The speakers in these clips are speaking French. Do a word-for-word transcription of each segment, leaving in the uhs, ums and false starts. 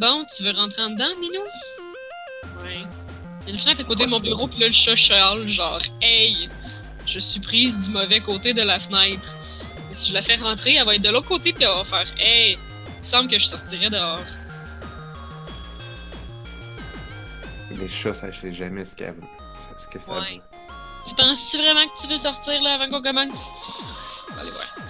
Bon, tu veux rentrer en dedans, Minou? Ouais. Il y a le fenêtre à côté de mon bureau, pis là, le chat charle, genre, hey, je suis prise du mauvais côté de la fenêtre. Et si je la fais rentrer, elle va être de l'autre côté, pis elle va faire, hey, il me semble que je sortirais dehors. Les chats, ça sait jamais ce qu'elle veut. C'est ce que ça ouais. veut. Tu penses-tu vraiment que tu veux sortir, là, avant qu'on commence? Allez, voir. Ouais.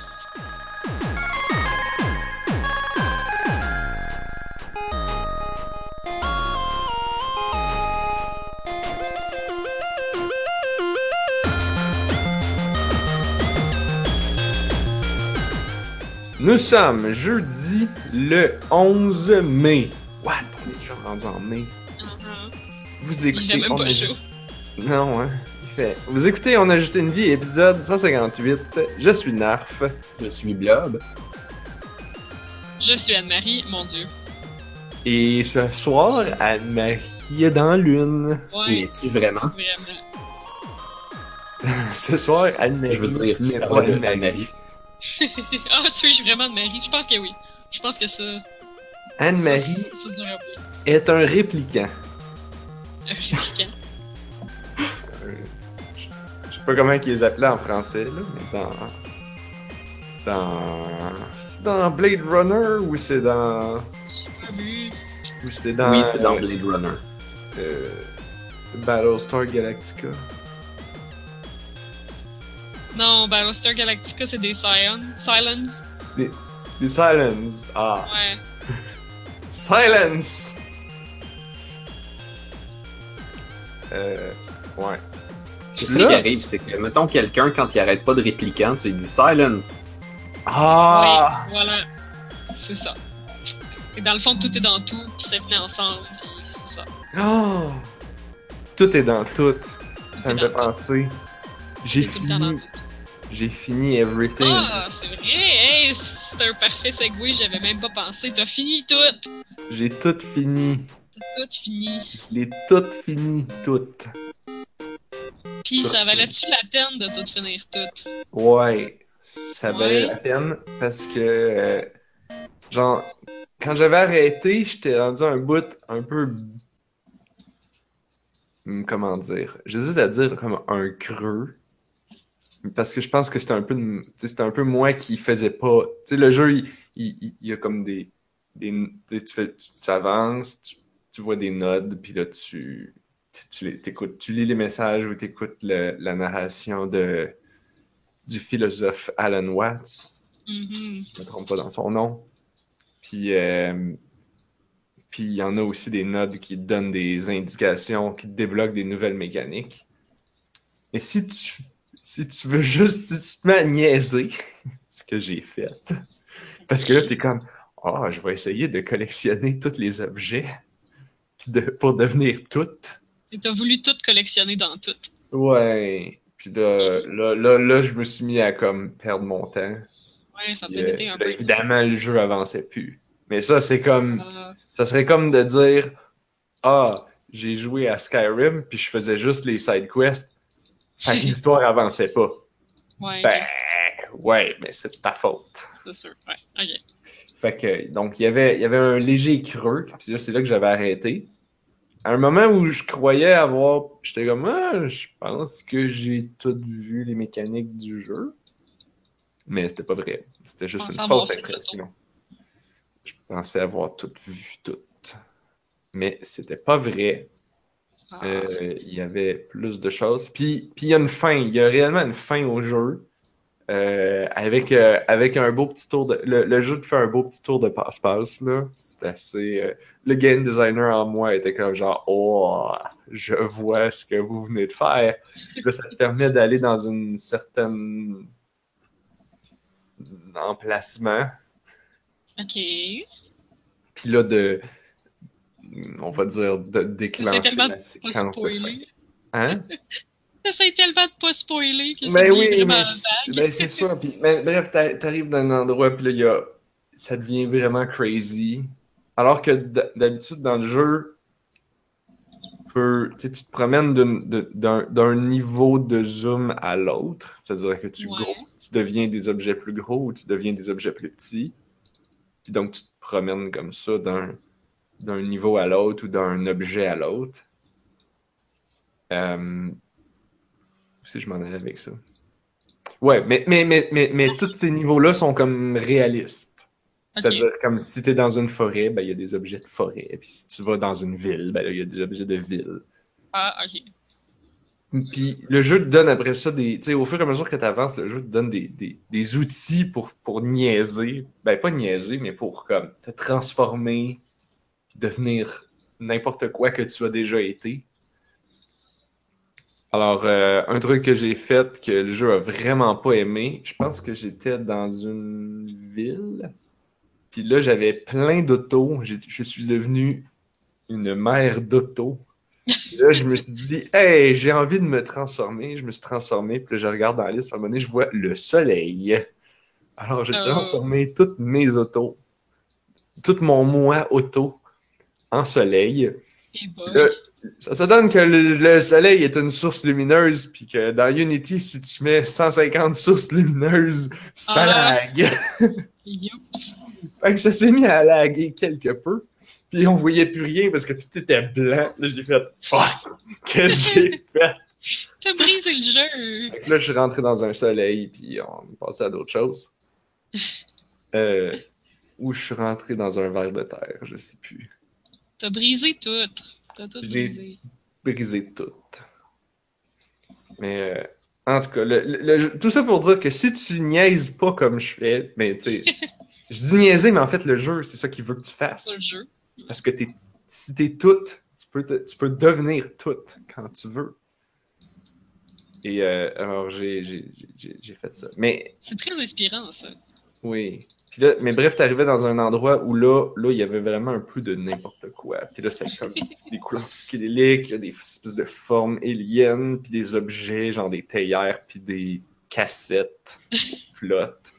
Nous sommes jeudi le onze mai. What? On est déjà rendu en mai. Uh-huh. Vous écoutez. Il fait même pas chaud. Non, hein. Il fait. Vous écoutez, on a ajouté une vie, épisode cent cinquante-huit. Je suis Narf. Je suis Blob. Je suis Anne-Marie, mon Dieu. Et ce soir, Anne-Marie est dans l'une. Ouais. Es-tu vraiment? Vraiment. Ce soir, Anne-Marie. Je veux dire, n'est pas de Anne-Marie. Ah, oh, tu es vraiment Anne-Marie? Je pense que oui. Je pense que ça. Anne-Marie ça, ça, ça dure un peu. Est un répliquant. Un répliquant? je, je sais pas comment ils les appelaient en français, là, mais dans. Dans. C'est dans Blade Runner ou c'est dans. J'ai pas vu. Ou c'est dans. Oui, c'est dans euh, Blade Runner. Euh. Battlestar Galactica. Non, Battlestar Galactica, c'est des Scions. Silence. Des, des Silence, ah. Ouais. Silence! Euh, ouais. C'est ça qui arrive, c'est que, mettons, quelqu'un, quand il arrête pas de répliquant, tu lui dis Silence. Ah! Oui, voilà. C'est ça. Et dans le fond, tout est dans tout, pis ça venait ensemble, pis c'est ça. Oh! Tout est dans tout. tout ça me fait penser. Tout. J'ai fini... J'ai fini Everything. Ah, c'est vrai! Hey, c'est un parfait segway, j'avais même pas pensé. T'as fini tout! J'ai tout fini. T'as tout fini. J'ai tout fini, tout. Pis tout. Ça valait-tu la peine de tout finir tout? Ouais, ça valait ouais. la peine parce que... Euh, genre, quand j'avais arrêté, j'étais rendu un bout un peu... Comment dire? J'hésite à dire comme un creux. Parce que je pense que c'était un peu de, c'était un peu moi qui faisais pas. Tu sais, le jeu, il, il, il y a comme des. des tu, fais, tu, tu avances, tu, tu vois des nodes, puis là, tu, tu, tu, tu lis les messages ou tu écoutes la narration de, du philosophe Alan Watts. Mm-hmm. Je me trompe pas dans son nom. Puis euh, puis il y en a aussi des nodes qui te donnent des indications, qui te débloquent des nouvelles mécaniques. Mais si tu. Si tu veux juste, si tu te mets à niaiser, ce que j'ai fait. Parce que là, t'es comme, ah, oh, je vais essayer de collectionner tous les objets puis de, pour devenir toutes. Et t'as voulu toutes collectionner dans toutes. Ouais. Puis là, là, là, là, je me suis mis à comme perdre mon temps. Ouais, ça peut être un peu. Évidemment, le jeu avançait plus. Mais ça, c'est comme, euh... ça serait comme de dire, ah, j'ai joué à Skyrim puis je faisais juste les side quests. Fait que l'histoire avançait pas. Ouais. Ben, okay. ouais, mais c'est de ta faute. C'est sûr, ouais, ok. Fait que, donc, y il avait, y avait un léger creux, puis là, c'est là que j'avais arrêté. À un moment où je croyais avoir... J'étais comme, ah, je pense que j'ai tout vu les mécaniques du jeu. Mais c'était pas vrai. C'était juste une fausse impression. Je pensais avoir tout vu, tout. Mais c'était pas vrai. Ah. Euh, il y avait plus de choses. Puis, puis il y a une fin. Il y a réellement une fin au jeu. Euh, avec, euh, avec un beau petit tour de... Le, le jeu te fait un beau petit tour de passe-passe, là. C'est assez... Euh... Le game designer en moi était comme genre, oh, je vois ce que vous venez de faire. Là, ça te permet d'aller dans une certaine... emplacement. OK. Puis là, de... on va dire, de déclencher la séquence de fin. Hein? T'essayes tellement de pas spoiler que ça devient vraiment vague. Ben c'est ça. Puis, ben, bref, t'arrives dans un endroit, puis là, y a... ça devient vraiment crazy. Alors que d'habitude, dans le jeu, tu, peux... tu te promènes d'un, d'un, d'un niveau de zoom à l'autre. C'est-à-dire que tu, ouais. gros, tu deviens des objets plus gros ou tu deviens des objets plus petits. Puis donc, tu te promènes comme ça dans... d'un niveau à l'autre ou d'un objet à l'autre. Euh... Si je m'en allais avec ça. Ouais, mais, mais, mais, mais, mais tous ces niveaux-là sont comme réalistes. Okay. C'est-à-dire, comme si tu es dans une forêt, ben il y a des objets de forêt. Puis si tu vas dans une ville, ben là, il y a des objets de ville. Ah, ok. Puis le jeu te donne après ça des... Tu sais, au fur et à mesure que tu avances, le jeu te donne des, des, des outils pour, pour niaiser. Ben, pas niaiser, mais pour comme te transformer, devenir n'importe quoi que tu as déjà été. Alors, euh, un truc que j'ai fait que le jeu a vraiment pas aimé, je pense que j'étais dans une ville, puis là, j'avais plein d'autos. J'ai, je suis devenu une mère d'autos. Là, je me suis dit, hey, j'ai envie de me transformer. Je me suis transformé, puis là, je regarde dans la liste, à un moment donné, je vois le soleil. Alors, j'ai oh. transformé toutes mes autos, tout mon moi auto en soleil. Le, ça, ça donne que le, le soleil est une source lumineuse, puis que dans Unity, si tu mets cent cinquante sources lumineuses, ça ah, lag. Fait que ça s'est mis à laguer quelque peu, puis on voyait plus rien parce que tout était blanc. Là, j'ai fait « Fuck! Qu'est-ce que j'ai fait? » T'as brisé le jeu! Fait que là, je suis rentré dans un soleil, puis on est passé à d'autres choses. Euh, ou je suis rentré dans un ver de terre, je sais plus. T'as brisé tout. T'as tout J'ai brisé. brisé tout. Mais euh, en tout cas, le, le, le, tout ça pour dire que si tu niaises pas comme je fais, mais tu sais, je dis niaiser, mais en fait, le jeu, c'est ça qu'il veut que tu fasses. Le jeu. Parce que t'es, si t'es toute, tu peux, te, tu peux devenir toute quand tu veux. Et euh, alors, j'ai, j'ai, j'ai, j'ai fait ça. Mais... C'est très inspirant, ça. Oui. Puis là, mais bref, t'arrivais dans un endroit où là, là, il y avait vraiment un peu de n'importe quoi. Puis là, c'était comme des couleurs psychédéliques, des espèces de formes aliens, puis des objets, genre des théières, puis des cassettes flottes.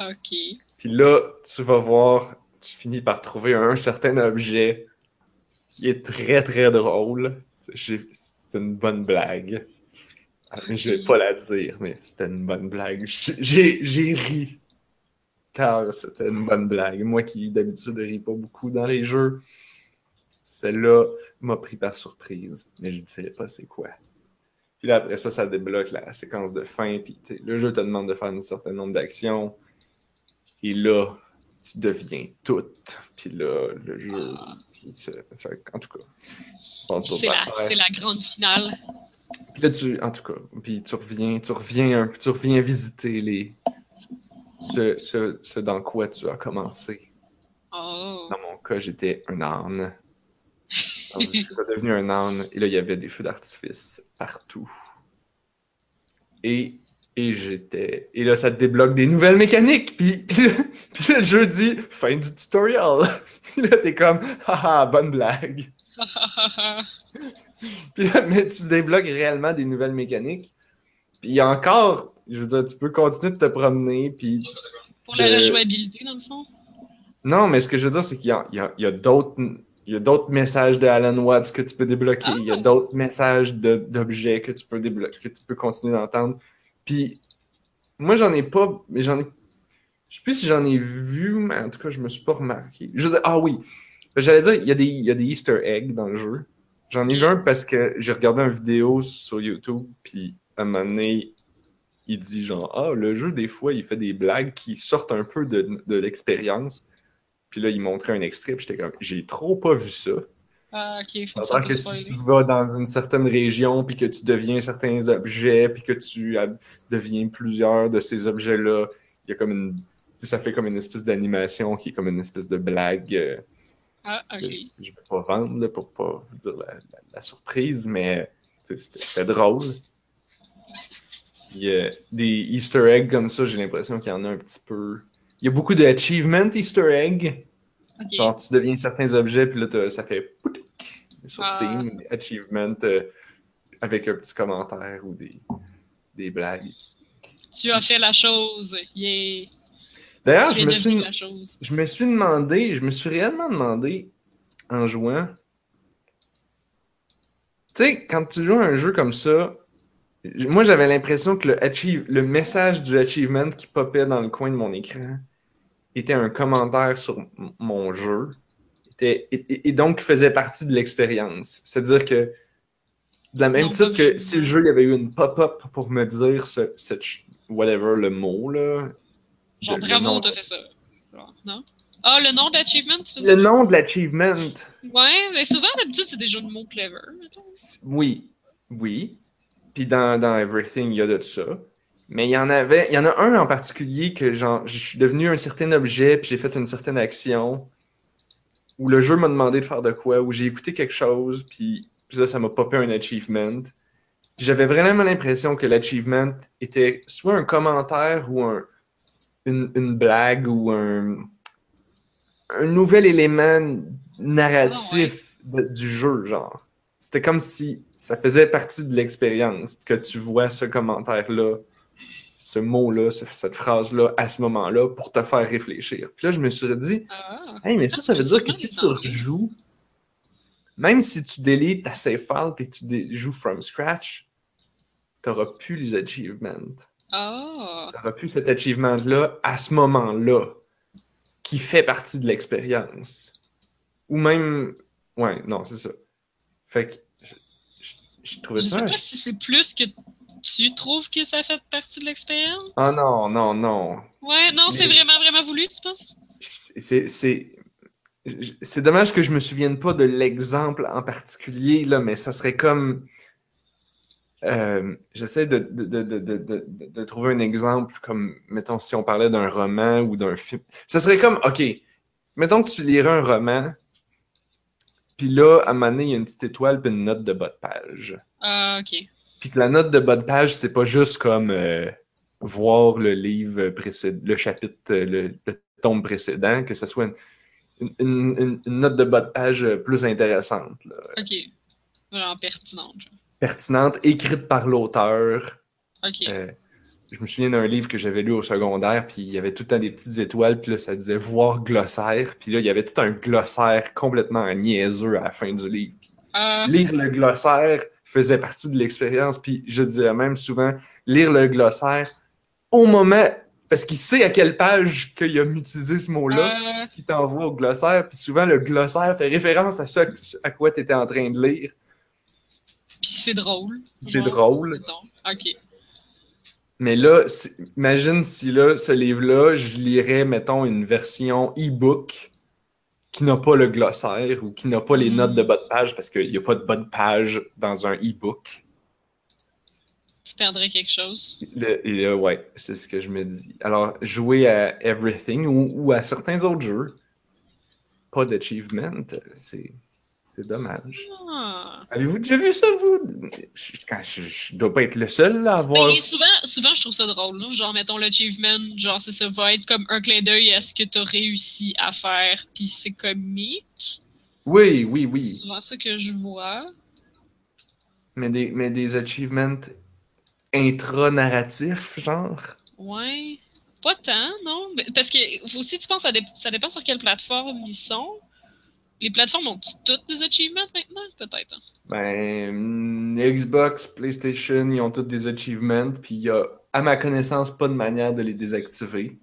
OK. Puis là, tu vas voir, tu finis par trouver un certain objet qui est très, très drôle. C'est une bonne blague. Okay. Je vais pas la dire, mais c'était une bonne blague. J'ai, j'ai ri. Car c'était une bonne blague. Moi qui, d'habitude, ne ris pas beaucoup dans les jeux, celle-là m'a pris par surprise, mais je ne savais pas c'est quoi. Puis là, après ça, ça débloque la séquence de fin, puis le jeu te demande de faire un certain nombre d'actions, et là, tu deviens toute. Puis là, le jeu... Ah. Puis c'est, c'est, en tout cas, je pense c'est, la, c'est la grande finale. Puis là, tu... En tout cas, puis tu reviens, tu reviens, tu reviens visiter les... Ce, ce, ce dans quoi tu as commencé. Oh. Dans mon cas, j'étais un âne. Alors, je suis devenu un âne et là, il y avait des feux d'artifice partout. Et, et j'étais... Et là, ça te débloque des nouvelles mécaniques. Puis, puis, là, puis là, le jeu dit « Fin du tutoriel! » Puis là, t'es comme « Haha, bonne blague! » Puis là, mais tu débloques réellement des nouvelles mécaniques. Puis il y a encore... Je veux dire, tu peux continuer de te promener, puis... Pour la rejouabilité, dans le fond? Non, mais ce que je veux dire, c'est qu'il y a, il y a, il y a, d'autres, il y a d'autres messages de Alan Watts que tu peux débloquer. Ah. Il y a d'autres messages de, d'objets que tu peux débloquer, que tu peux continuer d'entendre. Puis, moi, j'en ai pas... mais j'en ai... Je sais plus si j'en ai vu, mais en tout cas, je me suis pas remarqué. Je veux dire, ah oui! J'allais dire, il y a des, il y a des Easter eggs dans le jeu. J'en ai vu un parce que j'ai regardé une vidéo sur YouTube, puis à un moment donné... Il dit genre, ah, le jeu, des fois, il fait des blagues qui sortent un peu de, de l'expérience. Puis là, il montrait un extrait, puis j'étais comme, j'ai trop pas vu ça. Ah, ok, faut ça que si spoiler. Tu vas dans une certaine région, puis que tu deviens certains objets, puis que tu à, deviens plusieurs de ces objets-là, il y a comme une. Ça fait comme une espèce d'animation qui est comme une espèce de blague. Euh, ah, ok. Que, je vais pas vendre, là, pour pas vous dire la, la, la surprise, mais c'était, c'était drôle. Il y a des Easter eggs comme ça, j'ai l'impression qu'il y en a un petit peu. Il y a beaucoup d'achievements Easter eggs. Okay. Genre, tu deviens certains objets, puis là, ça fait poutouk sur Steam, uh... achievements euh, avec un petit commentaire ou des, des blagues. Tu as fait la chose, yeah! D'ailleurs, je me, suis... la chose. je me suis demandé, je me suis réellement demandé en jouant. Tu sais, quand tu joues à un jeu comme ça, moi, j'avais l'impression que le, achieve, le message du achievement qui popait dans le coin de mon écran était un commentaire sur m- mon jeu, était, et, et donc faisait partie de l'expérience. C'est-à-dire que, de la même titre que si le jeu, il y avait eu une pop-up pour me dire ce, cette, whatever le mot, là. Genre, le, bravo, le nom, t'as fait ça. Non? Ah, le nom de l'achievement, tu faisais? Le nom de l'achievement. Ouais, mais souvent, d'habitude, c'est des jeux de mots clever, mettons. Oui, oui. Puis dans, dans Everything, il y a de ça. Mais il y en avait, il y en a un en particulier que genre, je suis devenu un certain objet, puis j'ai fait une certaine action, où le jeu m'a demandé de faire de quoi, où j'ai écouté quelque chose, puis, puis là, ça m'a popé un achievement. Puis j'avais vraiment l'impression que l'achievement était soit un commentaire ou un, une, une blague ou un, un nouvel élément narratif oh, ouais. de, du jeu, genre. C'était comme si ça faisait partie de l'expérience que tu vois ce commentaire-là, ce mot-là, cette phrase-là, à ce moment-là, pour te faire réfléchir. Puis là, je me suis dit, ah, hey, mais ça, ça veut dire que si tu rejoues, même si tu délites ta save file et que tu dé- joues from scratch, t'auras plus les achievements. Oh. T'auras plus cet achievement-là à ce moment-là, qui fait partie de l'expérience. Ou même... Ouais, non, c'est ça. Fait que je, je, je trouvais je ça... Je sais pas je... si c'est plus que... Tu trouves que ça fait partie de l'expérience? Ah non, non, non. Ouais, non, c'est mais... vraiment, vraiment voulu, tu penses? C'est, c'est... c'est dommage que je me souvienne pas de l'exemple en particulier, là, mais ça serait comme... Euh, j'essaie de, de, de, de, de, de, de trouver un exemple, comme, mettons, si on parlait d'un roman ou d'un film. Ça serait comme, OK, mettons que tu lirais un roman, puis là, à un moment donné, il y a une petite étoile puis une note de bas de page. Ah, euh, OK. Puis que la note de bas de page, c'est pas juste comme euh, voir le livre précédent, le chapitre, le, le tome précédent, que ce soit une, une, une, une note de bas de page plus intéressante. Là. OK. Vraiment pertinente. Pertinente, écrite par l'auteur. OK. Euh, je me souviens d'un livre que j'avais lu au secondaire, puis il y avait tout le temps des petites étoiles, puis là, ça disait « voir glossaire », puis là, il y avait tout un glossaire complètement niaiseux à la fin du livre. Puis, euh... lire le glossaire... faisait partie de l'expérience, puis je dirais même souvent, lire le glossaire au moment, parce qu'il sait à quelle page qu'il a utilisé ce mot-là, euh... qui t'envoie au glossaire, puis souvent le glossaire fait référence à ce à quoi tu étais en train de lire. Puis c'est drôle. C'est genre, drôle. Non. OK. Mais là, c'est... imagine si là, ce livre-là, je lirais, mettons, une version e-book qui n'a pas le glossaire ou qui n'a pas les notes de bas de page parce qu'il n'y a pas de bas de page dans un e-book. Tu perdrais quelque chose. Le, le, ouais, c'est ce que je me dis. Alors, jouer à Everything ou, ou à certains autres jeux, pas d'achievement, c'est, c'est dommage. Ah. Avez-vous déjà vu ça, vous? Je, quand je, je dois pas être le seul là, à avoir... Mais souvent, souvent, je trouve ça drôle. Là. Genre, mettons, l'achievement, genre, c'est ça va être comme un clin d'œil à ce que t'as réussi à faire, puis c'est comique. Oui, oui, oui. C'est souvent ça que je vois. Mais des, mais des achievements intra-narratifs, genre? Ouais. Pas tant, non. Parce que, aussi, tu penses, ça, dé- ça dépend sur quelle plateforme ils sont. Les plateformes ont toutes des achievements maintenant, peut-être? Hein? Ben, Xbox, PlayStation, ils ont toutes des achievements, puis il y a, à ma connaissance, pas de manière de les désactiver.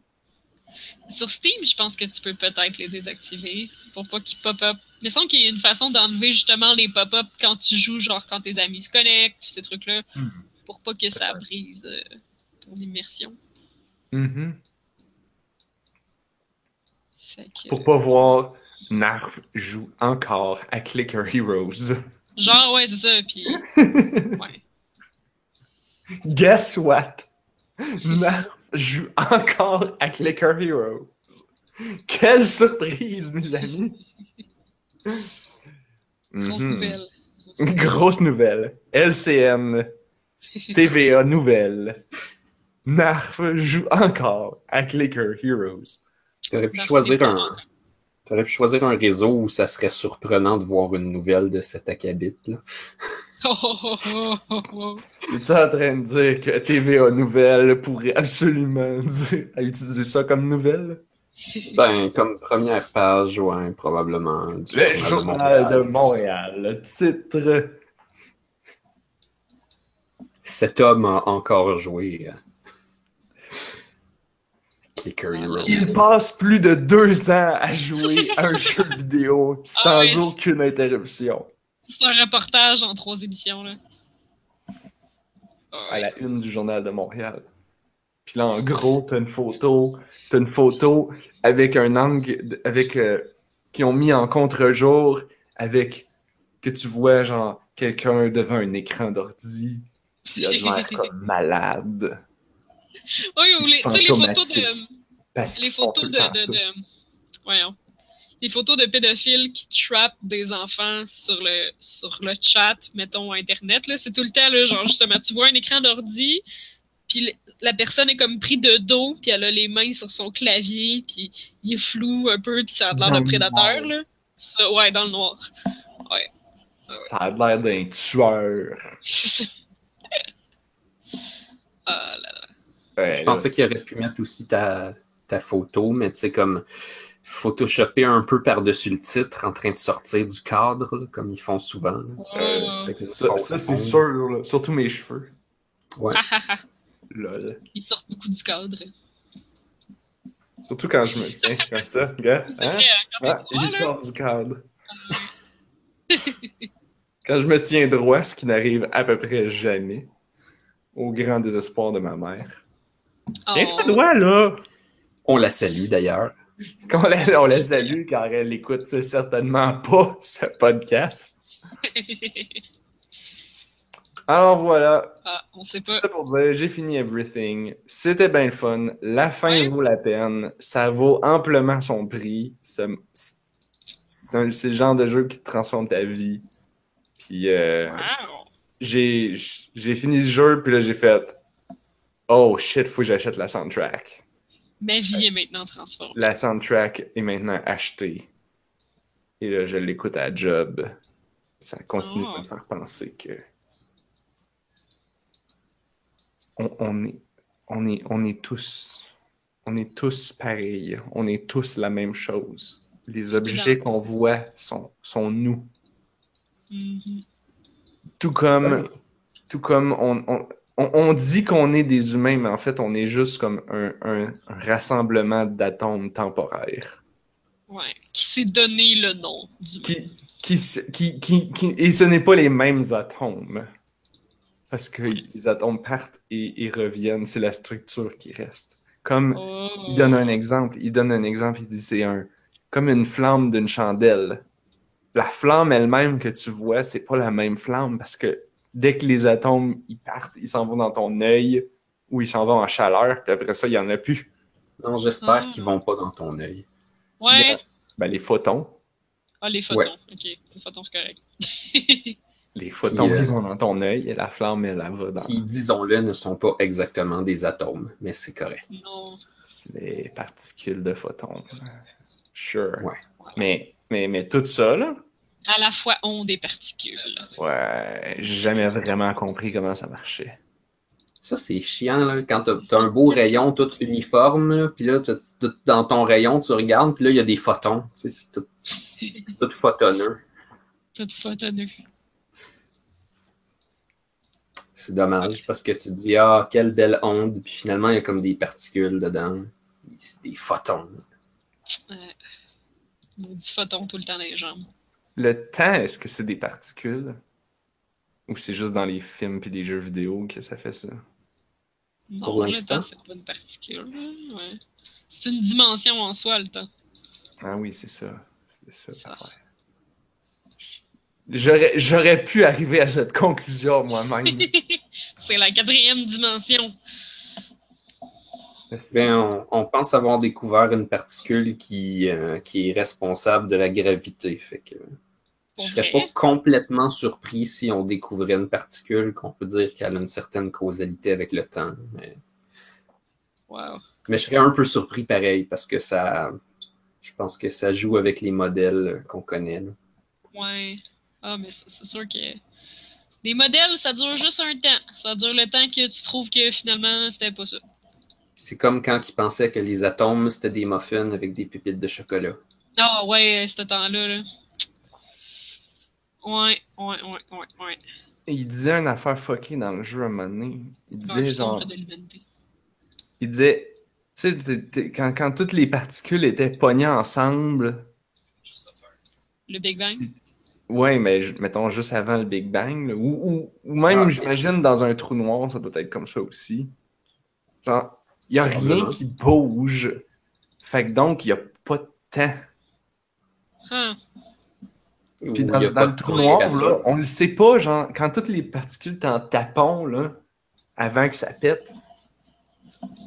Sur Steam, je pense que tu peux peut-être les désactiver pour pas qu'ils pop-up. Il me semble qu'il y a une façon d'enlever justement les pop-up quand tu joues, genre quand tes amis se connectent, tous ces trucs-là, mm-hmm. pour pas que ça brise euh, ton immersion. Mm-hmm. Fait que... Pour pas voir... Narf joue encore à Clicker Heroes. Genre, ouais, c'est ça, pis... Ouais. Guess what? Narf joue encore à Clicker Heroes. Quelle surprise, mes amis! Grosse mm-hmm. nouvelle. Grosse nouvelle. L C N. T V A nouvelle. Narf joue encore à Clicker Heroes. T'aurais pu Narf choisir un... J'aurais pu choisir un réseau où ça serait surprenant de voir une nouvelle de cet acabit, là. Oh, oh, oh, oh, oh. Es-tu en train de dire que T V A Nouvelle pourrait absolument dire à utiliser ça comme nouvelle? Ben, comme première page, ouais, probablement. Du Le journal de Montréal, de Montréal titre. Cet homme a encore joué. Clicker Heroes. Il passe plus de deux ans à jouer à un jeu vidéo sans ah ouais. aucune interruption. C'est un reportage en trois émissions, là. À la une du Journal de Montréal. Puis là, en gros, t'as une photo, t'as une photo avec un angle, avec, euh, qui ont mis en contre-jour, avec, que tu vois, genre, quelqu'un devant un écran d'ordi, qui a l'air comme malade. Oui, ou les, les photos de... Parce les photos de... de, de voyons. Les photos de pédophiles qui trappent des enfants sur le, sur le chat, mettons, Internet, là, c'est tout le temps, là, genre, justement, tu vois un écran d'ordi, puis la personne est comme prise de dos, puis elle a les mains sur son clavier, puis il est flou un peu, puis ça a l'air d'un prédateur, là. Ça, ouais, dans le noir. Ouais. ouais. Ça a l'air d'un tueur. Ah là là. Ouais, je pensais qu'il aurait pu mettre aussi ta, ta photo, mais tu sais, comme... photoshopper un peu par-dessus le titre en train de sortir du cadre, là, comme ils font souvent. Euh, ça, ça c'est sûr, là. Surtout mes cheveux. Ouais. Lol. Ils sortent beaucoup du cadre. Surtout quand je me tiens comme ça. Gars. Hein? Ah, ils sortent du cadre. Quand je me tiens droit, ce qui n'arrive à peu près jamais, au grand désespoir de ma mère. Oh. Tiens-toi droit, là! On la salue, d'ailleurs. Qu'on la, on la salue car elle écoute certainement pas ce podcast. Alors voilà. Ah, on sait pas. C'est pour dire, j'ai fini Everything. C'était bien le fun. La fin ouais. vaut la peine. Ça vaut amplement son prix. C'est, c'est, un, c'est le genre de jeu qui te transforme ta vie. Puis euh, wow. j'ai, j'ai fini le jeu, puis là j'ai fait oh shit, faut que j'achète la soundtrack. Ma vie est maintenant transformée. La soundtrack est maintenant achetée. Et là, je l'écoute à job. Ça continue oh. de me faire penser que... On, on, est, on, est, on est tous... On est tous pareils. On est tous la même chose. Les objets qu'on voit sont, sont nous. Mm-hmm. Tout comme... Tout comme on... on On dit qu'on est des humains, mais en fait, on est juste comme un, un, un rassemblement d'atomes temporaires. Ouais, qui s'est donné le nom du qui, qui, qui, qui, qui, et ce n'est pas les mêmes atomes. Parce que ouais. les atomes partent et, et reviennent, c'est la structure qui reste. Comme, oh. il donne un exemple, il donne un exemple, il dit c'est un, comme une flamme d'une chandelle. La flamme elle-même que tu vois, c'est pas la même flamme parce que dès que les atomes, ils partent, ils s'en vont dans ton œil ou ils s'en vont en chaleur, puis après ça, il n'y en a plus. Non, j'espère ah. qu'ils ne vont pas dans ton œil. Ouais. A... Ben, les photons. Ah, les photons. Ouais. OK. Les photons, c'est correct. Les photons, qui, euh... ils vont dans ton œil et la flamme, elle, elle va dans... Qui, disons-le, ne sont pas exactement des atomes, mais c'est correct. Non. C'est des particules de photons. Sure. Ouais. Ouais. Mais, mais, mais tout ça, là... À la fois ondes et particules. Ouais, j'ai jamais vraiment compris comment ça marchait. Ça, c'est chiant, là, quand t'as, t'as un beau rayon tout uniforme, puis là, t'as, t'as, dans ton rayon, tu regardes, puis là, il y a des photons. C'est tout, c'est tout photonneux. Tout photonneux. C'est dommage, parce que tu dis, ah, quelle belle onde, puis finalement, il y a comme des particules dedans. C'est des photons. Ouais. On dit photons tout le temps dans les jambes. Le temps, est-ce que c'est des particules? Ou c'est juste dans les films et les jeux vidéo que ça fait ça? Non, pour l'instant, le temps, c'est pas une particule. Ouais. C'est une dimension en soi, le temps. Ah oui, c'est ça. C'est ça. ça. J'aurais, j'aurais pu arriver à cette conclusion moi-même. C'est la quatrième dimension. Bien, on, on pense avoir découvert une particule qui, euh, qui est responsable de la gravité. Fait que, je ne serais pas complètement surpris si on découvrait une particule qu'on peut dire qu'elle a une certaine causalité avec le temps. Mais, wow. mais je serais un peu surpris pareil parce que ça, je pense que ça joue avec les modèles qu'on connaît. Là. Ouais. Ah, mais c'est, c'est sûr que... Les modèles, ça dure juste un temps. Ça dure le temps que tu trouves que finalement, c'était pas ça. C'est comme quand ils pensaient que les atomes, c'était des muffins avec des pépites de chocolat. Ah ouais, ce temps-là, là. Ouais, ouais, ouais, ouais, ouais. Il disait une affaire fuckée dans le jeu à un moment donné. Il disait, genre... Il disait, Tu sais, t'es, t'es, quand, quand toutes les particules étaient pognées ensemble... Le Big Bang? Oui, mais mettons juste avant le Big Bang, là, ou, ou, ou même, ah, j'imagine, dans un trou noir, ça doit être comme ça aussi. Genre, il n'y a rien qui bouge. Fait que donc, il n'y a pas de temps. Hum. Puis dans, dans le trou noir, là, on le sait pas, genre, quand toutes les particules t'en tapons, là, avant que ça pète,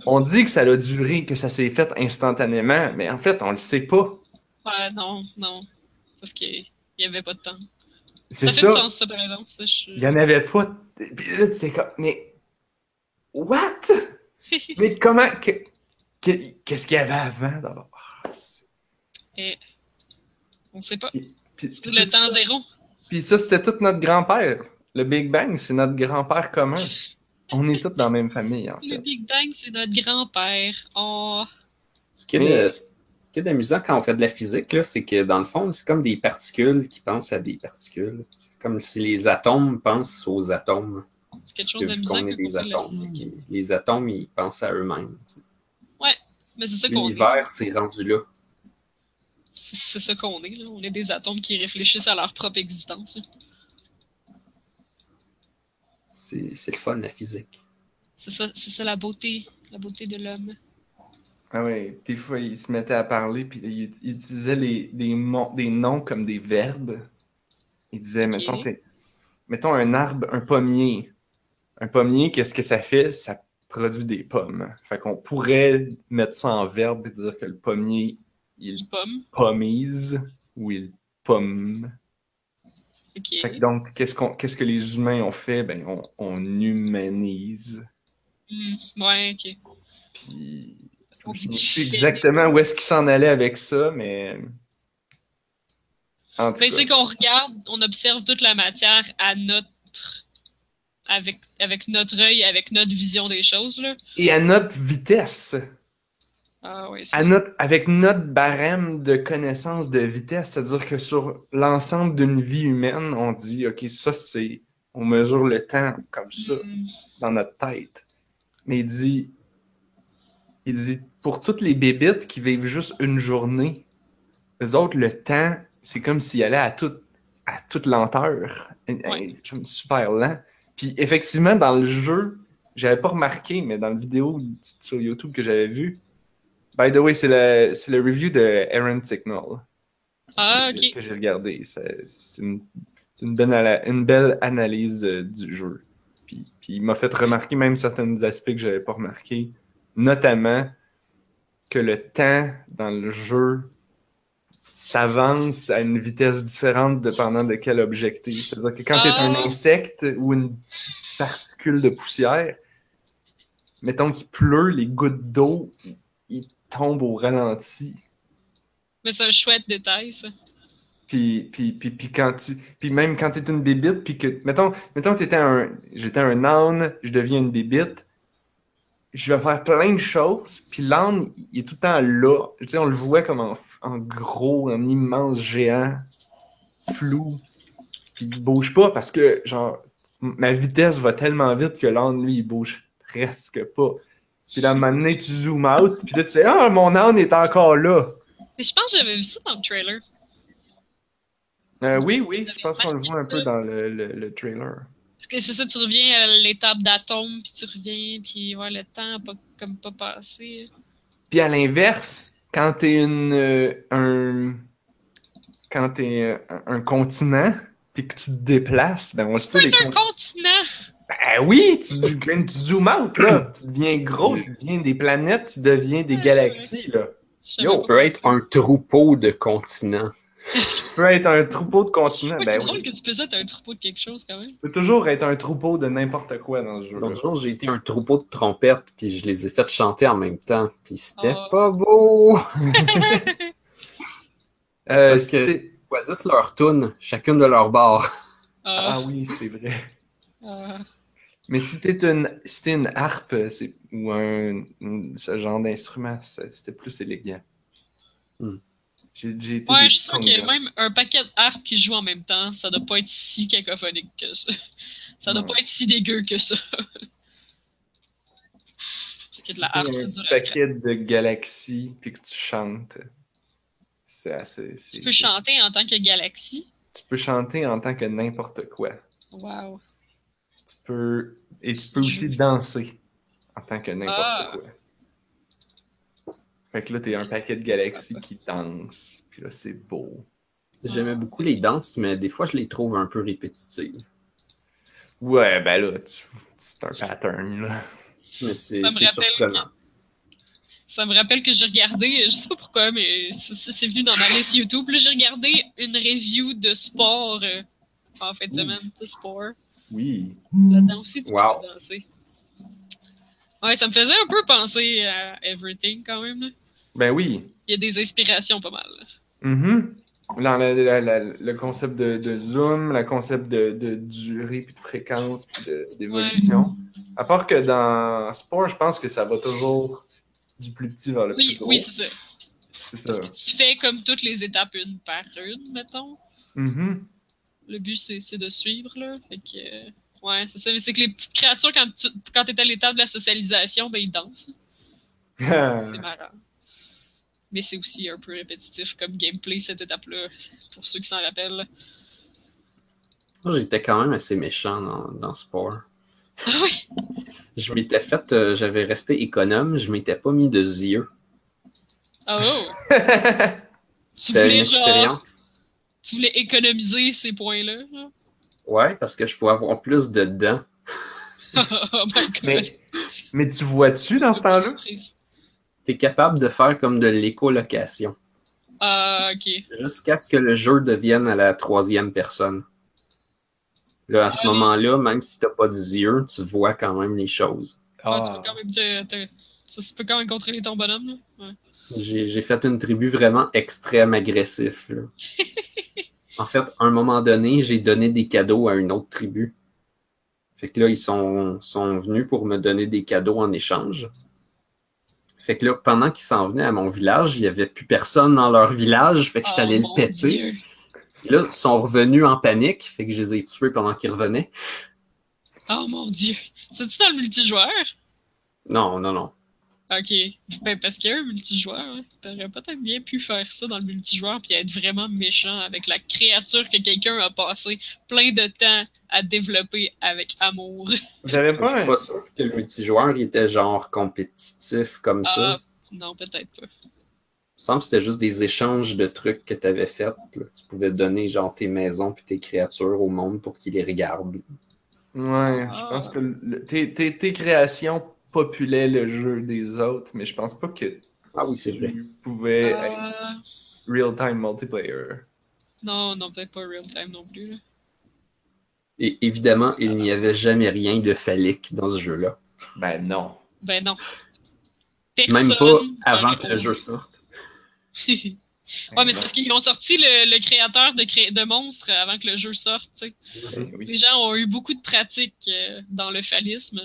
on dit que ça a duré, que ça s'est fait instantanément, mais en fait, on le sait pas. Ouais, non, non. Parce qu'il n'y avait pas de temps. C'est ça. Ça fait du sens, ça, par exemple. Ça, je... Il n'y en avait pas. Puis là, tu sais comme, mais... What? Mais comment... Qu'est-ce qu'il y avait avant, d'abord? Et... On sait pas. Puis, puis, c'est le temps ça. Zéro. Puis ça, c'était tout notre grand-père. Le Big Bang, c'est notre grand-père commun. On est tous dans la même famille, en fait. Le Big Bang, c'est notre grand-père. Oh. Ce qui est, mais... est amusant quand on fait de la physique, là, c'est que dans le fond, c'est comme des particules qui pensent à des particules. C'est comme si les atomes pensent aux atomes. C'est quelque chose d'amusant. Qu'on est des atomes. Les... les atomes, ils pensent à eux-mêmes. Tu sais. Ouais, mais c'est ça qu'on dit. L'univers s'est rendu là. C'est ça qu'on est, là. On est des atomes qui réfléchissent à leur propre existence. C'est, c'est le fun, la physique. C'est ça, c'est ça la beauté, la beauté de l'homme. Ah oui, des fois, il se mettait à parler, puis il, il disait les, des, mon, des noms comme des verbes. Il disait, okay. mettons, mettons un arbre, un pommier. Un pommier, qu'est-ce que ça fait? Ça produit des pommes. Fait qu'on pourrait mettre ça en verbe et dire que le pommier... Il, il pomme. Pommise ou il pomme. Okay. Fait que donc, qu'est-ce, qu'on, qu'est-ce que les humains ont fait? Ben, on, on humanise. Mm, ouais, ok. Puis, je ne sais exactement où est-ce qu'ils s'en allaient avec ça, mais... En tout ben, cas, c'est qu'on regarde, on observe toute la matière à notre... Avec, avec notre œil, avec notre vision des choses, là. Et à notre vitesse. Ah oui, à notre, avec notre barème de connaissance de vitesse, c'est-à-dire que sur l'ensemble d'une vie humaine, on dit « Ok, ça c'est... » On mesure le temps comme ça, mm. dans notre tête. Mais il dit... Il dit, pour toutes les bébites qui vivent juste une journée, eux autres, le temps, c'est comme s'il allait à, tout, à toute lenteur. Ouais. Super lent. Puis effectivement, dans le jeu, j'avais pas remarqué, mais dans la vidéo sur YouTube que j'avais vue, by the way, c'est le, c'est le review de Aaron Signal. Ah, ok. Que j'ai regardé. C'est, c'est, une, c'est une, belle, une belle analyse de, du jeu. Puis, puis il m'a fait remarquer même certains aspects que je n'avais pas remarqués. Notamment que le temps dans le jeu s'avance à une vitesse différente dépendant de quel objet t'es. C'est-à-dire que quand tu es un insecte ou une particule de poussière, mettons qu'il pleut, les gouttes d'eau... Il tombe au ralenti. Mais c'est un chouette détail, ça. Puis, puis, puis, puis quand tu... Puis même quand t'es une bébite, puis que... Mettons, mettons que t'étais un... J'étais un âne, je deviens une bébite. Je vais faire plein de choses, puis l'âne, il est tout le temps là. Tu sais, on le voit comme en, en gros, un immense géant, flou. Puis il bouge pas parce que, genre, ma vitesse va tellement vite que l'âne, lui, il bouge presque pas. Puis là, à un moment donné, tu zoomes out, puis là, tu sais, ah, mon âne est encore là. Mais je pense que j'avais vu ça dans le trailer. Euh, oui, oui, je pense qu'on le voit un peu dans le, le, le trailer. Parce que c'est ça, tu reviens à l'étape d'atome, puis tu reviens, puis ouais, le temps n'a pas, comme pas passé. Puis à l'inverse, quand t'es une, euh, un, quand t'es, euh, un continent, puis que tu te déplaces, ben on le sait... C'est un continent! continent. Ben oui, tu, tu zooms out, là. Tu deviens gros, tu deviens des planètes, tu deviens des galaxies, là. Yo, tu peux être un troupeau de continents. Tu peux être un troupeau de continents. Ouais, ben c'est oui. drôle que tu puisses être un troupeau de quelque chose, quand même. Tu peux toujours être un troupeau de n'importe quoi dans le jeu. L'autre jour, j'ai été un troupeau de trompettes, puis je les ai fait chanter en même temps. Puis c'était oh. pas beau! euh, Parce c'était... que choisissent leur tune, chacune de leur bord. Oh. Ah oui, c'est vrai. Uh... Mais si t'es une, si t'es une harpe c'est, ou un, un ce genre d'instrument, c'était plus élégant. Mm. J'ai, j'ai été ouais, je suis sûr qu'il y a même un paquet de harpes qui jouent en même temps. Ça doit pas être si cacophonique que ça. Ça doit ouais. pas être si dégueu que ça. paquet de la harpe, c'est du respect. Un paquet de galaxies, puis que tu chantes. C'est assez... C'est, tu peux c'est... chanter en tant que galaxie? Tu peux chanter en tant que n'importe quoi. Wow. Tu peux... Et tu peux aussi danser en tant que n'importe ah. quoi. Fait que là, t'es un paquet de galaxies qui dansent. Puis là, c'est beau. J'aimais beaucoup les danses, mais des fois, je les trouve un peu répétitives. Ouais, ben là, tu... c'est un pattern, là. Mais c'est, ça me c'est surprenant. Que... Ça me rappelle que j'ai regardé, je sais pas pourquoi, mais c'est, c'est venu dans ma liste YouTube. Là, j'ai regardé une review de Spore euh, en fin de semaine, de Spore. Oui. Là-dedans aussi, tu wow. peux danser. Ouais, ça me faisait un peu penser à Everything, quand même. Là. Ben oui. Il y a des inspirations pas mal. Mm-hmm. Dans la, la, la, le concept de, de zoom, le concept de, de durée, puis de fréquence, puis de, d'évolution. Ouais. À part que dans Spore, je pense que ça va toujours du plus petit vers le oui, plus gros. Oui, c'est ça. C'est ça. Parce que tu fais comme toutes les étapes une par une, mettons. Mm-hmm. Le but, c'est, c'est de suivre, là. Fait que, ouais, c'est ça. Mais c'est que les petites créatures, quand tu quand t'es à l'étape de la socialisation, ben ils dansent. C'est marrant. Mais c'est aussi un peu répétitif comme gameplay, cette étape-là, pour ceux qui s'en rappellent. Moi, j'étais quand même assez méchant dans, dans Spore. Ah oui? Je m'étais fait... Euh, j'avais resté économe, je m'étais pas mis de yeux. Ah oh! oh. Tu voulais, une expérience. Genre... Tu voulais économiser ces points-là? Genre? Ouais, parce que je pouvais avoir plus de dents. Oh my God! Mais, mais tu vois-tu dans ce temps-là? Surprise. T'es capable de faire comme de l'écolocation. Ah, uh, ok. Jusqu'à ce que le jeu devienne à la troisième personne. Là, à ce ah, moment-là, même si t'as pas d'yeux, tu vois quand même les choses. Ah, ah. Tu peux quand même, te, te, tu peux quand même contrôler ton bonhomme, là. Ouais. J'ai, j'ai fait une tribu vraiment extrême agressif, là. En fait, à un moment donné, j'ai donné des cadeaux à une autre tribu. Fait que là, ils sont, sont venus pour me donner des cadeaux en échange. Fait que là, pendant qu'ils s'en venaient à mon village, il n'y avait plus personne dans leur village. Fait que j'étais allé oh, le péter. Là, ils sont revenus en panique. Fait que je les ai tués pendant qu'ils revenaient. Oh mon Dieu! C'est-tu dans le multijoueur? Non, non, non. Ok. Ben, parce qu'il y a un multijoueur, hein. T'aurais peut-être bien pu faire ça dans le multijoueur puis être vraiment méchant avec la créature que quelqu'un a passé plein de temps à développer avec amour. J'avais pas... Je suis pas sûr que le multijoueur il était genre compétitif comme ah, ça. Non, peut-être pas. Il me semble que c'était juste des échanges de trucs que t'avais fait. Là. Tu pouvais donner genre tes maisons puis tes créatures au monde pour qu'ils les regardent. Ouais, ah. Je pense que le, tes, tes, tes créations... populait le jeu des autres, mais je pense pas que ah oui, c'est tu vrai. Pouvais euh... être real-time multiplayer. Non, non, peut-être pas real-time non plus. Là. Et évidemment, il ah, n'y avait jamais rien de phallique dans ce jeu-là. Ben non. Ben non. Personne même pas avant que le jeu sorte. Ouais, ben mais c'est parce qu'ils ont sorti le, le créateur de, cré... de monstres avant que le jeu sorte. Ouais, oui. Les gens ont eu beaucoup de pratique dans le phallisme.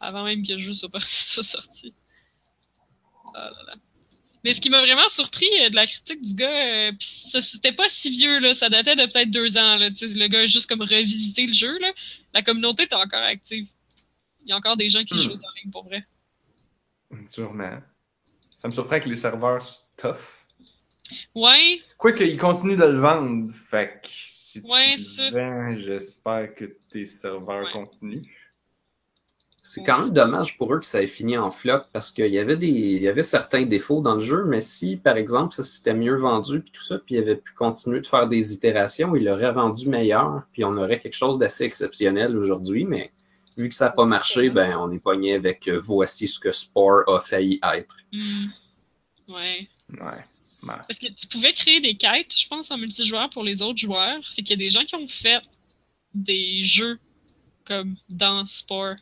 Avant même que le jeu soit, soit sorti. Oh là là. Mais ce qui m'a vraiment surpris de la critique du gars, euh, pis ça, c'était pas si vieux, là, ça datait de peut-être deux ans. Là, le gars a juste comme revisité le jeu. Là. La communauté est encore active. Il y a encore des gens qui hmm. jouent en ligne pour vrai. Sûrement. Ça me surprend que les serveurs tough. Ouais. Quoi qu'ils continuent de le vendre, fait que si ouais, tu le vends, j'espère que tes serveurs ouais. continuent. C'est quand même dommage pour eux que ça ait fini en flop parce qu'il y avait des, il y avait certains défauts dans le jeu, mais si, par exemple, ça s'était mieux vendu puis tout ça, puis il avait pu continuer de faire des itérations, il l'aurait rendu meilleur, puis on aurait quelque chose d'assez exceptionnel aujourd'hui, mais vu que ça n'a pas marché, ben on est pogné avec euh, voici ce que Spore a failli être. Mmh. Ouais. Ouais. Parce que tu pouvais créer des quêtes, je pense, en multijoueur pour les autres joueurs. Fait qu'il y a des gens qui ont fait des jeux comme dans Spore.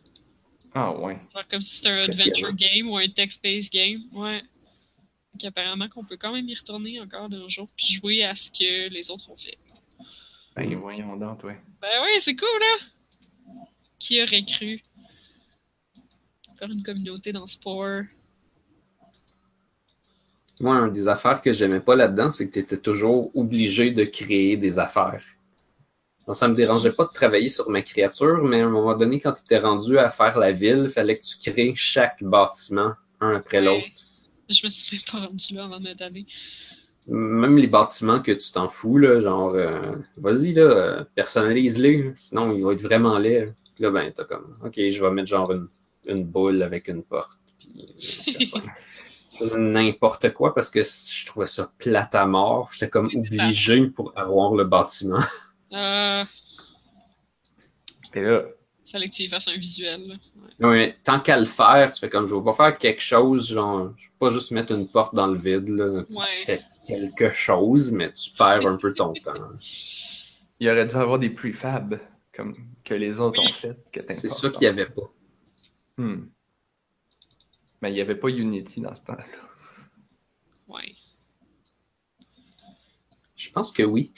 Ah ouais. Genre comme si c'était un adventure game ou un text-based game, ouais. Donc apparemment qu'on peut quand même y retourner encore d'un jour puis jouer à ce que les autres ont fait. Ben voyons donc, ouais. Ben ouais, c'est cool, là! Qui aurait cru? Encore une communauté dans Spore. Moi, une des affaires que j'aimais pas là-dedans, c'est que t'étais toujours obligé de créer des affaires. Donc, ça ne me dérangeait pas de travailler sur ma créature, mais à un moment donné, quand tu étais rendu à faire la ville, il fallait que tu crées chaque bâtiment, un après ouais. l'autre. Je me suis même pas rendu là avant de m'adonner. Même les bâtiments que tu t'en fous, là, genre, euh, vas-y, là, euh, personnalise-les, sinon ils vont être vraiment laids. Là, ben, t'as comme, OK, je vais mettre genre une, une boule avec une porte, puis n'importe quoi, parce que je trouvais ça plate à mort. J'étais comme obligé pour avoir le bâtiment. Euh... Et là... Fallait que tu y fasses un visuel. Là. Ouais. Ouais, tant qu'à le faire, tu fais comme, je ne vais pas faire quelque chose, genre, je ne vais pas juste mettre une porte dans le vide, là. Tu ouais. fais quelque chose, mais tu perds un peu ton temps. Il aurait dû avoir des prefabs, comme que les autres oui. ont fait, que t'importe. C'est ça qu'il n'y avait pas. Hmm. Mais il n'y avait pas Unity dans ce temps-là. Ouais. Je pense que oui.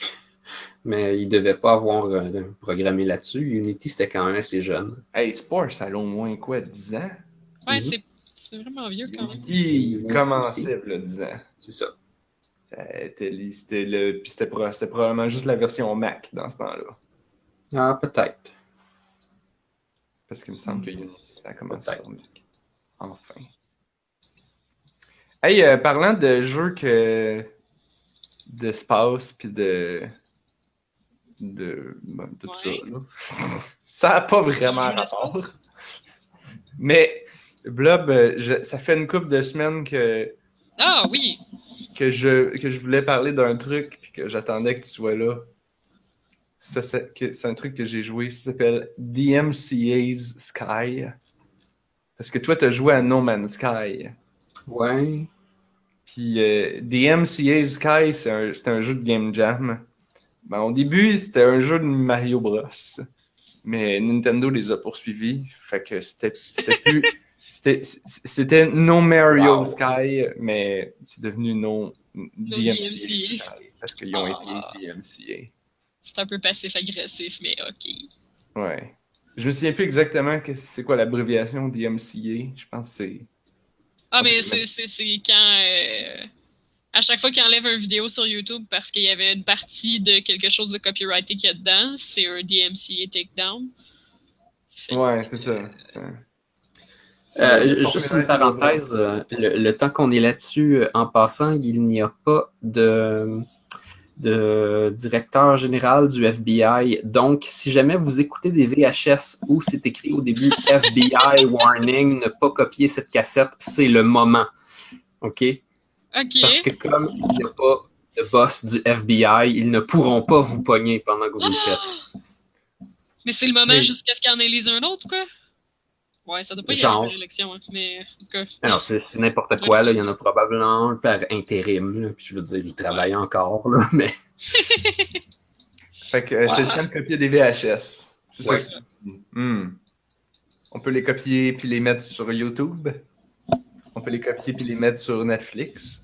Mais il ne devait pas avoir euh, programmé là-dessus. Unity, c'était quand même assez jeune. Hey, Spore, ça a au moins quoi, dix ans? Ouais, mm-hmm. c'est, c'est vraiment vieux quand même. Unity, commençait, là, dix ans. C'est ça. C'était, c'était, le, puis c'était, c'était probablement juste la version Mac dans ce temps-là. Ah, peut-être. Parce qu'il me semble que Unity, ça a commencé sur Mac. Enfin. Hey, euh, parlant de jeux que... d'espace, puis de... de, ben, de ouais. tout ça. Là. Ça n'a pas vraiment rapport. Mais Blob, je, ça fait une couple de semaines que... Ah oui! Que je, que je voulais parler d'un truc puis que j'attendais que tu sois là. Ça, c'est, que, c'est un truc que j'ai joué. Ça s'appelle D M C A's Sky. Parce que toi, tu as joué à No Man's Sky. Ouais. Puis euh, D M C A's Sky, c'est un, c'est un jeu de Game Jam. Ben, au début, c'était un jeu de Mario Bros. Mais Nintendo les a poursuivis. Fait que c'était, c'était plus. C'était, c'était No Mario wow. Sky, mais c'est devenu No, no D M C A. D M C A. Parce qu'ils ont oh. été D M C A. C'est un peu passif-agressif, mais OK. Ouais. Je me souviens plus exactement que c'est quoi l'abréviation D M C A. Je pense que c'est. Ah, mais c'est, c'est, c'est quand. Euh... À chaque fois qu'ils enlèvent une vidéo sur YouTube parce qu'il y avait une partie de quelque chose de copyrighté qu'il y a dedans, c'est un D M C A takedown. Ouais, c'est ça. C'est... C'est euh, juste une parenthèse, le, le temps qu'on est là-dessus, en passant, il n'y a pas de, de directeur général du F B I. Donc, si jamais vous écoutez des V H S où c'est écrit au début « F B I warning, ne pas copier cette cassette », c'est le moment. OK? Okay. Parce que comme il n'y a pas de boss du F B I, ils ne pourront pas vous pogner pendant que vous ah! le faites. Mais c'est le moment mais... jusqu'à ce qu'ils en élisent un autre, quoi? Ouais, ça doit pas y Genre... avoir une élection, hein, mais en tout cas... Alors, c'est, c'est n'importe quoi, là. Il y en a probablement un par intérim, là. Puis je veux dire, ils travaillent encore, là, mais... fait que euh, wow. c'est le temps de copier des V H S. C'est ouais. ça. Mm. On peut les copier puis les mettre sur YouTube. On peut les copier puis les mettre sur Netflix.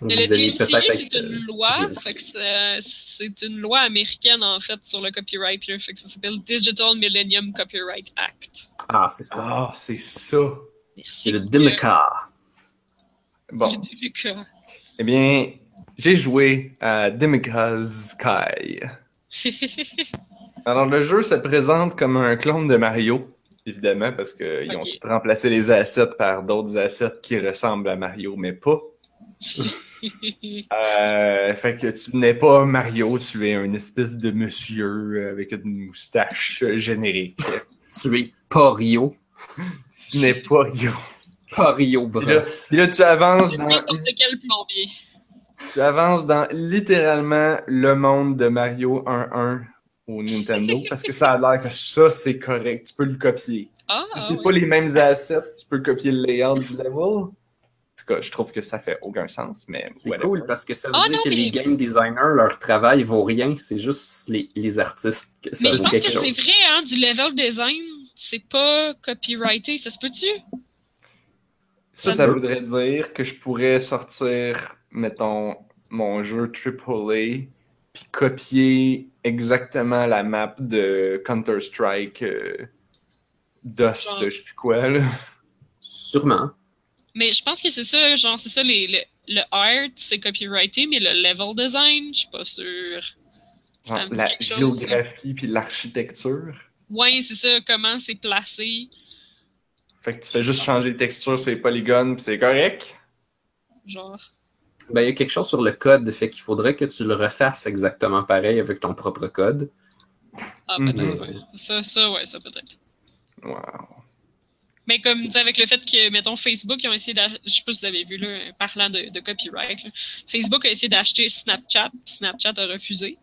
Mais le D M C A, c'est une loi. Fait que c'est, c'est une loi américaine, en fait, sur le copyright. Là, fait que ça s'appelle Digital Millennium Copyright Act. Ah, c'est ça. Ah, c'est ça. Merci. C'est le D M C A. Bon. Le D M C A. Eh bien, j'ai joué à D M C A's Sky. Alors, le jeu se présente comme un clone de Mario. Évidemment, parce qu'ils okay. ont tout remplacé les assets par d'autres assets qui ressemblent à Mario, mais pas. euh, fait que tu n'es pas Mario, tu es une espèce de monsieur avec une moustache générique. Tu es pas Rio. Tu n'es pas Rio. Pas Rio, Bros. Puis là, puis là, tu avances dans... quel plombier. Tu avances dans littéralement le monde de Mario un un. Au Nintendo, parce que ça a l'air que ça, c'est correct. Tu peux le copier. Ah, si c'est ah, pas oui. les mêmes assets, tu peux copier le layout du level. En tout cas, je trouve que ça fait aucun sens, mais... C'est whatever. Cool, parce que ça veut ah, dire non, que mais... les game designers, leur travail vaut rien, c'est juste les, les artistes. Que ça mais je pense que chose. C'est vrai, hein, du level design, c'est pas copyrighté, ça se peut-tu? Ça, ça, ça voudrait dire que je pourrais sortir, mettons, mon jeu triple A, puis copier exactement la map de Counter-Strike euh, Dust, genre, je sais plus quoi, là. Sûrement. Mais je pense que c'est ça, genre, c'est ça, les, le, le art, c'est copyrighté, mais le level design, je suis pas sûre. Genre, la géographie puis l'architecture. Oui, c'est ça, comment c'est placé. Fait que tu fais juste changer de texture sur les polygones puis c'est correct. Genre. Ben, il y a quelque chose sur le code, fait qu'il faudrait que tu le refasses exactement pareil avec ton propre code. Ah, peut-être, mm-hmm. ouais. Ça, ça, ouais, ça peut-être. Wow. Mais comme tu sais, avec le fait que, mettons, Facebook, ils ont essayé d'acheter, je sais pas si vous avez vu, là, parlant de, de copyright, là, Facebook a essayé d'acheter Snapchat, Snapchat a refusé.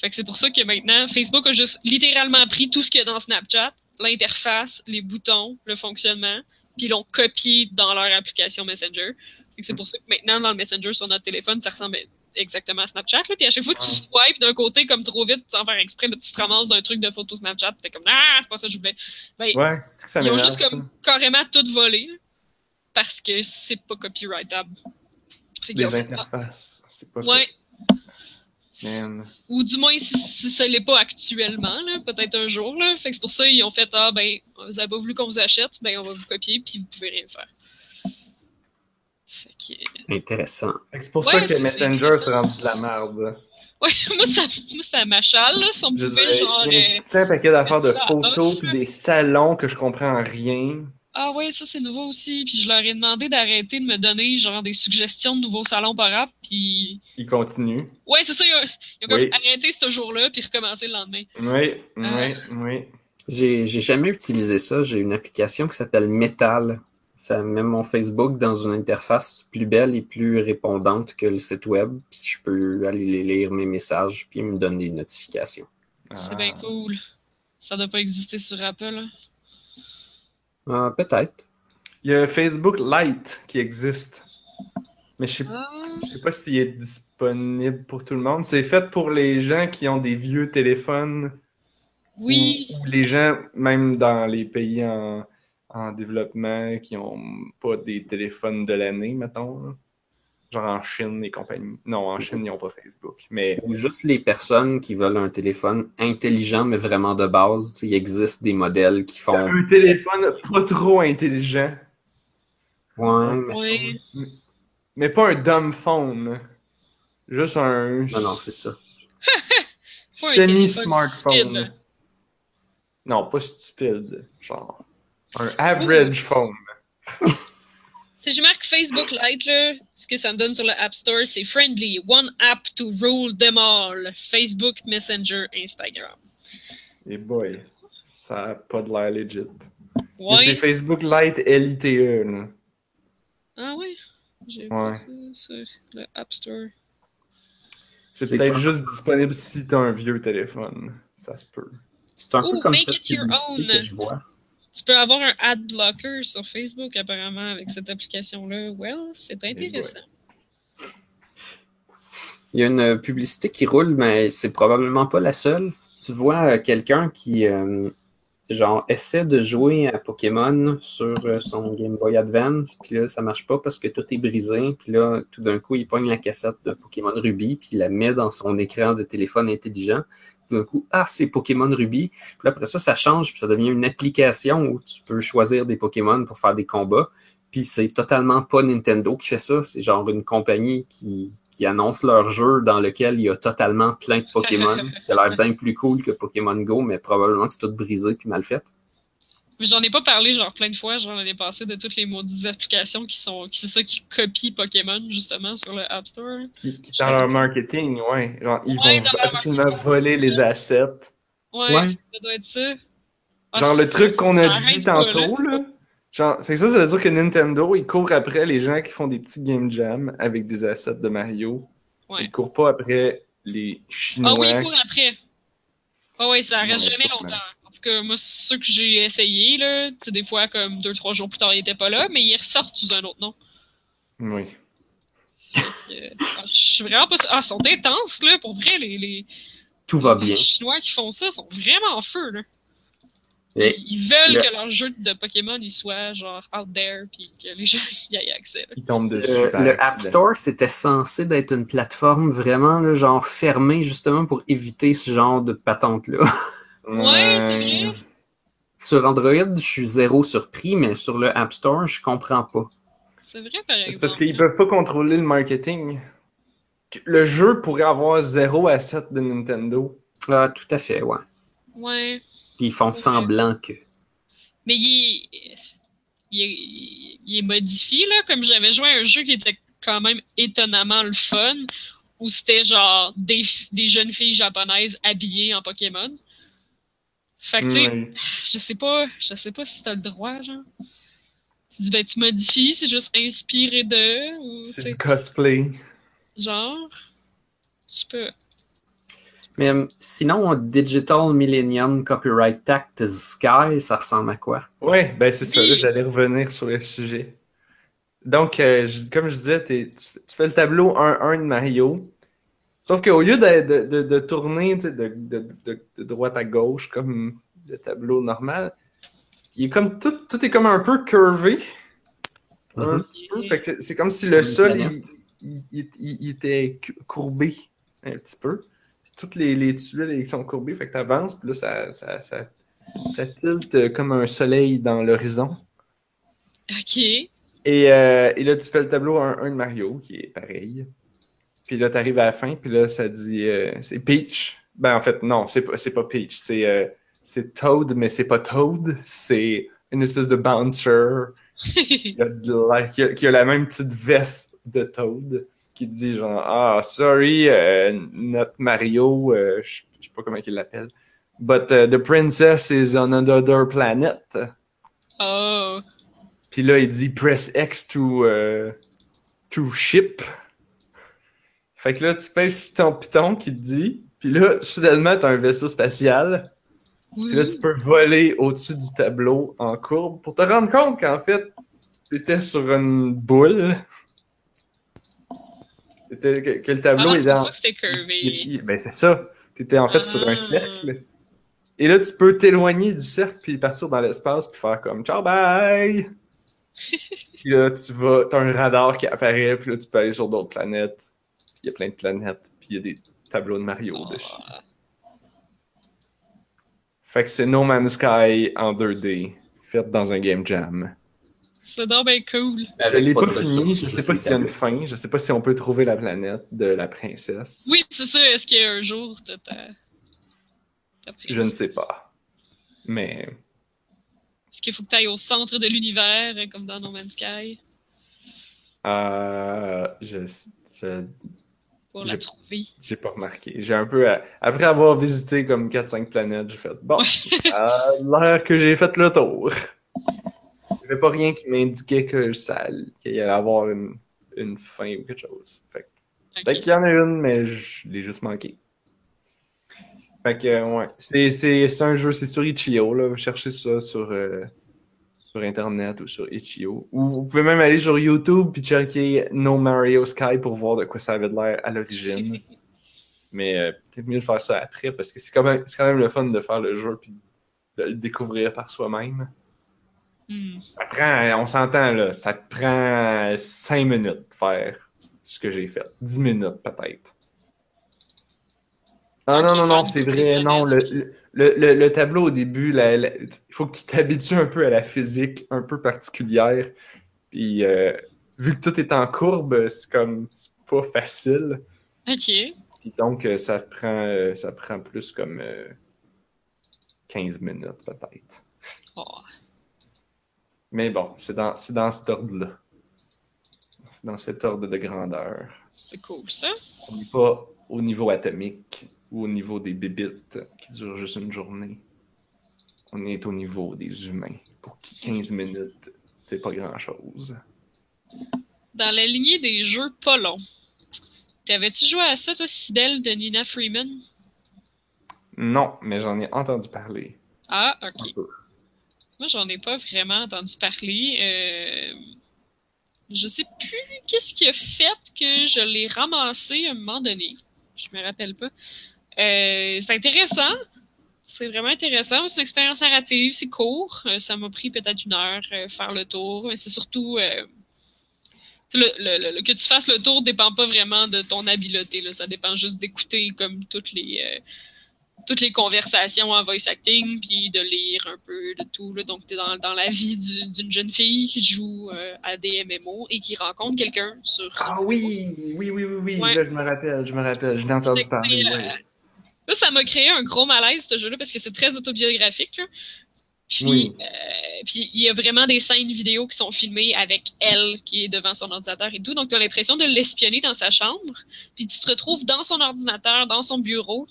Fait que c'est pour ça que maintenant, Facebook a juste littéralement pris tout ce qu'il y a dans Snapchat, l'interface, les boutons, le fonctionnement, puis ils l'ont copié dans leur application Messenger. Fait que c'est pour ça que maintenant, dans le Messenger sur notre téléphone, ça ressemble exactement à Snapchat. Là. Puis à chaque fois que tu swipes d'un côté comme trop vite, sans faire exprès, là, tu te ramasses d'un truc de photo Snapchat, t'es comme « Ah, c'est pas ça que je voulais. » Ben, ouais, c'est que ça ils ont juste comme carrément tout volé, là, parce que c'est pas copyrightable. Fait les interfaces, c'est pas... Ouais. Man. Ou du moins, si, si ça l'est pas actuellement, là, peut-être un jour. Là. Fait que c'est pour ça qu'ils ont fait « Ah, ben, vous avez pas voulu qu'on vous achète, ben on va vous copier, puis vous pouvez rien faire. » Fait que... Intéressant. Fait que c'est pour ouais, ça que Messenger s'est rendu de la merde. Ouais, moi, ça, moi, ça m'achale, là, son petit genre... Il y a un putain paquet d'affaires de photos puis des salons que je comprends rien. Ah ouais, ça, c'est nouveau aussi. Puis je leur ai demandé d'arrêter de me donner, genre, des suggestions de nouveaux salons par app, puis... Ils continuent. Ouais, c'est ça, ils ont, ils ont oui. comme arrêté ce jour-là puis recommencé le lendemain. Oui, euh... oui, oui. J'ai, j'ai jamais utilisé ça. J'ai une application qui s'appelle Metal. Ça met mon Facebook dans une interface plus belle et plus répondante que le site web. Puis je peux aller lire mes messages, puis ils me donnent des notifications. C'est ah. bien cool. Ça doit pas exister sur Apple. Hein? Euh, peut-être. Il y a Facebook Lite qui existe. Mais je sais, ah. je sais pas s'il est disponible pour tout le monde. C'est fait pour les gens qui ont des vieux téléphones. Oui. Ou les gens, même dans les pays en... en développement, qui n'ont pas des téléphones de l'année, mettons. Là. Genre en Chine et compagnie. Non, en Chine, ils n'ont pas Facebook. Mais... Ou juste les personnes qui veulent un téléphone intelligent, mais vraiment de base. Il existe des modèles qui font... Un téléphone pas trop intelligent. Ouais, mais... Oui. Mais pas un dumb phone. Juste un... Non, non, c'est ça. Semi-smartphone. Non, pas stupide. Genre... Un average phone. Si je marque Facebook Lite, là, ce que ça me donne sur le App Store, c'est friendly, one app to rule them all. Facebook, Messenger, Instagram. Et hey boy, ça n'a pas de l'air legit. Ouais. Mais c'est Facebook Lite L I T E. Là. Ah oui? J'ai ouais. vu ça sur le App Store. C'est, c'est peut-être pas... juste disponible si t'as un vieux téléphone. Ça se peut. C'est un Ooh, peu comme make cette it your own. Que je vois. Tu peux avoir un ad blocker sur Facebook, apparemment, avec cette application-là. Well, c'est intéressant. Il y a une publicité qui roule, mais c'est probablement pas la seule. Tu vois quelqu'un qui, euh, genre, essaie de jouer à Pokémon sur son Game Boy Advance, puis là, ça marche pas parce que tout est brisé, puis là, tout d'un coup, il pogne la cassette de Pokémon Ruby, puis il la met dans son écran de téléphone intelligent. D'un coup, ah, c'est Pokémon Ruby. Puis après ça, ça change, puis ça devient une application où tu peux choisir des Pokémon pour faire des combats. Puis c'est totalement pas Nintendo qui fait ça. C'est genre une compagnie qui, qui annonce leur jeu dans lequel il y a totalement plein de Pokémon. Ça a l'air bien plus cool que Pokémon Go, mais probablement que c'est tout brisé puis mal fait. Mais j'en ai pas parlé genre plein de fois, genre l'année passée, de toutes les maudites applications qui sont, qui c'est ça, qui copient Pokémon, justement, sur le App Store. Qui, qui, dans leur marketing, ouais. Genre, ils ouais, vont absolument voler les assets. Ouais, ouais, ça doit être ça. Ah, genre, le truc qu'on a dit tantôt, pas, là. là. Genre, fait que ça, ça veut dire que Nintendo, ils courent après les gens qui font des petits game jams avec des assets de Mario. Ouais. Ils courent pas après les Chinois. Ah oui, ils courent après. Ah oh, oui, ça reste non, jamais sûrement. Longtemps. En tout cas, moi, ceux que j'ai essayé, là, des fois, comme deux, trois jours plus tard, ils n'étaient pas là, mais ils ressortent sous un autre nom. Oui. Euh, je suis vraiment pas... Ah, ils sont intenses, là, pour vrai, les... les... Tout va les bien. Les Chinois qui font ça sont vraiment en feu, là. Et ils veulent le... que leur jeu de Pokémon, il soit, genre, out there, puis que les gens y aient accès. Là. Ils tombent dessus. Le, le App Store, c'était censé d'être une plateforme vraiment, là, genre, fermée, justement, pour éviter ce genre de patente-là. Ouais, c'est vrai. Sur Android, je suis zéro surpris, mais sur le App Store, je comprends pas. C'est vrai, par exemple. C'est parce qu'ils peuvent pas contrôler le marketing. le jeu pourrait avoir zéro asset de Nintendo. Ah, tout à fait, ouais. Ouais. Puis ils font ouais. semblant que... Mais il est... il est... il est modifié, là. Comme j'avais joué à un jeu qui était quand même étonnamment le fun, où c'était genre des, des jeunes filles japonaises habillées en Pokémon. Fait que, tu sais, oui. je sais pas, je sais pas si t'as le droit, genre. Tu dis, ben, tu modifies, c'est juste inspiré d'eux. Ou, c'est du cosplay. Genre, je peux. Mais sinon, Digital Millennium Copyright Act Sky, ça ressemble à quoi? Oui, ben c'est ça, là, j'allais revenir sur le sujet. Donc, euh, je, comme je disais, tu, tu fais le tableau un un de Mario. Sauf qu'au lieu de, de, de, de tourner de, de, de, de droite à gauche comme le tableau normal, il est comme tout, tout est comme un peu curvé. Mm-hmm. Un petit peu. Fait que c'est comme si le sol il, il, il, il était courbé un petit peu. Puis toutes les, les tuiles ils sont courbées. Fait que tu avances, puis là, ça, ça, ça, ça tilte comme un soleil dans l'horizon. OK. Et, euh, et là, tu fais le tableau un un de Mario, qui est pareil. Puis là, t'arrives à la fin, puis là, ça dit... Euh, c'est Peach. Ben, en fait, non, c'est, c'est pas Peach. C'est, euh, c'est Toad, mais c'est pas Toad. C'est une espèce de bouncer qui, a de la, qui, a, qui a la même petite veste de Toad qui dit genre « Ah, sorry, euh, notre Mario, euh, je sais pas comment il l'appelle, but uh, the princess is on another planet. » Oh. Puis là, il dit « Press X to, euh, to ship. » Fait que là, tu pèses sur ton piton qui te dit, puis là, soudainement, t'as un vaisseau spatial. Oui. Puis là, tu peux voler au-dessus du tableau en courbe pour te rendre compte qu'en fait, t'étais sur une boule. T'étais, que, que le tableau ah, est dans... C'est pour ça que c'était curvé. Il, il, ben, c'est ça. T'étais en fait ah. sur un cercle. Et là, tu peux t'éloigner du cercle, puis partir dans l'espace, puis faire comme « Ciao, bye! » Puis là, tu vas... T'as un radar qui apparaît, puis là, tu peux aller sur d'autres planètes. Puis il y a plein de planètes, puis il y a des tableaux de Mario oh. dessus. Fait que c'est No Man's Sky en deux D, fait dans un Game Jam. C'est donc bien cool. Je l'ai pas, pas fini, je sais pas s'il y a une fin, je sais pas si on peut trouver la planète de la princesse. Oui, c'est ça, est-ce qu'il y a un jour de ta... Je ne sais pas. Mais. Est-ce qu'il faut que tu ailles au centre de l'univers, comme dans No Man's Sky? Euh. Je. je... Pour la j'ai... trouver. J'ai pas remarqué. J'ai un peu. À... Après avoir visité comme quatre cinq planètes, j'ai fait. Bon, ouais. Ça a l'air que j'ai fait le tour. Il n'y avait pas rien qui m'indiquait que ça... qu'il y allait avoir une... une fin ou quelque chose. Fait que... okay. Peut-être qu'il y en a une, mais je l'ai juste manqué. Fait que, ouais. C'est, c'est, c'est un jeu, c'est sur Itch point io, là. Vous cherchez ça sur, euh, sur Internet ou sur Itch point io. Ou vous pouvez même aller sur YouTube puis checker No Mario Sky pour voir de quoi ça avait l'air à l'origine. Mais euh, peut-être mieux de faire ça après parce que c'est quand même, c'est quand même le fun de faire le jeu puis de le découvrir par soi-même. Mm. Ça prend, on s'entend là, ça te prend cinq minutes de faire ce que j'ai fait. dix minutes peut-être. Non, non, non, non, c'est vrai, non, le, le, le, le tableau au début, il faut que tu t'habitues un peu à la physique un peu particulière, puis euh, vu que tout est en courbe, c'est comme, c'est pas facile. OK. Puis donc, ça prend, ça prend plus comme euh, quinze minutes, peut-être. Oh. Mais bon, c'est dans, c'est dans cet ordre-là. C'est dans cet ordre de grandeur. C'est cool, ça. On n'est pas au niveau atomique. Ou au niveau des bébites qui durent juste une journée. On est au niveau des humains. Pour qui quinze minutes, c'est pas grand-chose. Dans la lignée des jeux pas longs, t'avais-tu joué à ça, toi, Cibele, de Nina Freeman? Non, mais j'en ai entendu parler. Ah, OK. Moi, j'en ai pas vraiment entendu parler. Euh... Je sais plus qu'est-ce qui a fait que je l'ai ramassé à un moment donné. Je me rappelle pas. Euh, c'est intéressant. C'est vraiment intéressant. C'est une expérience narrative. C'est court. Euh, ça m'a pris peut-être une heure euh, faire le tour. Mais c'est surtout... Euh, le, le, le que tu fasses le tour dépend pas vraiment de ton habileté. Là. Ça dépend juste d'écouter comme toutes les, euh, toutes les conversations en voice acting, puis de lire un peu de tout. Là. Donc, t'es dans, dans la vie du, d'une jeune fille qui joue euh, à des M M O et qui rencontre quelqu'un sur... Ah sur oui, oui, oui, oui, oui, ouais. Là, je me rappelle, je me rappelle, je l'ai entendu parler, euh, ouais. Là, ça m'a créé un gros malaise, ce jeu-là, parce que c'est très autobiographique, là. Puis, oui. euh, puis il y a vraiment des scènes vidéo qui sont filmées avec elle qui est devant son ordinateur et tout. Donc, tu as l'impression de l'espionner dans sa chambre. Puis, tu te retrouves dans son ordinateur, dans son bureau.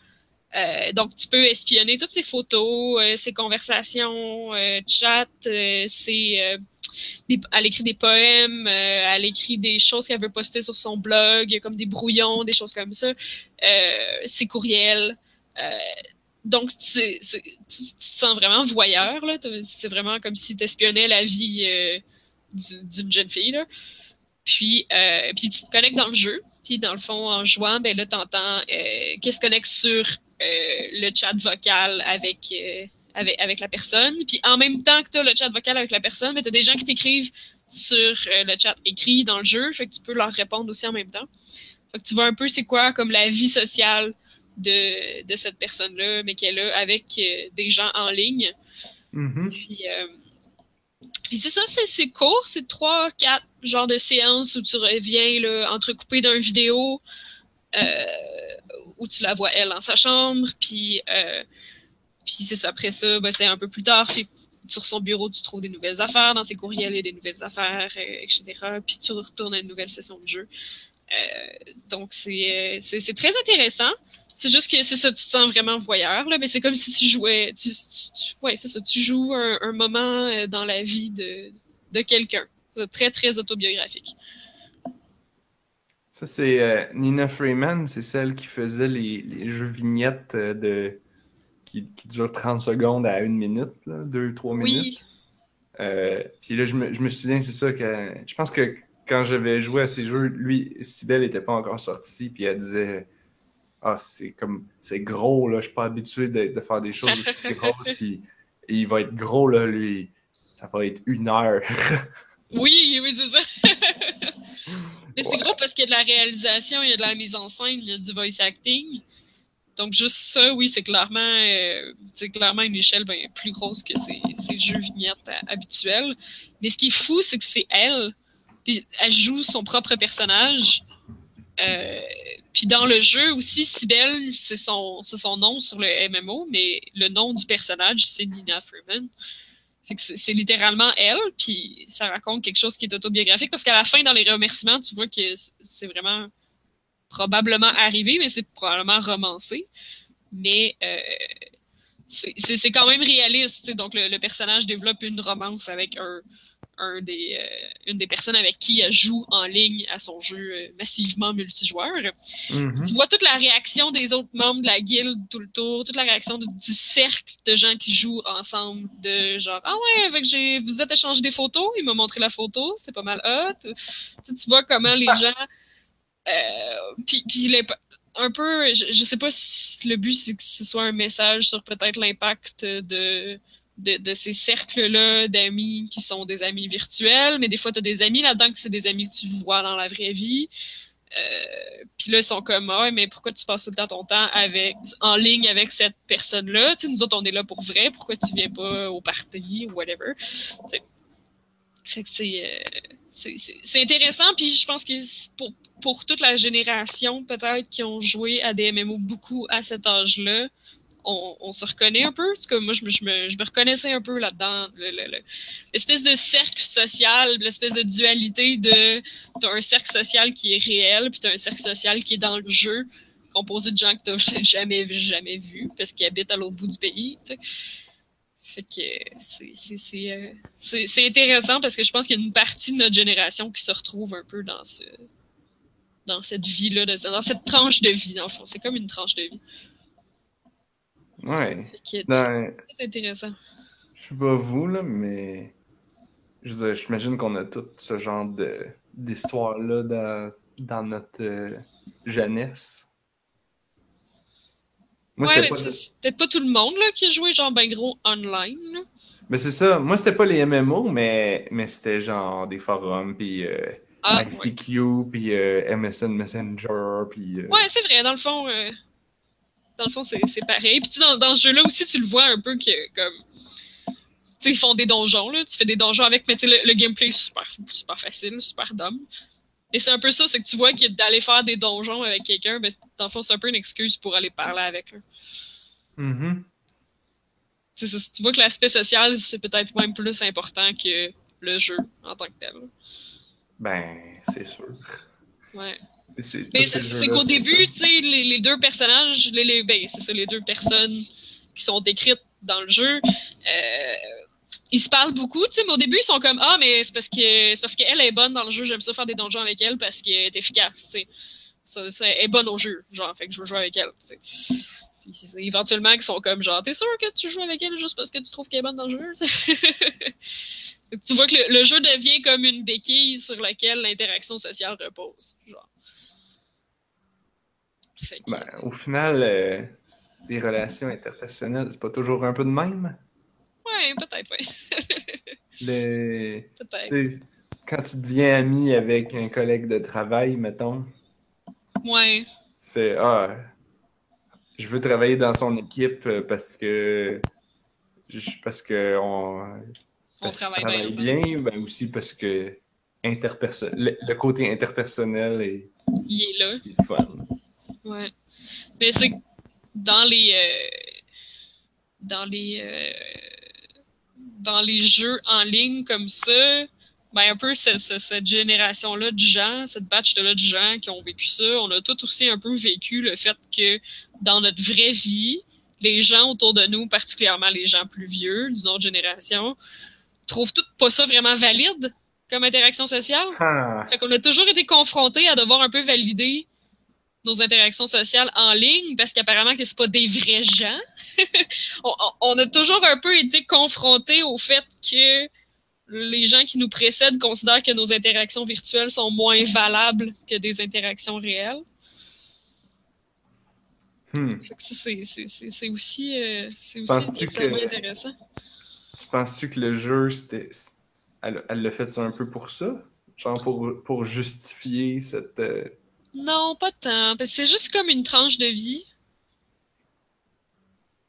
Euh, donc, tu peux espionner toutes ses photos, euh, ses conversations, euh, chat, euh, ses, euh, des, elle écrit des poèmes, euh, elle écrit des choses qu'elle veut poster sur son blog, comme des brouillons, des choses comme ça. Euh, ses courriels. Euh, Donc, tu, tu, tu te sens vraiment voyeur, là. C'est vraiment comme si tu espionnais la vie euh, du, d'une jeune fille, là. Puis, euh, puis, tu te connectes dans le jeu. Puis, dans le fond, en jouant, ben là, t'entends euh, qu'elle se connecte sur euh, le chat vocal avec, euh, avec, avec la personne. Puis, en même temps que t'as le chat vocal avec la personne, ben, t'as des gens qui t'écrivent sur euh, le chat écrit dans le jeu. Fait que tu peux leur répondre aussi en même temps. Fait que tu vois un peu c'est quoi comme la vie sociale De, de cette personne-là, mais qu'elle a avec euh, des gens en ligne. Mm-hmm. Puis, euh, puis c'est ça, c'est, c'est court, c'est trois, quatre genres de séances où tu reviens là, entrecoupé d'une vidéo euh, où tu la vois elle dans sa chambre, puis, euh, puis c'est ça, après ça, ben, c'est un peu plus tard, puis sur son bureau, tu trouves des nouvelles affaires, dans ses courriels, il y a des nouvelles affaires, euh, et cetera, puis tu retournes à une nouvelle session de jeu. Euh, donc c'est, c'est, c'est très intéressant. C'est juste que c'est ça, tu te sens vraiment voyeur, là, mais c'est comme si tu jouais, tu, tu, tu, ouais, c'est ça, tu joues un, un moment dans la vie de, de quelqu'un. C'est très, très autobiographique. Ça, c'est euh, Nina Freeman, c'est celle qui faisait les, les jeux vignettes de, qui, qui durent trente secondes à une minute, là, deux, trois minutes. Oui. Euh, puis là, je me, je me souviens, c'est ça, que je pense que quand j'avais joué à ces jeux, lui, Cibele n'était pas encore sortie, puis elle disait... Ah, c'est comme, c'est gros, là, je suis pas habitué de, de faire des choses aussi grosses, puis il va être gros, là, lui, ça va être une heure. Oui, oui, c'est ça. Mais ouais. C'est gros parce qu'il y a de la réalisation, il y a de la mise en scène, il y a du voice acting. Donc, juste ça, oui, c'est clairement, euh, c'est clairement une échelle ben, plus grosse que ces, ces jeux vignettes habituels. Mais ce qui est fou, c'est que c'est elle, puis elle joue son propre personnage. Euh, puis dans le jeu aussi, Cibele, c'est son, c'est son nom sur le M M O, mais le nom du personnage, c'est Nina Freeman. Fait que c'est, c'est littéralement elle, puis ça raconte quelque chose qui est autobiographique, parce qu'à la fin, dans les remerciements, tu vois que c'est vraiment probablement arrivé, mais c'est probablement romancé. Mais euh, c'est, c'est, c'est quand même réaliste, t'sais. Donc le, le personnage développe une romance avec un... Un des, euh, une des personnes avec qui elle joue en ligne à son jeu euh, massivement multijoueur. Mm-hmm. Tu vois toute la réaction des autres membres de la guilde tout le tour, toute la réaction de, du cercle de gens qui jouent ensemble, de genre « Ah ouais, avec j'ai, vous êtes échangé des photos, il m'a montré la photo, c'était pas mal hot. » tu, tu vois comment les ah. gens... Euh, puis, puis les, un peu, je, je sais pas si le but c'est que ce soit un message sur peut-être l'impact de... De, de ces cercles-là d'amis qui sont des amis virtuels, mais des fois, t'as des amis là-dedans que c'est des amis que tu vois dans la vraie vie. Euh, Puis là, ils sont comme « Ah, mais pourquoi tu passes tout le temps ton temps avec, en ligne avec cette personne-là? T'sais, nous autres, on est là pour vrai. Pourquoi tu viens pas au party ou whatever? » Fait que c'est, euh, c'est, c'est, c'est intéressant. Puis je pense que pour, pour toute la génération, peut-être, qui ont joué à des M M O beaucoup à cet âge-là, On, on se reconnaît un peu. En tout cas, moi, je me, je me, je me reconnaissais un peu là-dedans. Le, le, le, l'espèce de cercle social, l'espèce de dualité de... T'as un cercle social qui est réel, puis t'as un cercle social qui est dans le jeu, composé de gens que t'as jamais vu, jamais vu, parce qu'ils habitent à l'autre bout du pays, tu sais. Fait que c'est, c'est, c'est, euh, c'est, c'est intéressant, parce que je pense qu'il y a une partie de notre génération qui se retrouve un peu dans ce... dans cette vie-là, dans cette tranche de vie, dans le fond. C'est comme une tranche de vie. Ouais. C'est très intéressant. Je sais pas vous, là, mais je veux dire, j'imagine qu'on a tout ce genre de... d'histoire-là dans, dans notre euh, jeunesse. Moi, ouais, c'était mais pas... c'est... c'est peut-être pas tout le monde là, qui a joué genre ben gros online. Là. Mais c'est ça. Moi, c'était pas les M M O, mais, mais c'était genre des forums, puis euh, ah, I C Q, puis euh, M S N Messenger, puis... Euh... Ouais, c'est vrai, dans le fond... Euh... Dans le fond, c'est, c'est pareil. Puis dans, dans ce jeu-là aussi, tu le vois un peu que comme. Tu sais, ils font des donjons, là. Tu fais des donjons avec, mais tu sais, le, le gameplay est super, super facile, super dumb. Et c'est un peu ça, c'est que tu vois que d'aller faire des donjons avec quelqu'un, ben, dans le fond, c'est un peu une excuse pour aller parler avec eux. Mm-hmm. Tu sais, tu vois que l'aspect social, c'est peut-être même plus important que le jeu en tant que tel. Ben, c'est sûr. Ouais. C'est, mais c'est, c'est qu'au c'est début, tu sais, les, les deux personnages, les, les, ben, c'est ça, les deux personnes qui sont décrites dans le jeu, euh, ils se parlent beaucoup, tu sais, mais au début, ils sont comme « Ah, mais c'est parce que c'est parce qu'elle est bonne dans le jeu, j'aime ça faire des donjons avec elle parce qu'elle est efficace, tu sais. Ça, ça, elle est bonne au jeu, genre, fait que je veux jouer avec elle, tu sais. » Puis c'est, éventuellement, ils sont comme genre « T'es sûr que tu joues avec elle juste parce que tu trouves qu'elle est bonne dans le jeu? » Tu vois que le, le jeu devient comme une béquille sur laquelle l'interaction sociale repose, genre. Que... Ben, au final, euh, les relations interpersonnelles, c'est pas toujours un peu de même? Ouais, peut-être, oui. Le... Peut-être. Quand tu deviens ami avec un collègue de travail, mettons, ouais. Tu fais « Ah, je veux travailler dans son équipe parce que parce que on, parce on travaille, travaille bien, bien ben aussi parce que interperson... le, le côté interpersonnel est, il est là. Il est fun. Ouais. Mais c'est dans les euh, dans les euh, dans les jeux en ligne comme ça, ben un peu cette, cette génération-là de gens, cette batch-là de gens qui ont vécu ça, on a tous aussi un peu vécu le fait que dans notre vraie vie, les gens autour de nous, particulièrement les gens plus vieux, d'une autre génération, trouvent tout pas ça vraiment valide comme interaction sociale. Ah. Fait qu'on a toujours été confrontés à devoir un peu valider nos interactions sociales en ligne, parce qu'apparemment que c'est pas des vrais gens. on, on a toujours un peu été confrontés au fait que les gens qui nous précèdent considèrent que nos interactions virtuelles sont moins valables que des interactions réelles. Hmm. Fait que ça, c'est, c'est, c'est, c'est aussi, euh, c'est aussi que, intéressant. Tu penses-tu que le jeu, c'était, elle, elle l'a fait un peu pour ça? Genre pour, pour justifier cette... Euh... Non, pas tant. Parce que c'est juste comme une tranche de vie.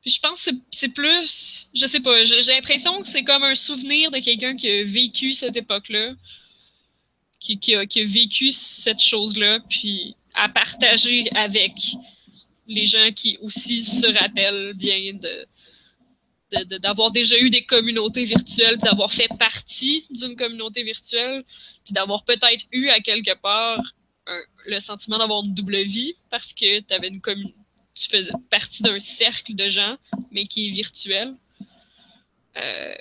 Puis je pense que c'est, c'est plus... Je sais pas, j'ai, j'ai l'impression que c'est comme un souvenir de quelqu'un qui a vécu cette époque-là, qui, qui, a, qui a vécu cette chose-là, puis à partager avec les gens qui aussi se rappellent bien de, de, de, d'avoir déjà eu des communautés virtuelles, puis d'avoir fait partie d'une communauté virtuelle, puis d'avoir peut-être eu à quelque part le sentiment d'avoir une double vie parce que t'avais une commun- tu faisais partie d'un cercle de gens, mais qui est virtuel. Euh,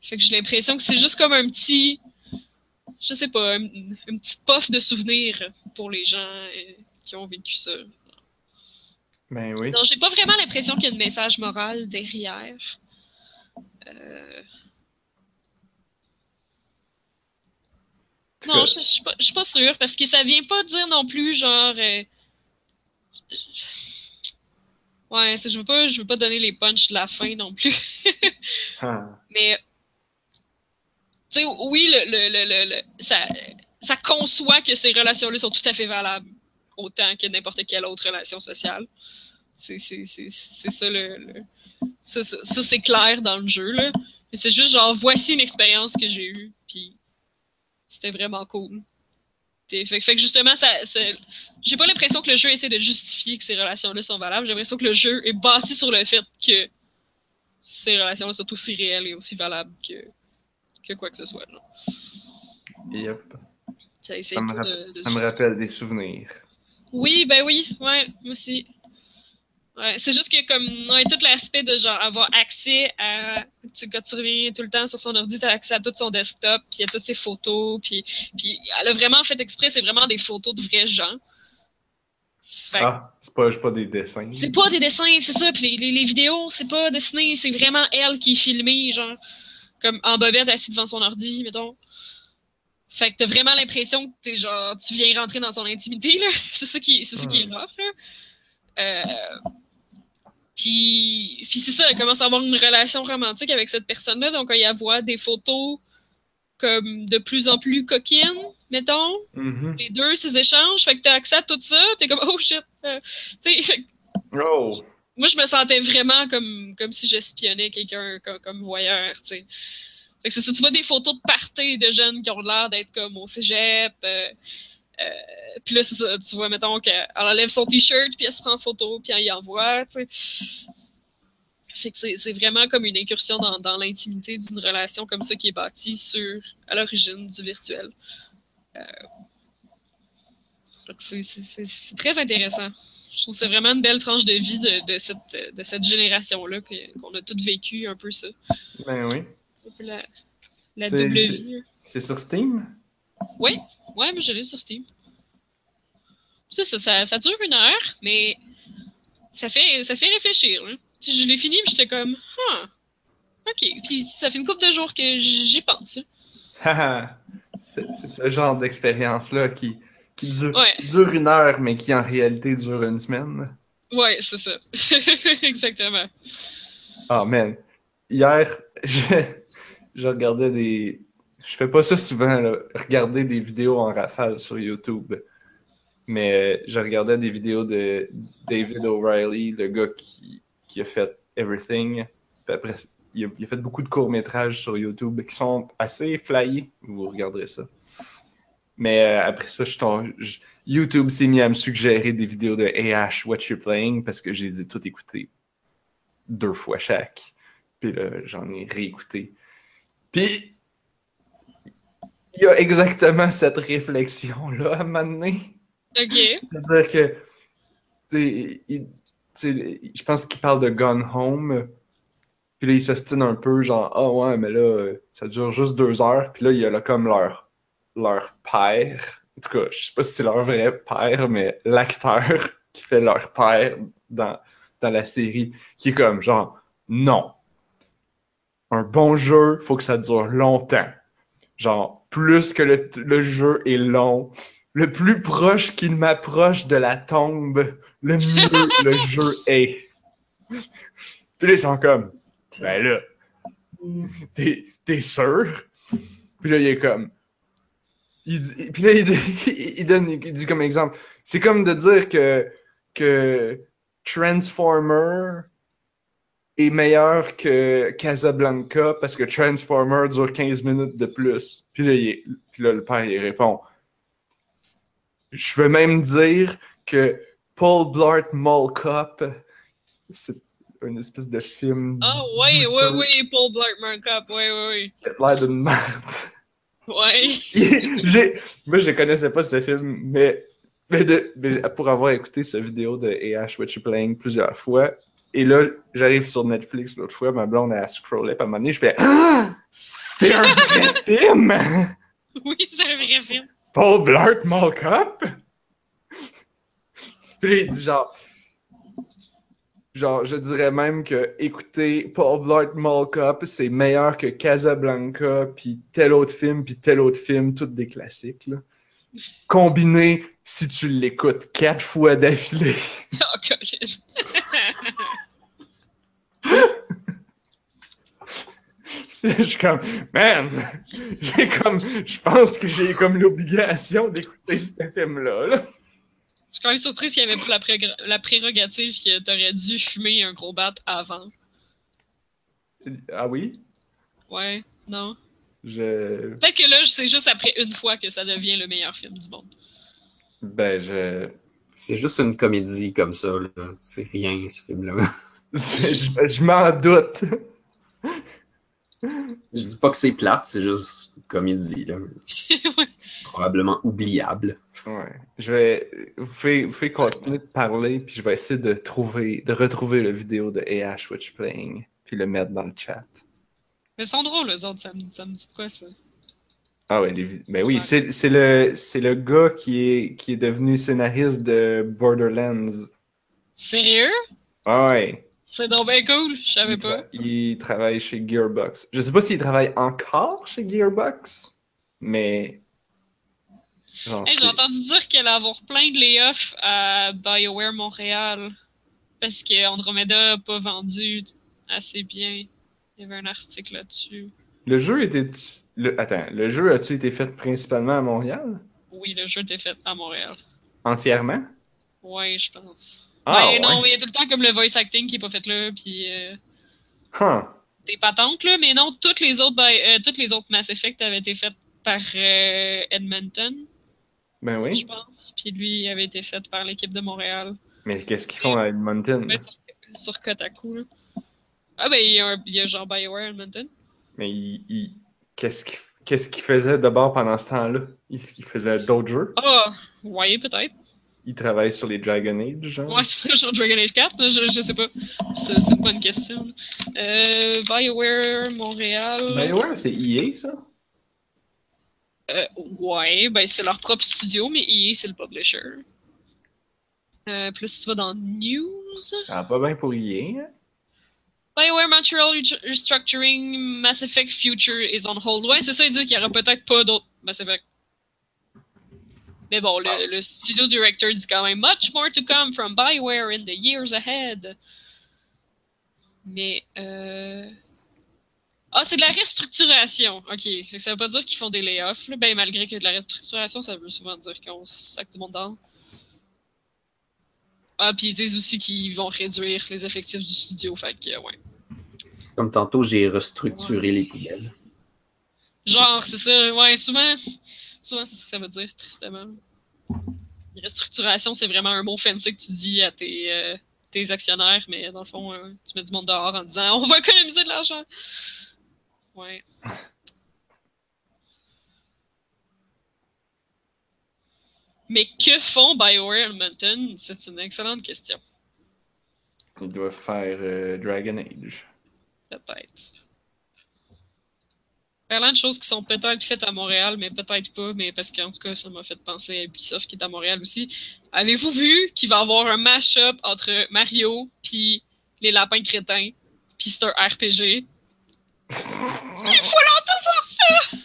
fait que j'ai l'impression que c'est juste comme un petit, je sais pas, un, un petit puff de souvenirs pour les gens euh, qui ont vécu ça. Ben oui. Non, j'ai pas vraiment l'impression qu'il y a de message moral derrière. Euh... Non, je, je, suis pas, je suis pas sûre, parce que ça vient pas dire non plus, genre... Euh... Ouais, je veux pas, je veux pas donner les punchs de la fin non plus. ah. Mais, tu sais, oui, le, le, le, le, le, ça, ça conçoit que ces relations-là sont tout à fait valables, autant que n'importe quelle autre relation sociale. C'est, c'est, c'est, c'est ça, le, le... Ça, ça, ça, c'est clair dans le jeu, là. Mais c'est juste, genre, voici une expérience que j'ai eue, puis... C'était vraiment cool. Fait, fait que justement, ça, ça, j'ai pas l'impression que le jeu essaie de justifier que ces relations-là sont valables. J'ai l'impression que le jeu est bâti sur le fait que ces relations-là sont aussi réelles et aussi valables que, que quoi que ce soit. Genre. Yep. Ça, ça, me, rapp- de, de ça me rappelle des souvenirs. Oui, ben oui, ouais, moi aussi. Ouais, c'est juste que comme on a tout l'aspect de genre avoir accès à tu, quand tu reviens tout le temps sur son ordi, t'as accès à tout son desktop, puis à toutes ses photos, puis puis elle a vraiment fait exprès, c'est vraiment des photos de vrais gens. Fait, ah, c'est pas, c'est pas des dessins. C'est pas des dessins, c'est ça. Puis les, les, les vidéos, c'est pas dessiné, c'est vraiment elle qui est filmée, genre comme en bobette assise devant son ordi, mettons. Fait que t'as vraiment l'impression que t'es genre tu viens rentrer dans son intimité là. C'est ça qui, c'est ça qui est rough là. Euh, Puis, puis c'est ça, elle commence à avoir une relation romantique avec cette personne-là, donc elle y voit des photos comme de plus en plus coquines, mettons, mm-hmm. les deux, ces échanges, fait que t'as accès à tout ça, t'es comme « Oh shit! Euh, » t'sais, oh. Moi, je me sentais vraiment comme, comme si j'espionnais quelqu'un comme, comme voyeur, tu sais. Fait que c'est ça, tu vois des photos de parties de jeunes qui ont l'air d'être comme au cégep. Euh, euh, puis là, c'est ça, tu vois, mettons qu'elle enlève son t-shirt, puis elle se prend en photo, puis elle y envoie, tu sais. Fait que c'est, c'est vraiment comme une incursion dans, dans l'intimité d'une relation comme ça qui est bâtie sur, à l'origine, du virtuel. Euh, donc c'est, c'est, c'est, c'est très intéressant. Je trouve que c'est vraiment une belle tranche de vie de, de, cette, de cette génération-là que, qu'on a toutes vécu un peu ça. Ben oui. La, la c'est, double vie. C'est, c'est sur Steam? Oui, ouais, mais je l'ai sur Steam. Ça, ça, ça, ça dure une heure, mais ça fait, ça fait réfléchir. Hein. Je l'ai fini, puis j'étais comme, ah, ok. Puis ça fait une couple de jours que j'y pense. Hein. c'est, c'est ce genre d'expérience-là qui... Qui dure, ouais. qui dure une heure, mais qui en réalité dure une semaine. Ouais, c'est ça. Exactement. Oh man. Hier, je, je regardais des... Je fais pas ça souvent, là, regarder des vidéos en rafale sur YouTube. Mais je regardais des vidéos de David O'Reilly, le gars qui, qui a fait Everything. Puis après, il a, il a fait beaucoup de courts-métrages sur YouTube qui sont assez flyés. Vous regarderez ça. Mais euh, après ça, je tombe, je, YouTube s'est mis à me suggérer des vidéos de Hey Ash, what you playing? Parce que j'ai dit tout écouter deux fois chaque. Puis là, j'en ai réécouté. Puis, il y a exactement cette réflexion-là à m'amener. OK. C'est-à-dire que, t'sais, il, t'sais, je pense qu'il parle de Gone Home. Puis là, il s'ostine un peu, genre, ah oh, ouais, mais là, ça dure juste deux heures. Puis là, il y a là, comme l'heure. Leur père, en tout cas, je sais pas si c'est leur vrai père, mais l'acteur qui fait leur père dans, dans la série, qui est comme genre, non, un bon jeu, faut que ça dure longtemps. Genre, plus que le, le jeu est long, le plus proche qu'il m'approche de la tombe, le mieux le jeu est. Puis ils sont comme, ben là, t'es, t'es sûr? Puis là, il est comme, Il dit, puis là, il dit, il, donne, il dit comme exemple, c'est comme de dire que, que Transformer est meilleur que Casablanca parce que Transformer dure quinze minutes de plus. Puis là, il, puis là le père, il répond, je veux même dire que Paul Blart Mall Cop, c'est une espèce de film... Ah oh, oui, oui, oui, Paul Blart Mall Cop, oui, oui, oui. L'air d'une merde. Ouais. j'ai... Moi, je connaissais pas ce film, mais, mais, de... mais pour avoir écouté cette vidéo de A H What You Playing plusieurs fois, et là, j'arrive sur Netflix l'autre fois, ma blonde, elle scrollait, puis à un moment donné, je fais ah! C'est un vrai film! Oui, c'est un vrai film. Paul Blart Mall Cop? Puis il dit genre, genre, je dirais même que écouter Paul Blart Mall Cop, c'est meilleur que Casablanca, puis tel autre film, puis tel autre film, toutes des classiques, là. Combiné, si tu l'écoutes quatre fois d'affilée. Oh, God. Je suis comme, man, j'ai comme, je pense que j'ai comme l'obligation d'écouter ce film-là, là. Je suis quand même surprise qu'il y avait pour la, pré- la prérogative que t'aurais dû fumer un gros bat avant. Ah oui? Ouais, non. Je... Peut-être que là, c'est juste après une fois que ça devient le meilleur film du monde. Ben, je... C'est juste une comédie comme ça, là. C'est rien, ce film-là. je, je m'en doute. Je dis pas que c'est plate, c'est juste une comédie, là. Ouais. Probablement oubliable. Ouais. Je vais... Vous pouvez, vous pouvez continuer de parler, puis je vais essayer de trouver, de retrouver la vidéo de A H What You Playing, puis le mettre dans le chat. Mais c'est drôle, eux autres, ça me, ça me dit de quoi, ça? Ah ouais, les... ben oui, ouais. C'est, c'est, le, c'est le gars qui est, qui est devenu scénariste de Borderlands. Sérieux? Ah ouais. C'est donc bien cool, je savais tra- pas. Il travaille chez Gearbox. Je sais pas s'il travaille encore chez Gearbox, mais... Genre, hey, j'ai entendu dire qu'elle allait avoir plein de layoffs à BioWare Montréal parce qu'Andromeda n'a pas vendu assez bien. Il y avait un article là-dessus. Le jeu était... Le... Attends, le jeu a-tu été fait principalement à Montréal? Oui, le jeu était fait à Montréal. Entièrement? Oui, je pense. Ah, ouais, ouais. Non, il y a tout le temps comme le voice acting qui n'est pas fait là, puis... Euh... Huh. Des patentes, là, mais non, toutes les autres, euh, toutes les autres Mass Effect avaient été faites par euh, Edmonton. Ben oui. Je pense, puis lui avait été fait par l'équipe de Montréal. Mais qu'est-ce qu'ils font à Edmonton? Sur, sur Kotaku, là. Ah ben, il y, a un, il y a genre BioWare Edmonton. Mais il, il, qu'est-ce qu'il qu'est-ce qu'il faisait d'abord pendant ce temps-là? Est-ce qu'il faisait d'autres jeux? Ah, ouais, peut-être. Il travaille sur les Dragon Age, genre? Ouais, c'est ça, sur Dragon Age quatre, je, je sais pas. C'est, c'est une bonne question. Euh, BioWare, Montréal... BioWare, c'est E A, ça? Euh, ouais, ben c'est leur propre studio, mais E A, c'est le publisher. Euh, plus si tu vas dans News... Ah, pas bien pour E A, hein? BioWare Montreal Restructuring, Mass Effect Future is on hold. Ouais, c'est ça, ils disent qu'il y aura peut-être pas d'autres Mass Effect. Mais bon, le, le studio director dit quand même « Much more to come from BioWare in the years ahead ». Mais, euh... Ah, c'est de la restructuration. OK. Ça veut pas dire qu'ils font des layoffs. Là. Ben, malgré que de la restructuration, ça veut souvent dire qu'on sac du monde dans. Ah, puis ils disent aussi qu'ils vont réduire les effectifs du studio. Fait que, ouais. Comme tantôt, j'ai restructuré ouais. les poubelles. Genre, c'est ça. Ouais, souvent... Souvent, c'est ce que ça veut dire, tristement. Restructuration, c'est vraiment un mot fancy que tu dis à tes, euh, tes actionnaires, mais dans le fond, euh, tu mets du monde dehors en disant « On va économiser de l'argent! » Ouais. Mais que font BioWare Edmonton? C'est une excellente question. Ils doivent faire euh, Dragon Age. Peut-être. Parlant de choses qui sont peut-être faites à Montréal, mais peut-être pas, mais parce qu'en tout cas, ça m'a fait penser à Ubisoft qui est à Montréal aussi. Avez-vous vu qu'il va y avoir un mash-up entre Mario puis les lapins crétins, puis c'est un R P G? Il faut l'entendre voir ça!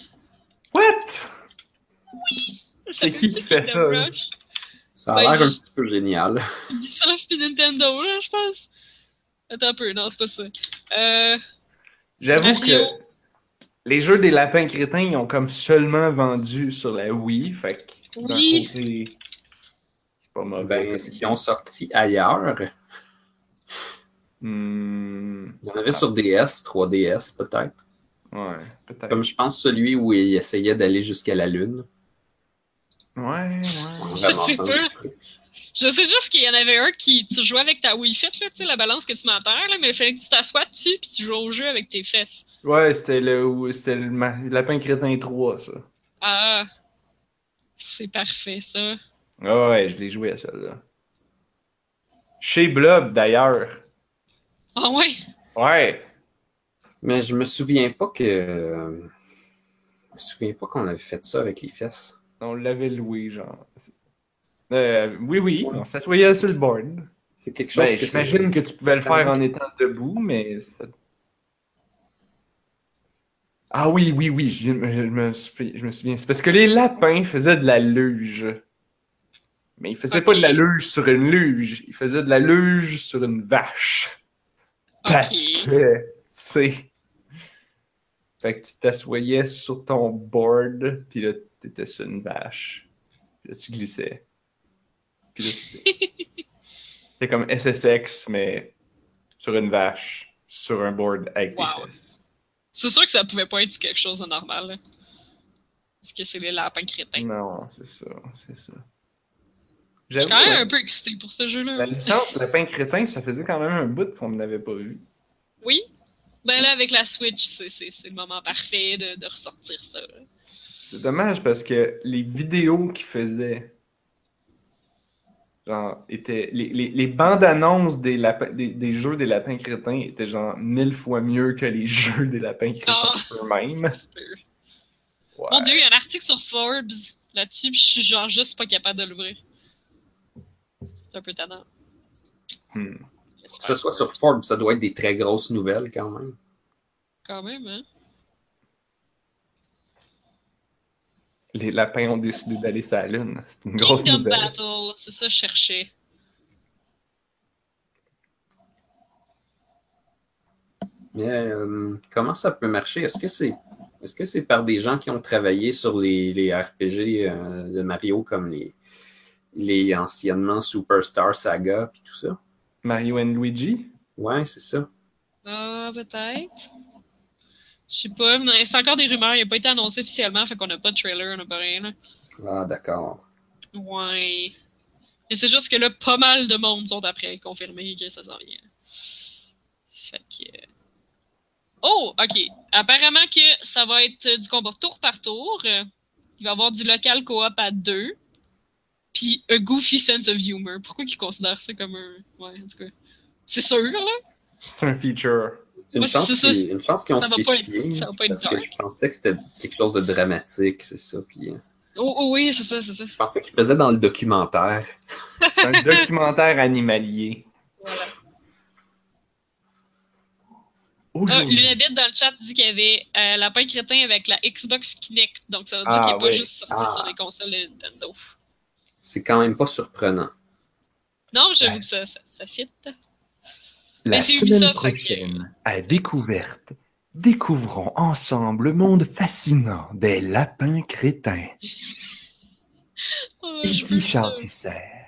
What? Oui! C'est qui qui fait ça? Ça a l'air un petit peu génial. Ubisoft puis Nintendo, là, je pense. Attends un peu, non, c'est pas ça. Euh, J'avoue que... Les jeux des lapins crétins, ils ont comme seulement vendu sur la Wii, fait que d'un oui. côté, c'est pas mauvais. Ben, est-ce qu'ils ont sorti ailleurs? Mmh, il y en avait ah. sur D S, trois D S peut-être. Ouais, peut-être. Comme je pense celui où ils essayaient d'aller jusqu'à la Lune. Ouais, ouais. Je sais pas. Je sais juste qu'il y en avait un qui, tu jouais avec ta Wii Fit, là, tu sais, la balance que tu mets à terre, là, mais il fallait que tu t'assoies dessus puis tu joues au jeu avec tes fesses. Ouais, c'était le, c'était le, le Lapin Crétin trois, ça. Ah, c'est parfait, ça. Ah ouais, je l'ai joué à celle-là. Chez Blob, d'ailleurs. Ah ouais? Ouais. Mais je me souviens pas que... Je me souviens pas qu'on avait fait ça avec les fesses. On l'avait loué, genre... Euh, oui, oui, on s'assoyait sur le board. C'est quelque chose ben, que j'imagine que tu pouvais le faire en étant debout, mais... Ça... Ah oui, oui, oui, je, je, me souviens, je me souviens. C'est parce que les lapins faisaient de la luge. Mais ils faisaient okay. pas de la luge sur une luge, ils faisaient de la luge sur une vache. Parce okay. que, tu sais... Fait que tu t'assoyais sur ton board, puis là, t'étais sur une vache. Puis là, tu glissais. C'était comme S S X, mais sur une vache, sur un board avec des wow. fesses. C'est sûr que ça pouvait pas être quelque chose de normal. Là. Parce que c'est les lapins crétins. Non, c'est ça, c'est ça. J'avoue, je suis quand même un peu excité pour ce jeu-là. La licence Lapin Crétin, ça faisait quand même un bout qu'on n'avait pas vu. Oui. Ben là, avec la Switch, c'est, c'est, c'est le moment parfait de, de ressortir ça. Là. C'est dommage parce que les vidéos qu'ils faisaient... Genre, était, les, les, les bandes-annonces des, lapins, des, des jeux des lapins crétins étaient genre mille fois mieux que les jeux des lapins crétins oh, eux-mêmes. Ouais. Mon Dieu, il y a un article sur Forbes là-dessus, puis je suis genre juste pas capable de l'ouvrir. C'est un peu tannant. Hmm. Que ce soit sur Forbes, ça doit être des très grosses nouvelles quand même. Quand même, hein? Les lapins ont décidé d'aller sur la Lune. C'est une grosse Kingdom nouvelle. Battle, c'est ça que je cherchais. Mais euh, comment ça peut marcher? Est-ce que c'est est-ce que c'est par des gens qui ont travaillé sur les, les R P G euh, de Mario comme les, les anciennement Superstar Saga puis tout ça. Mario and Luigi? Ouais, c'est ça. Ah, euh, peut-être. Je sais pas, mais c'est encore des rumeurs. Il n'a pas été annoncé officiellement, fait qu'on n'a pas de trailer, on n'a pas rien. Là. Ah, d'accord. Ouais. Mais c'est juste que là, pas mal de monde sont après confirmés que ça s'en vient. Fait que... Oh, OK. Apparemment que ça va être du combat tour par tour. Il va y avoir du local co-op à deux. Puis a goofy sense of humor. Pourquoi qu'ils considèrent ça comme un... Ouais, en tout cas. C'est sûr, là? C'est un feature. Une, ouais, chance qu'ils, une chance qu'ils ont ça spécifié, va pas être, ça va pas être parce dark. Que je pensais que c'était quelque chose de dramatique, c'est ça. Puis... Oh, oh oui, c'est ça, c'est ça. Je pensais qu'ils faisaient dans le documentaire. C'est un documentaire animalier. Voilà. Ah, Lunabit dans le chat dit qu'il y avait euh, Lapin Crétin avec la Xbox Kinect, donc ça veut dire ah, qu'il n'est oui. pas juste sorti ah. sur les consoles de Nintendo. C'est quand même pas surprenant. Non, j'avoue ouais. que ça, ça, ça fit. La Mais semaine Ubisoft, prochaine, que... à Découverte, découvrons ensemble le monde fascinant des lapins crétins. oh, Ici Charles Tissère.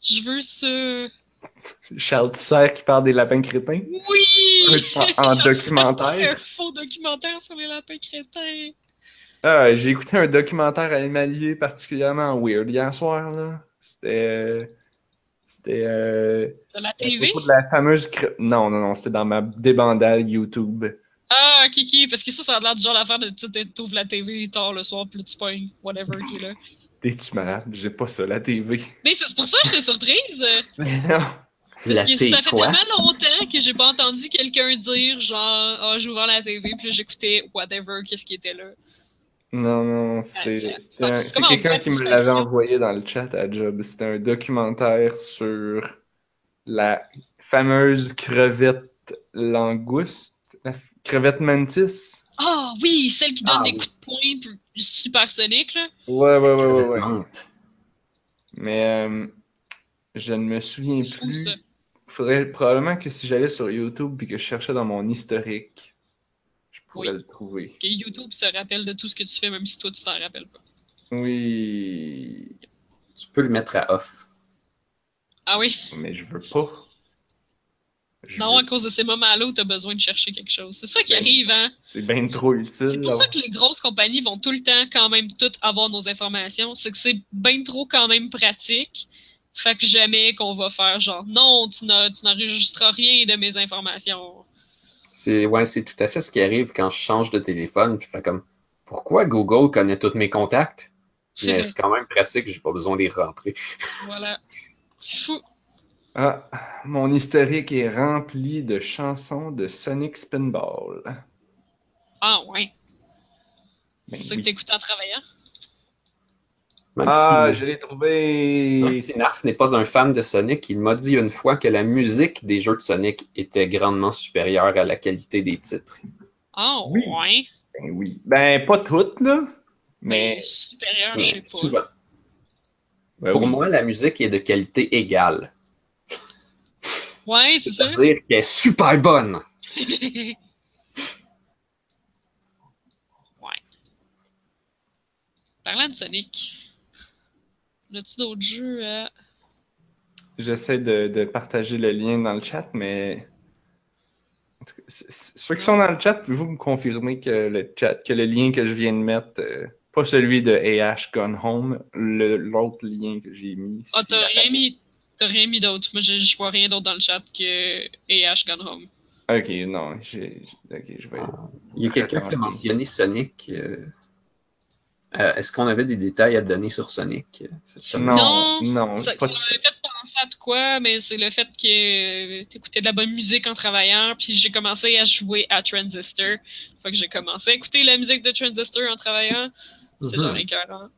Je veux ce... Charles Tissère qui parle des lapins crétins? Oui! En, en documentaire? Un faux documentaire sur les lapins crétins. Ah, j'ai écouté un documentaire animalier particulièrement weird hier soir, là. C'était... C'était, euh, de la T V? De la fameuse... Non, non, non, c'était dans ma débandale YouTube. Ah, Kiki, parce que ça, ça a l'air du genre l'affaire de tu ouvres la T V tard le soir, plus tu pognes, whatever, qui est là. T'es-tu malade? J'ai pas ça, la T V. Mais c'est pour ça que j'étais surprise! non! Parce que ça fait tellement longtemps que j'ai pas entendu quelqu'un dire, genre, ah, oh, j'ai ouvert la T V, puis j'écoutais whatever, qu'est-ce qui était là. Non, non, c'était, c'était, c'était un, c'est quelqu'un qui me l'avait envoyé dans le chat à Job. C'était un documentaire sur la fameuse crevette langouste, la f- crevette mantis. Ah oh, oui, celle qui donne ah, des oui. coups de poing supersoniques, là. Ouais, ouais, ouais, ouais. ouais. Mais euh, je ne me souviens je plus. Il faudrait probablement que si j'allais sur YouTube et que je cherchais dans mon historique, pour oui. le trouver. Parce que YouTube se rappelle de tout ce que tu fais, même si toi, tu t'en rappelles pas. Oui. Tu peux le mettre à off. Ah oui? Mais je veux pas. Je non, veux... à cause de ces moments-là où t'as besoin de chercher quelque chose. C'est ça c'est qui ben, arrive, hein? C'est bien trop utile. C'est pour là. Ça que les grosses compagnies vont tout le temps quand même toutes avoir nos informations. C'est que c'est bien trop quand même pratique. Fait que jamais qu'on va faire genre, non, tu, n'en, tu n'enregistreras rien de mes informations. C'est, ouais, c'est tout à fait ce qui arrive quand je change de téléphone. Je fais comme, pourquoi Google connaît tous mes contacts? Mais c'est quand même pratique, j'ai pas besoin d'y rentrer. Voilà. C'est fou. Ah, mon historique est rempli de chansons de Sonic Spinball. Ah ouais. Ben, c'est ça oui. que t'écoutes en travaillant? Même ah, si, je l'ai trouvé! Même si Narf n'est pas un fan de Sonic, il m'a dit une fois que la musique des jeux de Sonic était grandement supérieure à la qualité des titres. Ah, oh, oui. ouais! Ben oui. Ben, pas toutes, là. Mais. mais supérieure, je sais pas. Souvent. Ben, Pour oui. moi, la musique est de qualité égale. Ouais, c'est ça. C'est-à-dire qu'elle est super bonne! ouais. Parlant de Sonic. As-tu d'autres jeux à... J'essaie de, de partager le lien dans le chat, mais... En tout cas, c'est, c'est, ceux qui sont dans le chat, pouvez-vous me confirmer que le chat, que le lien que je viens de mettre, euh, pas celui de A H Gone Home, le, l'autre lien que j'ai mis... Ah, oh, t'as, t'as rien mis d'autre. Moi, je, je vois rien d'autre dans le chat que A H Gone Home. Ok, non, j'ai... Ok, je vais... Il y a quelqu'un qui a mentionné Sonic... Euh... Euh, est-ce qu'on avait des détails à donner sur Sonic? C'est non, non. Ça, pas ça m'avait fait penser à de quoi, mais c'est le fait que t'écoutais de la bonne musique en travaillant, puis j'ai commencé à jouer à Transistor. Fait que j'ai commencé à écouter la musique de Transistor en travaillant. C'est mm-hmm. genre écœurant.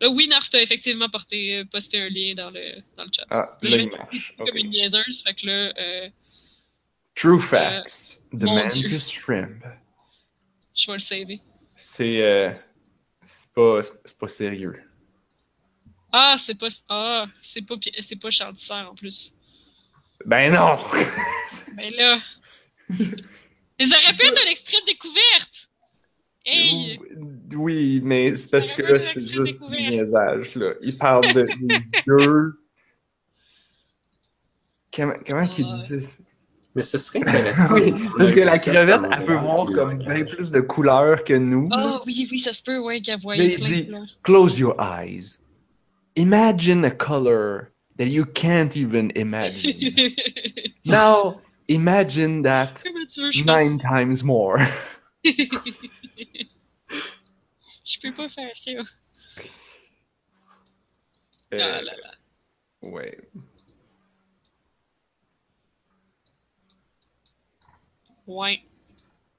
Là, oui, Narf, t'as effectivement porté, posté un lien dans le, dans le chat. Ah, là, je vais comme okay. une niaiseuse, fait que là... Euh, True Facts, euh, The Mantis Shrimp. Je vais le saver. C'est... Euh... C'est pas, c'est pas sérieux. Ah, c'est pas... Ah, c'est pas, c'est pas Charles Tissère en plus. Ben non! ben là... Ils auraient pu être un extrait de découverte! Hey! Oui, mais c'est parce que là, c'est juste du niaisage, là. Il parle de, des deux... Comment, comment qu'il disait ça? Mais ce serait intéressant. Oui, parce que la crevette, elle peut voir comme bien plus de couleurs que nous. Oh oui, oui, ça se peut, ouais, qu'elle voit plein de couleurs. Close your eyes. Imagine a color that you can't even imagine. Now, imagine that nine times more. Je peux pas faire ça. Euh, ah là là. Ouais. Ouais.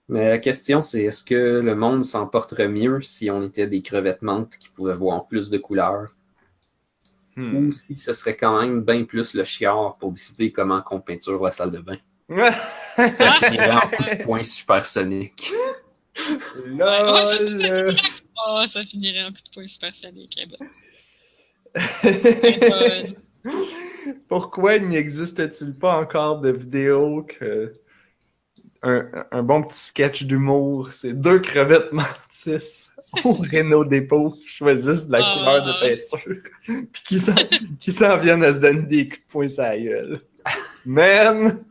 Mais la question, c'est est-ce que le monde s'en porterait mieux si on était des crevettes mantes qui pouvaient voir plus de couleurs? Hmm. Ou si ce serait quand même bien plus le chiard pour décider comment qu'on peinture la salle de bain? C'est un coup de poing supersonique. Lol! Ouais, ouais, oh, ça finirait en coup de poing supersonique. Pourquoi n'existe-t-il pas encore de vidéos que... Un, un bon petit sketch d'humour, c'est deux crevettes mantis au Renault Dépôt qui choisissent de la euh... couleur de peinture puis qui s'en, qui s'en viennent à se donner des coups de poing sur la gueule. Man!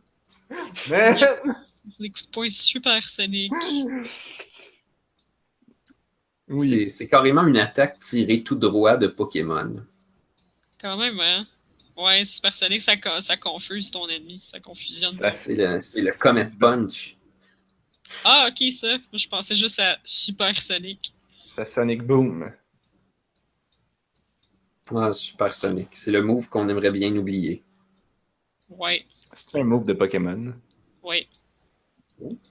Man! Des coups de poing supersoniques. Oui. C'est, c'est carrément une attaque tirée tout droit de Pokémon. Quand même, hein? Ouais, supersonique, ça, ça confuse ton ennemi, ça confusionne. Ça, c'est, le, c'est le Comet Punch. Ah, ok, ça. Moi, je pensais juste à supersonique. Ça Sonic Boom. Ah, supersonique. C'est le move qu'on aimerait bien oublier. Ouais. C'est un move de Pokémon. Ouais.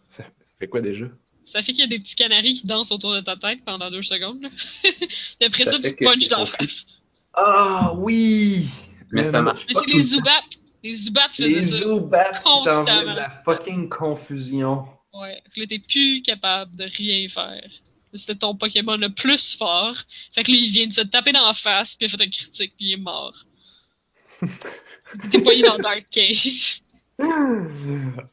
Ça, ça fait quoi déjà? Ça fait qu'il y a des petits canaris qui dansent autour de ta tête pendant deux secondes. D'après ça, ça tu punches dans la face. Ah, oui! Mais, mais ça marche mais pas. Mais c'est les Zubat. Les Zubat faisaient ça. Les Zubat t'envoient de la fucking confusion. Ouais. Fait que là, t'es plus capable de rien faire. C'était ton Pokémon le plus fort. Fait que lui, il vient de se taper dans la face, puis il a fait un critique, puis il est mort. T'es poigné dans Dark Cave.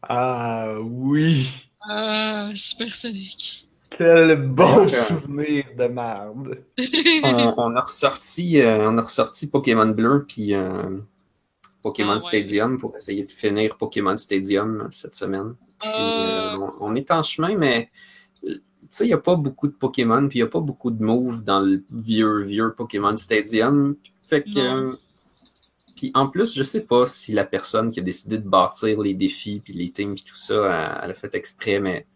Ah oui. Ah, supersonique. Quel bon souvenir de merde! on, on, a ressorti, euh, on a ressorti Pokémon Bleu puis euh, Pokémon ah, ouais. Stadium pour essayer de finir Pokémon Stadium cette semaine. Puis, euh... Euh, on, on est en chemin, mais tu sais, il n'y a pas beaucoup de Pokémon puis il n'y a pas beaucoup de moves dans le vieux, vieux Pokémon Stadium. Fait que... Euh, puis en plus, je sais pas si la personne qui a décidé de bâtir les défis puis les teams puis tout ça, elle l'a fait exprès, mais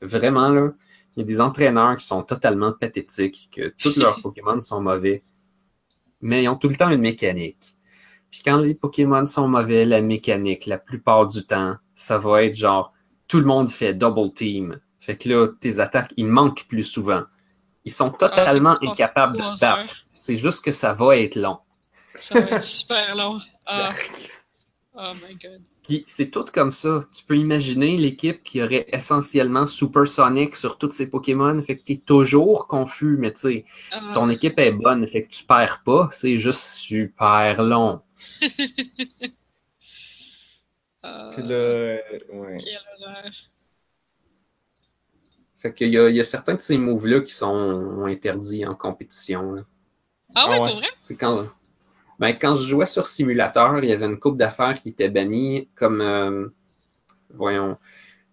vraiment là... Il y a des entraîneurs qui sont totalement pathétiques, que tous leurs Pokémon sont mauvais, mais ils ont tout le temps une mécanique. Puis quand les Pokémon sont mauvais, la mécanique, la plupart du temps, ça va être genre, tout le monde fait double team. Fait que là, tes attaques, ils manquent plus souvent. Ils sont totalement ah, incapables de battre. C'est juste que ça va être long. Ça va être super long. Ah. Oh my god. Puis c'est tout comme ça. Tu peux imaginer l'équipe qui aurait essentiellement Super Sonic sur tous ses Pokémon. Fait que t'es toujours confus, mais tu sais, uh... ton équipe est bonne. Fait que tu perds pas. C'est juste super long. uh... Puis là, ouais. Quelle horreur. Fait qu'il y a, il y a certains de ces moves-là qui sont interdits en compétition. Là. Ah ouais, ah ouais. Pour vrai? C'est quand... Ben, quand je jouais sur simulateur, il y avait une couple d'affaires qui étaient bannies comme, euh, voyons,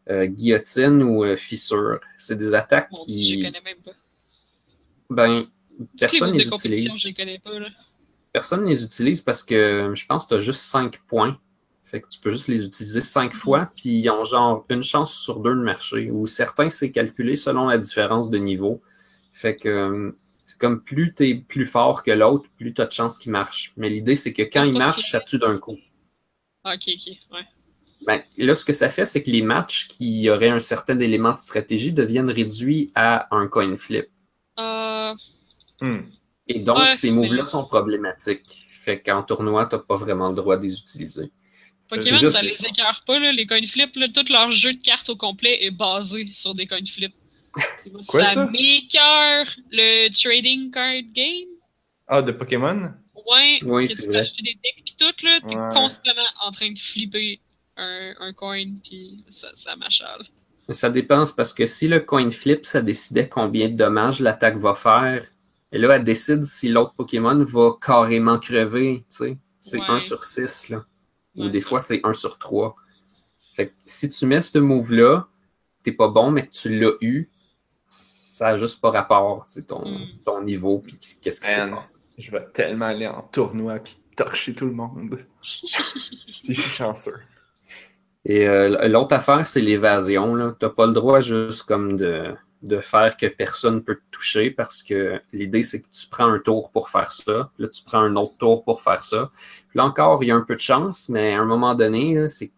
euh, guillotine ou euh, fissure. C'est des attaques bon, qui... Je connais même pas. Ben, personne les utilise. Je les connais pas, là. Personne les utilise parce que je pense que tu as juste cinq points. Fait que tu peux juste les utiliser cinq fois, puis ils ont genre une chance sur deux de marcher. Ou certains, c'est calculé selon la différence de niveau. Fait que... Euh, c'est comme plus t'es plus fort que l'autre, plus t'as de chances qu'il marche. Mais l'idée, c'est que quand il marche, ça tue d'un coup. Ok, ok, ouais. Ben, là, ce que ça fait, c'est que les matchs qui auraient un certain élément de stratégie deviennent réduits à un coin flip. Euh... Hmm. Et donc, ouais, ces moves-là mais... sont problématiques. Fait qu'en tournoi, t'as pas vraiment le droit de les utiliser. Pokémon, juste... ça les écœure pas, là, les coin flips. Là, tout leur jeu de cartes au complet est basé sur des coin flips. Quoi, ça, ça? M'écœure le trading card game. Ah, de Pokémon? Ouais, oui, c'est tu vrai. Tu peux acheter des decks pis tout, là, t'es ouais. constamment en train de flipper un, un coin pis ça, ça m'achale. Mais ça dépend, parce que si le coin flip, ça décidait combien de dommages l'attaque va faire, et là, elle décide si l'autre Pokémon va carrément crever, tu sais. C'est ouais. un sur six, là. Ou ouais, des fois, c'est un sur trois. Fait que si tu mets ce move-là, t'es pas bon, mais que tu l'as eu, ça n'a juste pas rapport, tu sais, ton, mm. ton niveau, puis qu'est-ce qui s'est passé. Je vais tellement aller en tournoi, puis torcher tout le monde. Si je suis chanceux. Et euh, l'autre affaire, c'est l'évasion, là. T'as pas le droit juste comme de... de faire que personne peut te toucher, parce que l'idée, c'est que tu prends un tour pour faire ça, puis là, tu prends un autre tour pour faire ça. Puis là encore, il y a un peu de chance, mais à un moment donné, là, c'est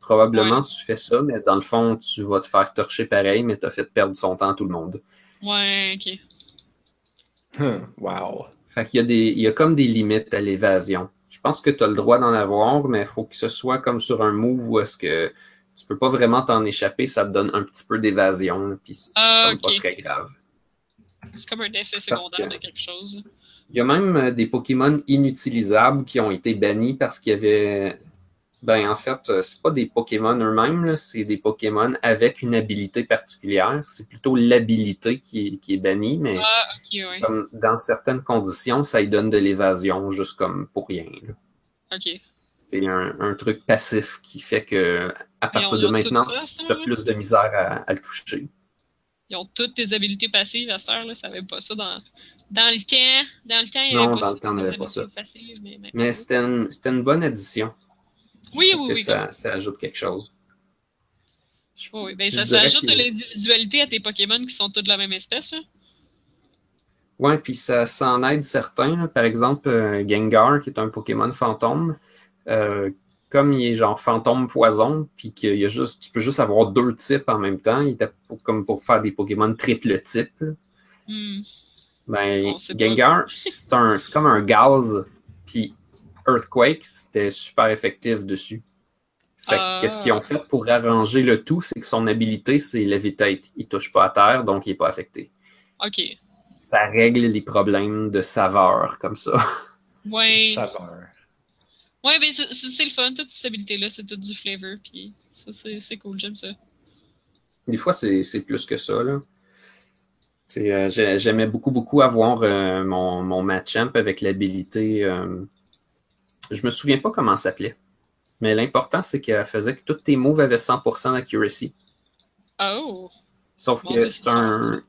probablement, ouais. tu fais ça, mais dans le fond, tu vas te faire torcher pareil, mais t'as fait perdre son temps à tout le monde. Ouais, OK. Hum, wow! Fait qu'il y a des, il y a comme des limites à l'évasion. Je pense que t'as le droit d'en avoir, mais il faut que ce soit comme sur un move où est-ce que tu peux pas vraiment t'en échapper, ça te donne un petit peu d'évasion, puis c'est ah, comme okay. pas très grave. C'est comme un effet secondaire que, de quelque chose. Il y a même des Pokémon inutilisables qui ont été bannis parce qu'il y avait... Ben, en fait, c'est pas des Pokémon eux-mêmes, là, c'est des Pokémon avec une habilité particulière. C'est plutôt l'habilité qui est, qui est bannie, mais ah, okay, ouais. comme dans certaines conditions, ça y donne de l'évasion, juste comme pour rien. Là. OK. C'est un, un truc passif qui fait que à partir de maintenant, tu as plus de misère à, à le toucher. Ils ont toutes des habiletés passives à cette heure-là, ça n'avait pas ça dans, dans le temps. Dans le temps, il n'y avait, pas, le temps, avait pas ça. Passives, mais mais c'était, une, c'était une bonne addition. Oui, oui, oui. Ça, ça ajoute quelque chose. Oh, oui, ben ça, ça ajoute que... de l'individualité à tes Pokémon qui sont tous de la même espèce. Hein? Oui, puis ça s'en aide certains. Là. Par exemple, euh, Gengar, qui est un Pokémon fantôme, Euh, comme il est genre fantôme poison, puis qu'il y a juste, tu peux juste avoir deux types en même temps, il était pour, comme pour faire des Pokémon triple type. Mm. Ben, bon, c'est Gengar, c'est, un, c'est comme un gaz, puis Earthquake, c'était super effectif dessus. Fait euh... qu'est-ce qu'ils ont fait pour arranger le tout, c'est que son habilité, c'est levitate. Il touche pas à terre, donc il est pas affecté. OK. Ça règle les problèmes de saveur, comme ça. Oui. Saveur. Oui, mais c'est, c'est le fun, toute cette habilité-là, c'est tout du flavor, puis ça, c'est, c'est cool, j'aime ça. Des fois, c'est, c'est plus que ça, là. C'est, euh, j'aimais beaucoup, beaucoup avoir euh, mon, mon Machamp avec l'habilité... Euh, je me souviens pas comment ça s'appelait, mais l'important, c'est qu'elle faisait que tous tes moves avaient cent pour cent d'accuracy. Oh! Sauf bon, que c'est, c'est un...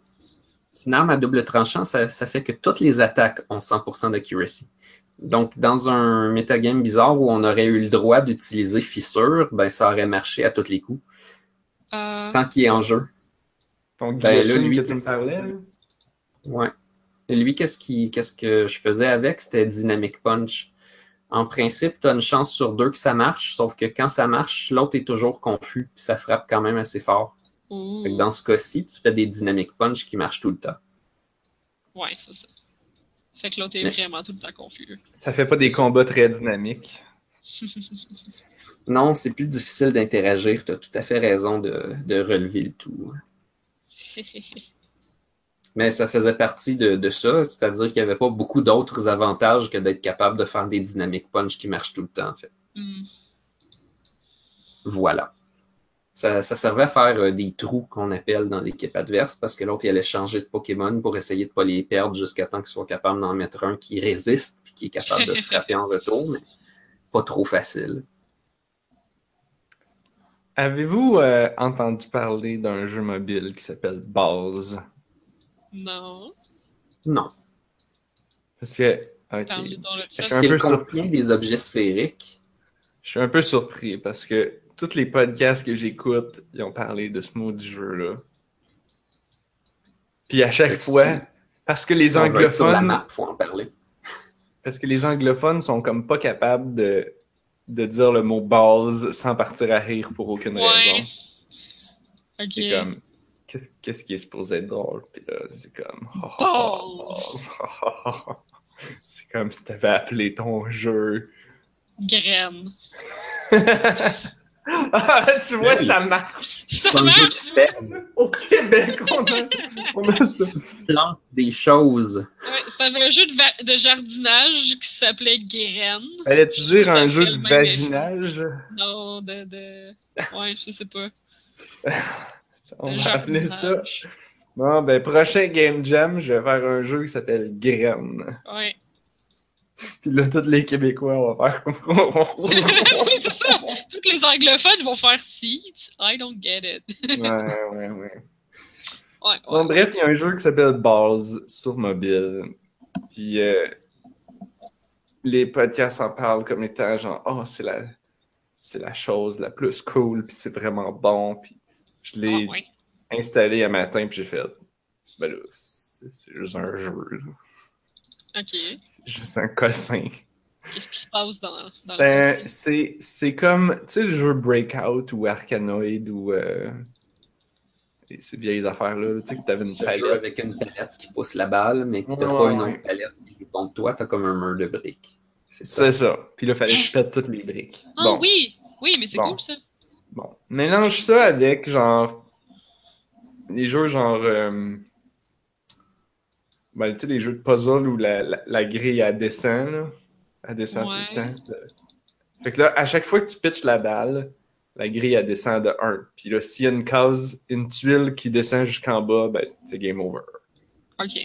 C'est une arme à double tranchant, ça, ça fait que toutes les attaques ont cent pour cent d'accuracy. Donc, dans un metagame bizarre où on aurait eu le droit d'utiliser Fissure, ben ça aurait marché à tous les coups. Euh... Tant qu'il est en jeu. Donc, ben, là, lui, que tu me parlais. Ouais. Et lui, qu'est-ce, qui... qu'est-ce que je faisais avec? C'était Dynamic Punch. En principe, tu as une chance sur deux que ça marche, sauf que quand ça marche, l'autre est toujours confus, puis ça frappe quand même assez fort. Mmh. Fait que dans ce cas-ci, tu fais des Dynamic Punch qui marchent tout le temps. Ouais, c'est ça. Fait que l'autre est mais vraiment tout le temps confus. Ça fait pas des combats très dynamiques. Non, c'est plus difficile d'interagir. T'as tout à fait raison de, de relever le tout. Mais ça faisait partie de, de ça, c'est-à-dire qu'il n'y avait pas beaucoup d'autres avantages que d'être capable de faire des dynamic punch qui marchent tout le temps, en fait. Mm. Voilà. Ça, ça servait à faire des trous qu'on appelle dans l'équipe adverse parce que l'autre, il allait changer de Pokémon pour essayer de ne pas les perdre jusqu'à temps qu'il soit capable d'en mettre un qui résiste et qui est capable de frapper en retour, mais pas trop facile. Avez-vous euh, entendu parler d'un jeu mobile qui s'appelle Buzz? Non. Non. Parce que... Okay. Est-ce qu'il contient des objets sphériques? Je suis un peu surpris parce que tous les podcasts que j'écoute, ils ont parlé de ce mot du jeu-là. Puis à chaque Merci. fois, parce que les si anglophones... La map, faut en parler. Parce que les anglophones sont comme pas capables de, de dire le mot « base » sans partir à rire pour aucune ouais. raison. OK. C'est comme, qu'est-ce, qu'est-ce qui est supposé être drôle? Puis là, c'est comme... Oh, balls! Oh, oh, oh. C'est comme si t'avais appelé ton jeu... Graine. Ah, tu vois, oui. ça marche. Ça c'est un marche. Jeu qui fait. Au Québec, on a, on a ça. Tu plantes des choses. Ouais, c'est un jeu de, va- de jardinage qui s'appelait Guérène. Fallait-tu dire un jeu de vaginage? Même... Non, de, de... Ouais, je sais pas. On va appeler ça. Bon, ben, prochain Game Jam, je vais faire un jeu qui s'appelle Graine. Oui. Puis là, tous les Québécois, on va faire... Oui, c'est ça! Tous les anglophones vont faire « Seeds, I don't get it ». Ouais, ouais, ouais. ouais, ouais. Bon, bref, il y a un jeu qui s'appelle Balls sur mobile. Puis euh, les podcasts en parlent comme étant genre « Oh, c'est la... c'est la chose la plus cool, puis c'est vraiment bon. » Puis je l'ai oh, ouais. installé un matin, puis j'ai fait « Ben là, c'est, c'est juste un jeu, là. » Ok. C'est juste un cossin. Qu'est-ce qui se passe dans, dans c'est, le c'est, c'est comme, tu sais, le jeu Breakout ou Arkanoid ou euh, ces vieilles affaires-là, tu sais, que t'avais une palette. Jeu avec une palette qui pousse la balle, mais que t'as ouais, pas une ouais. autre palette qui tombe toi, t'as comme un mur de briques. C'est ça. C'est ça. Puis là, fallait que tu pètes toutes les briques. Ah bon. oui! Oui, mais c'est bon. Cool, ça. Bon. Mélange ça avec, genre, les jeux genre... Euh, Ben, tu sais, les jeux de puzzle où la, la, la grille, elle descend, là. Elle descend ouais. tout le temps. Fait que là, à chaque fois que tu pitches la balle, la grille, elle descend de un. Puis là, s'il y a une case, une tuile qui descend jusqu'en bas, ben, c'est game over. OK.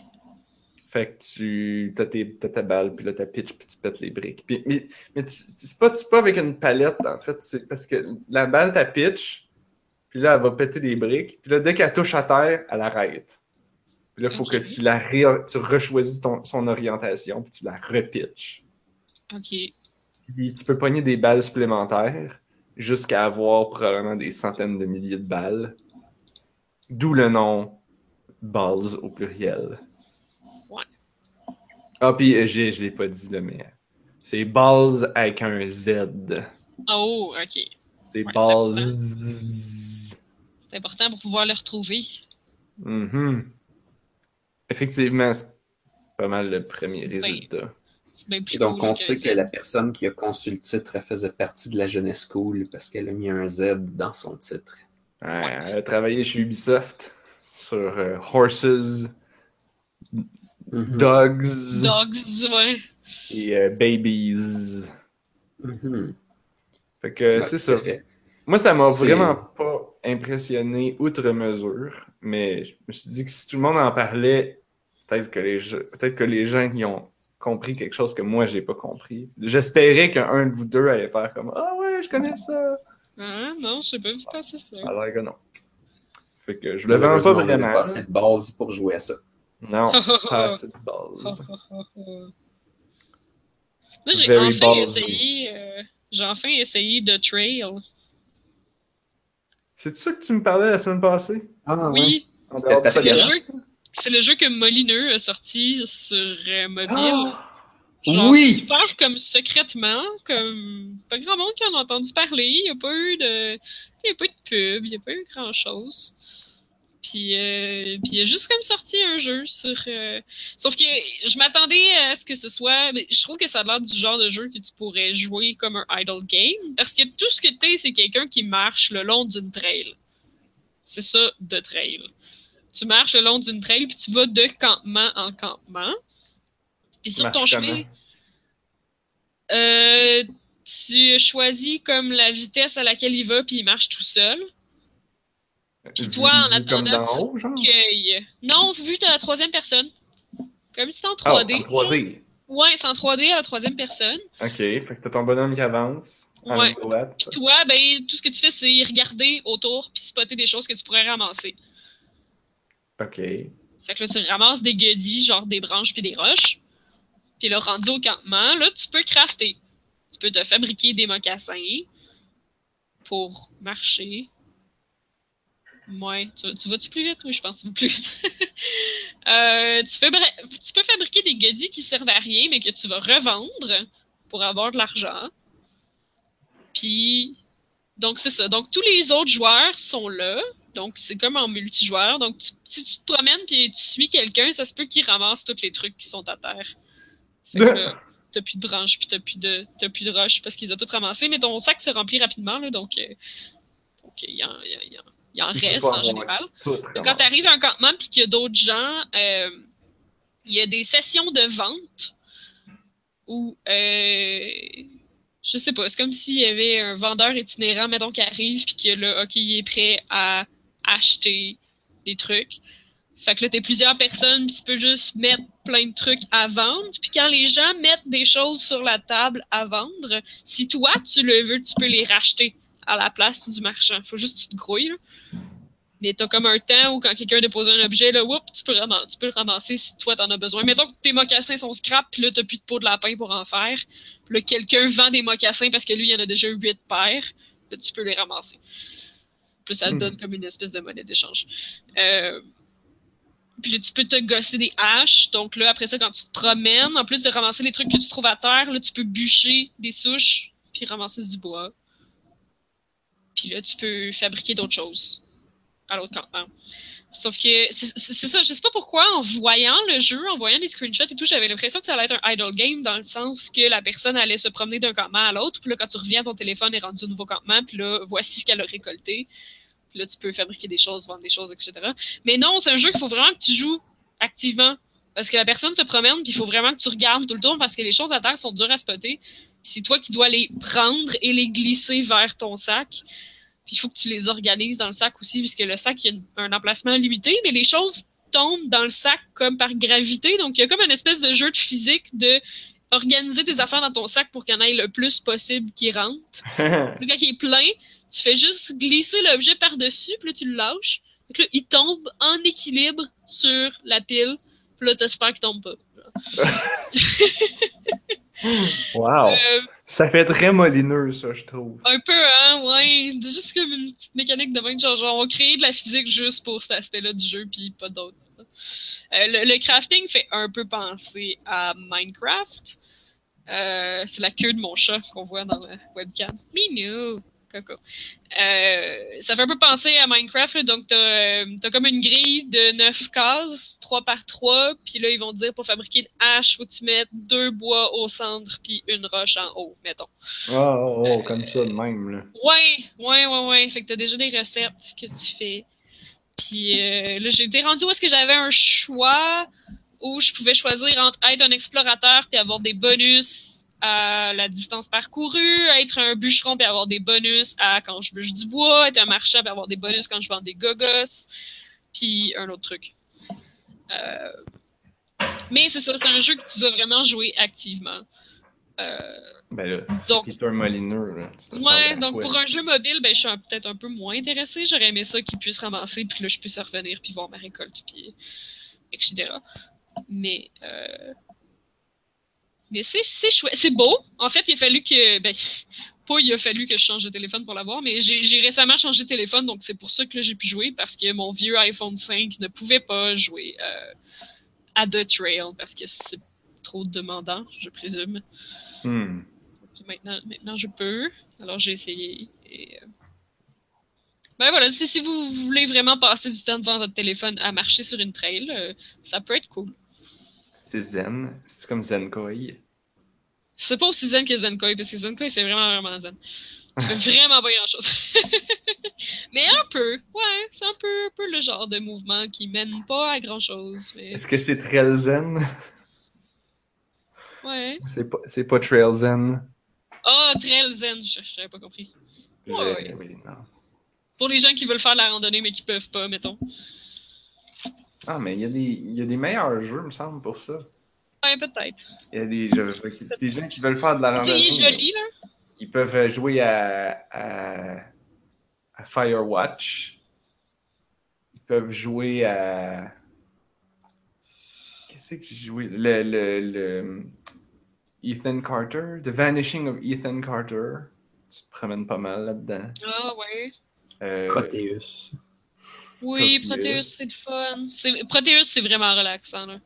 Fait que tu t'as, tes, t'as ta balle, puis là, t'as pitch, puis tu pètes les briques. Puis, mais mais tu, c'est, pas, c'est pas avec une palette, en fait. C'est parce que la balle, t'as pitch, puis là, elle va péter des briques. Puis là, dès qu'elle touche à terre, elle arrête. Puis là, il faut okay. que tu la ré... tu rechoisis ton... son orientation, puis tu la repitches. OK. Puis tu peux pogner des balles supplémentaires jusqu'à avoir probablement des centaines de milliers de balles. D'où le nom Balls au pluriel. Ouais. Ah, puis euh, je l'ai pas dit, là, mais c'est Balls avec un Z. Oh, OK. C'est ouais, Balls. C'est important. c'est important pour pouvoir le retrouver. Mm-hmm. Effectivement, c'est pas mal le premier résultat. Et donc, on sait que la personne qui a conçu le titre, elle faisait partie de la jeunesse cool parce qu'elle a mis un Z dans son titre. Ouais, ouais. Elle a travaillé chez Ubisoft sur euh, Horses, mm-hmm. Dogs, Dogs ouais. et euh, Babies. Mm-hmm. Fait que ouais, c'est ça. Fait. Moi, ça m'a c'est... vraiment pas impressionné outre mesure, mais je me suis dit que si tout le monde en parlait, peut-être que les, jeux, peut-être que les gens qui ont compris quelque chose que moi, j'ai pas compris. J'espérais qu'un de vous deux allait faire comme « Ah ouais, je connais ça! » Ah non, je sais pas, vous pensez ça. Alors que non. Fait que je le vends pas vraiment. On n'a pas assez de base pour jouer à ça. Non, pas assez de base. Moi, j'ai Very enfin ballsy. essayé... Euh, j'ai enfin essayé The Trail. C'est ça que tu me parlais la semaine passée? Ah, oui, ouais. c'est, c'est, le jeu, c'est le jeu que Molineux a sorti sur euh, mobile. Oh, genre oui. super comme secrètement, comme pas grand monde qui en a entendu parler, il n'y a pas eu de il y a pas eu de pub, il n'y a pas eu grand chose. Puis, euh, puis il a juste comme sorti un jeu sur... Euh... Sauf que je m'attendais à ce que ce soit... Mais je trouve que ça a l'air du genre de jeu que tu pourrais jouer comme un idle game. Parce que tout ce que t'es, c'est quelqu'un qui marche le long d'une trail. C'est ça, de trail. Tu marches le long d'une trail, puis tu vas de campement en campement. Puis sur Marche ton chemin... Euh, tu choisis comme la vitesse à laquelle il va, puis il marche tout seul. Puis toi, en attendant, haut, tu cueilles. Non, vu de la troisième personne. Comme si c'était en trois D. Ah, c'est en trois D. Ouais, c'est en trois D à la troisième personne. OK, fait que t'as ton bonhomme qui avance. Ouais. Puis toi, ben, tout ce que tu fais, c'est regarder autour puis spotter des choses que tu pourrais ramasser. OK. Fait que là, tu ramasses des goodies, genre des branches puis des roches. Puis là, rendu au campement, là, tu peux crafter. Tu peux te fabriquer des mocassins pour marcher. Ouais, tu, tu vas-tu plus vite? Oui, je pense que tu vas plus vite. euh, tu, fais, tu peux fabriquer des goodies qui servent à rien, mais que tu vas revendre pour avoir de l'argent. Puis, donc c'est ça. Donc, tous les autres joueurs sont là. Donc, c'est comme en multijoueur. Donc, tu, si tu te promènes et tu suis quelqu'un, ça se peut qu'il ramasse tous les trucs qui sont à terre. Fait que là, t'as plus de branches, puis t'as plus de, t'as plus de roches parce qu'ils ont tout ramassé. Mais ton sac se remplit rapidement, là, donc il euh, donc, y a... Y a, y a Il en reste en général. Quand tu arrives à un campement et qu'il y a d'autres gens, euh, il y a des sessions de vente où, euh, je sais pas, c'est comme s'il y avait un vendeur itinérant, mettons, qui arrive et que là, OK, il est prêt à acheter des trucs. Fait que là, t'es plusieurs personnes, pis tu peux juste mettre plein de trucs à vendre. Puis quand les gens mettent des choses sur la table à vendre, si toi, tu le veux, tu peux les racheter à la place du marchand. Faut juste que tu te grouilles, là. Mais t'as comme un temps où quand quelqu'un dépose un objet, là, whoop, tu peux, ram- tu peux le ramasser si toi, t'en as besoin. Mettons que tes mocassins sont scrap, pis là, t'as plus de peau de lapin pour en faire. Puis là, quelqu'un vend des mocassins parce que lui, il y en a déjà huit paires. Là, tu peux les ramasser. Puis ça te donne comme une espèce de monnaie d'échange. Euh... Puis là, tu peux te gosser des haches. Donc là, après ça, quand tu te promènes, en plus de ramasser les trucs que tu trouves à terre, là, tu peux bûcher des souches, puis ramasser du bois. Puis là, tu peux fabriquer d'autres choses à l'autre campement. Sauf que, c'est, c'est, c'est ça, je sais pas pourquoi, en voyant le jeu, en voyant les screenshots et tout, j'avais l'impression que ça allait être un idle game, dans le sens que la personne allait se promener d'un campement à l'autre, puis là, quand tu reviens, ton téléphone est rendu au nouveau campement, puis là, voici ce qu'elle a récolté. Puis là, tu peux fabriquer des choses, vendre des choses, et cetera. Mais non, c'est un jeu qu'il faut vraiment que tu joues activement. Parce que la personne se promène, puis il faut vraiment que tu regardes tout le tour, parce que les choses à terre sont dures à spotter. Puis c'est toi qui dois les prendre et les glisser vers ton sac. Puis il faut que tu les organises dans le sac aussi, puisque le sac, il y a un emplacement limité, mais les choses tombent dans le sac comme par gravité. Donc, il y a comme une espèce de jeu de physique de... organiser tes affaires dans ton sac pour qu'il y en ait le plus possible qui rentre. Le gars qui est plein, tu fais juste glisser l'objet par-dessus, puis là, tu le lâches. Donc là, il tombe en équilibre sur la pile, puis là, t'espères qu'il tombe pas. Wow! Euh, ça fait très molineux, ça, je trouve. Un peu, hein, ouais. Juste comme une petite mécanique de même, genre, genre, on crée de la physique juste pour cet aspect-là du jeu, puis pas d'autre. Euh, le, le crafting fait un peu penser à Minecraft. Euh, c'est la queue de mon chat qu'on voit dans la webcam. Minou! Coco. Euh, ça fait un peu penser à Minecraft, là, donc t'as, euh, t'as comme une grille de neuf cases, trois par trois, puis là, ils vont te dire, pour fabriquer une hache, faut que tu mettes deux bois au centre, puis une roche en haut, mettons. Oh, oh, oh euh, comme ça, de même, là. Ouais, ouais, ouais, ouais. Fait que t'as déjà des recettes que tu fais. Puis euh, là, j'ai été rendue où est-ce que j'avais un choix où je pouvais choisir entre être un explorateur puis avoir des bonus à la distance parcourue, être un bûcheron puis avoir des bonus à quand je bûche du bois, être un marchand puis avoir des bonus quand je vends des gogos, puis un autre truc. Euh... Mais c'est ça, c'est un jeu que tu dois vraiment jouer activement. Euh... Ben là, c'est donc, Peter Molineux, là. Ouais, donc quoi. Pour un jeu mobile, ben je suis un, peut-être un peu moins intéressée. J'aurais aimé ça qu'ils puissent ramasser, puis là je puisse revenir, puis voir ma récolte, puis et cetera. Mais euh... mais c'est c'est chouette, c'est beau. En fait, il a fallu que ben pas il a fallu que je change de téléphone pour l'avoir, mais j'ai, j'ai récemment changé de téléphone, donc c'est pour ça que là, j'ai pu jouer, parce que mon vieux iPhone cinq ne pouvait pas jouer euh, à The Trail parce que c'est trop demandant, je présume. Hmm. Maintenant, maintenant, je peux. Alors, j'ai essayé. Et, euh... ben voilà, si, si vous voulez vraiment passer du temps devant votre téléphone à marcher sur une trail, euh, ça peut être cool. C'est zen. C'est comme Zen Koi. C'est pas aussi zen que Zen Koi, parce que Zen Koi, c'est vraiment, vraiment zen. Tu fais vraiment pas grand-chose. Mais un peu, ouais, c'est un peu, un peu le genre de mouvement qui mène pas à grand-chose. Mais... Est-ce que c'est très zen? Ouais. C'est pas, c'est pas Trail Zen. Ah, oh, Trail Zen, je, je n'avais pas compris. Ouais, ouais. Oui, non. Pour les gens qui veulent faire de la randonnée mais qui peuvent pas, mettons. Ah, mais il y, y a des meilleurs jeux, me semble, pour ça. Ouais, peut-être. Il y a des, je, des gens qui veulent faire de la randonnée. C'est joli, là. Ils peuvent jouer à, à, à Firewatch. Ils peuvent jouer à... Qu'est-ce que j'ai joué? Le... le, le... Ethan Carter, The Vanishing of Ethan Carter. Tu te promènes pas mal là-dedans. Ah, ouais. Euh, Proteus. Oui, Proteus. Proteus, c'est le fun. C'est... Proteus, c'est vraiment relaxant, là.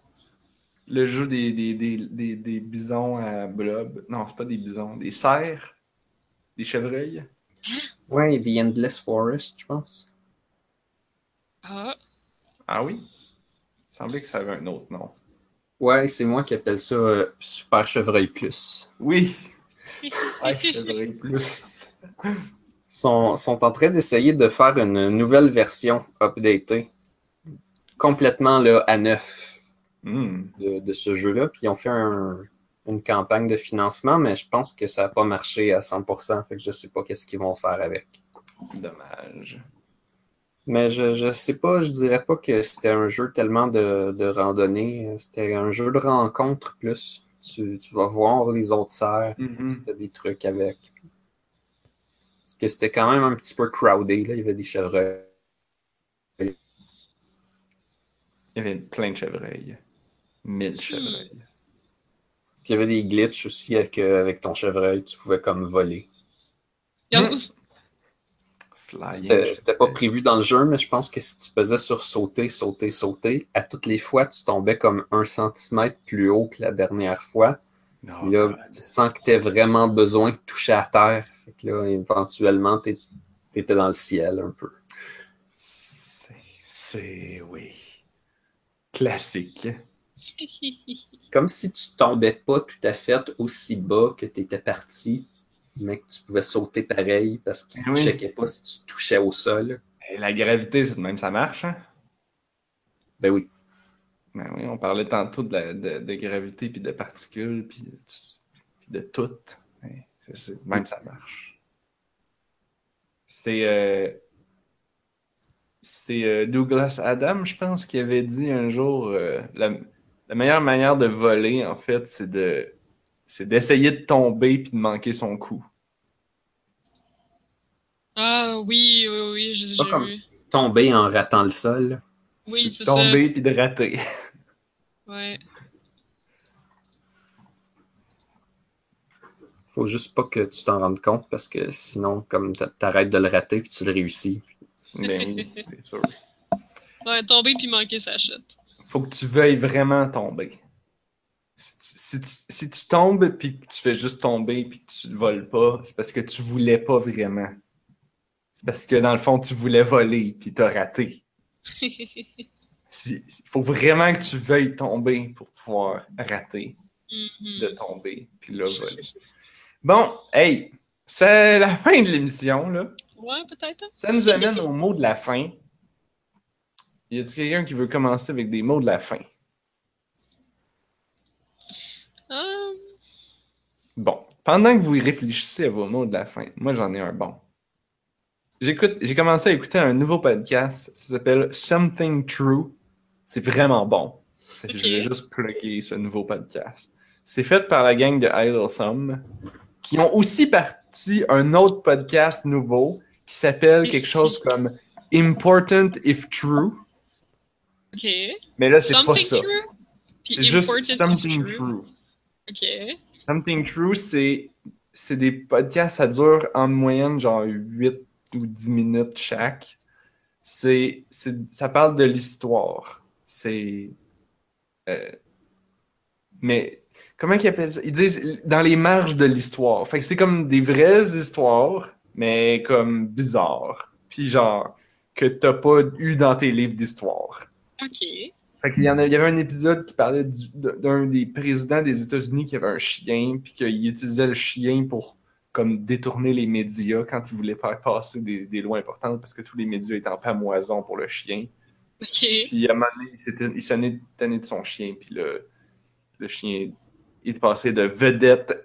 Le jeu des, des, des, des, des bisons à blob. Non, c'est pas des bisons. Des cerfs. Des chevreuils. Ouais, The Endless Forest, je pense. Ah. Ah oui? Il semblait que ça avait un autre nom. Ouais, c'est moi qui appelle ça euh, Super Chevreuil Plus. Oui! Super Chevreuil Plus. Ils sont, sont en train d'essayer de faire une nouvelle version updatée. Complètement là, à neuf mm. de, de ce jeu-là. Puis ils ont fait un, une campagne de financement, mais je pense que ça n'a pas marché à cent pour cent. Fait que je sais pas qu'est-ce qu'ils vont faire avec. Dommage. Mais je, je sais pas, je dirais pas que c'était un jeu tellement de, de randonnée. C'était un jeu de rencontre plus. Tu, tu vas voir les autres serres, mm-hmm. tu as des trucs avec. Parce que c'était quand même un petit peu crowdé, là. Il y avait des chevreuils. Il y avait plein de chevreuils. Mille chevreuils. Puis il y avait des glitches aussi avec, avec ton chevreuil, tu pouvais comme voler. Il y en a... C'était, c'était pas prévu dans le jeu, mais je pense que si tu faisais sur sauter, sauter, sauter, à toutes les fois, tu tombais comme un centimètre plus haut que la dernière fois. Oh là, God. Sans que tu aies vraiment besoin de toucher à terre. Fait que là, éventuellement, tu étais dans le ciel un peu. C'est, c'est oui. Classique. Comme si tu tombais pas tout à fait aussi bas que tu étais parti. Mec, tu pouvais sauter pareil parce qu'il ne oui. checkait pas si tu touchais au sol. Et la gravité, c'est de même, ça marche, hein? Ben oui. Ben oui, on parlait tantôt de, la, de, de gravité, puis de particules, puis, puis de tout. Ouais, c'est, c'est, même, ça marche. C'est, euh, c'est euh, Douglas Adams, je pense, qui avait dit un jour euh, la, la meilleure manière de voler, en fait, c'est de... C'est d'essayer de tomber puis de manquer son coup. Ah oui, oui, oui, j'ai, j'ai comme vu. Tomber en ratant le sol. Oui, c'est, c'est tomber ça. Tomber puis de rater. Ouais. Faut juste pas que tu t'en rendes compte parce que sinon, comme t'arrêtes de le rater puis tu le réussis. Mais c'est sûr. Ouais, tomber puis manquer sa chute. Faut que tu veuilles vraiment tomber. Si tu, si, tu, si tu tombes puis que tu fais juste tomber puis que tu ne voles pas, c'est parce que tu ne voulais pas vraiment. C'est parce que dans le fond, tu voulais voler puis tu as raté. Il faut vraiment que tu veuilles tomber pour pouvoir rater, mm-hmm. de tomber puis là voler. Bon, hey, c'est la fin de l'émission, là. Ouais, peut-être. Ça nous amène aux mots de la fin. Y a-t-il quelqu'un qui veut commencer avec des mots de la fin? Um... Bon, pendant que vous réfléchissez à vos mots de la fin, moi j'en ai un bon. J'écoute, j'ai commencé à écouter un nouveau podcast, ça s'appelle Something True. C'est vraiment bon. Okay. Je vais juste plugger ce nouveau podcast. C'est fait par la gang de Idle Thumb, qui ont aussi parti un autre podcast nouveau qui s'appelle quelque chose comme Important If True. Ok. Mais là c'est something pas ça. True? C'est juste Something True. True. OK. Something True, c'est, c'est des podcasts, ça dure en moyenne genre huit ou dix minutes chaque. C'est, c'est, ça parle de l'histoire. C'est... Euh, mais comment ils appellent ça? Ils disent dans les marges de l'histoire. Fait que c'est comme des vraies histoires, mais comme bizarres. Puis genre, que t'as pas eu dans tes livres d'histoire. OK. Fait qu'il y en avait, il y avait un épisode qui parlait du, d'un des présidents des États-Unis qui avait un chien, puis qu'il utilisait le chien pour comme détourner les médias quand il voulait faire passer des, des lois importantes parce que tous les médias étaient en pamoison pour le chien. Okay. Puis à un moment donné, il, il s'en est tanné de son chien, puis le, le chien est passé de vedette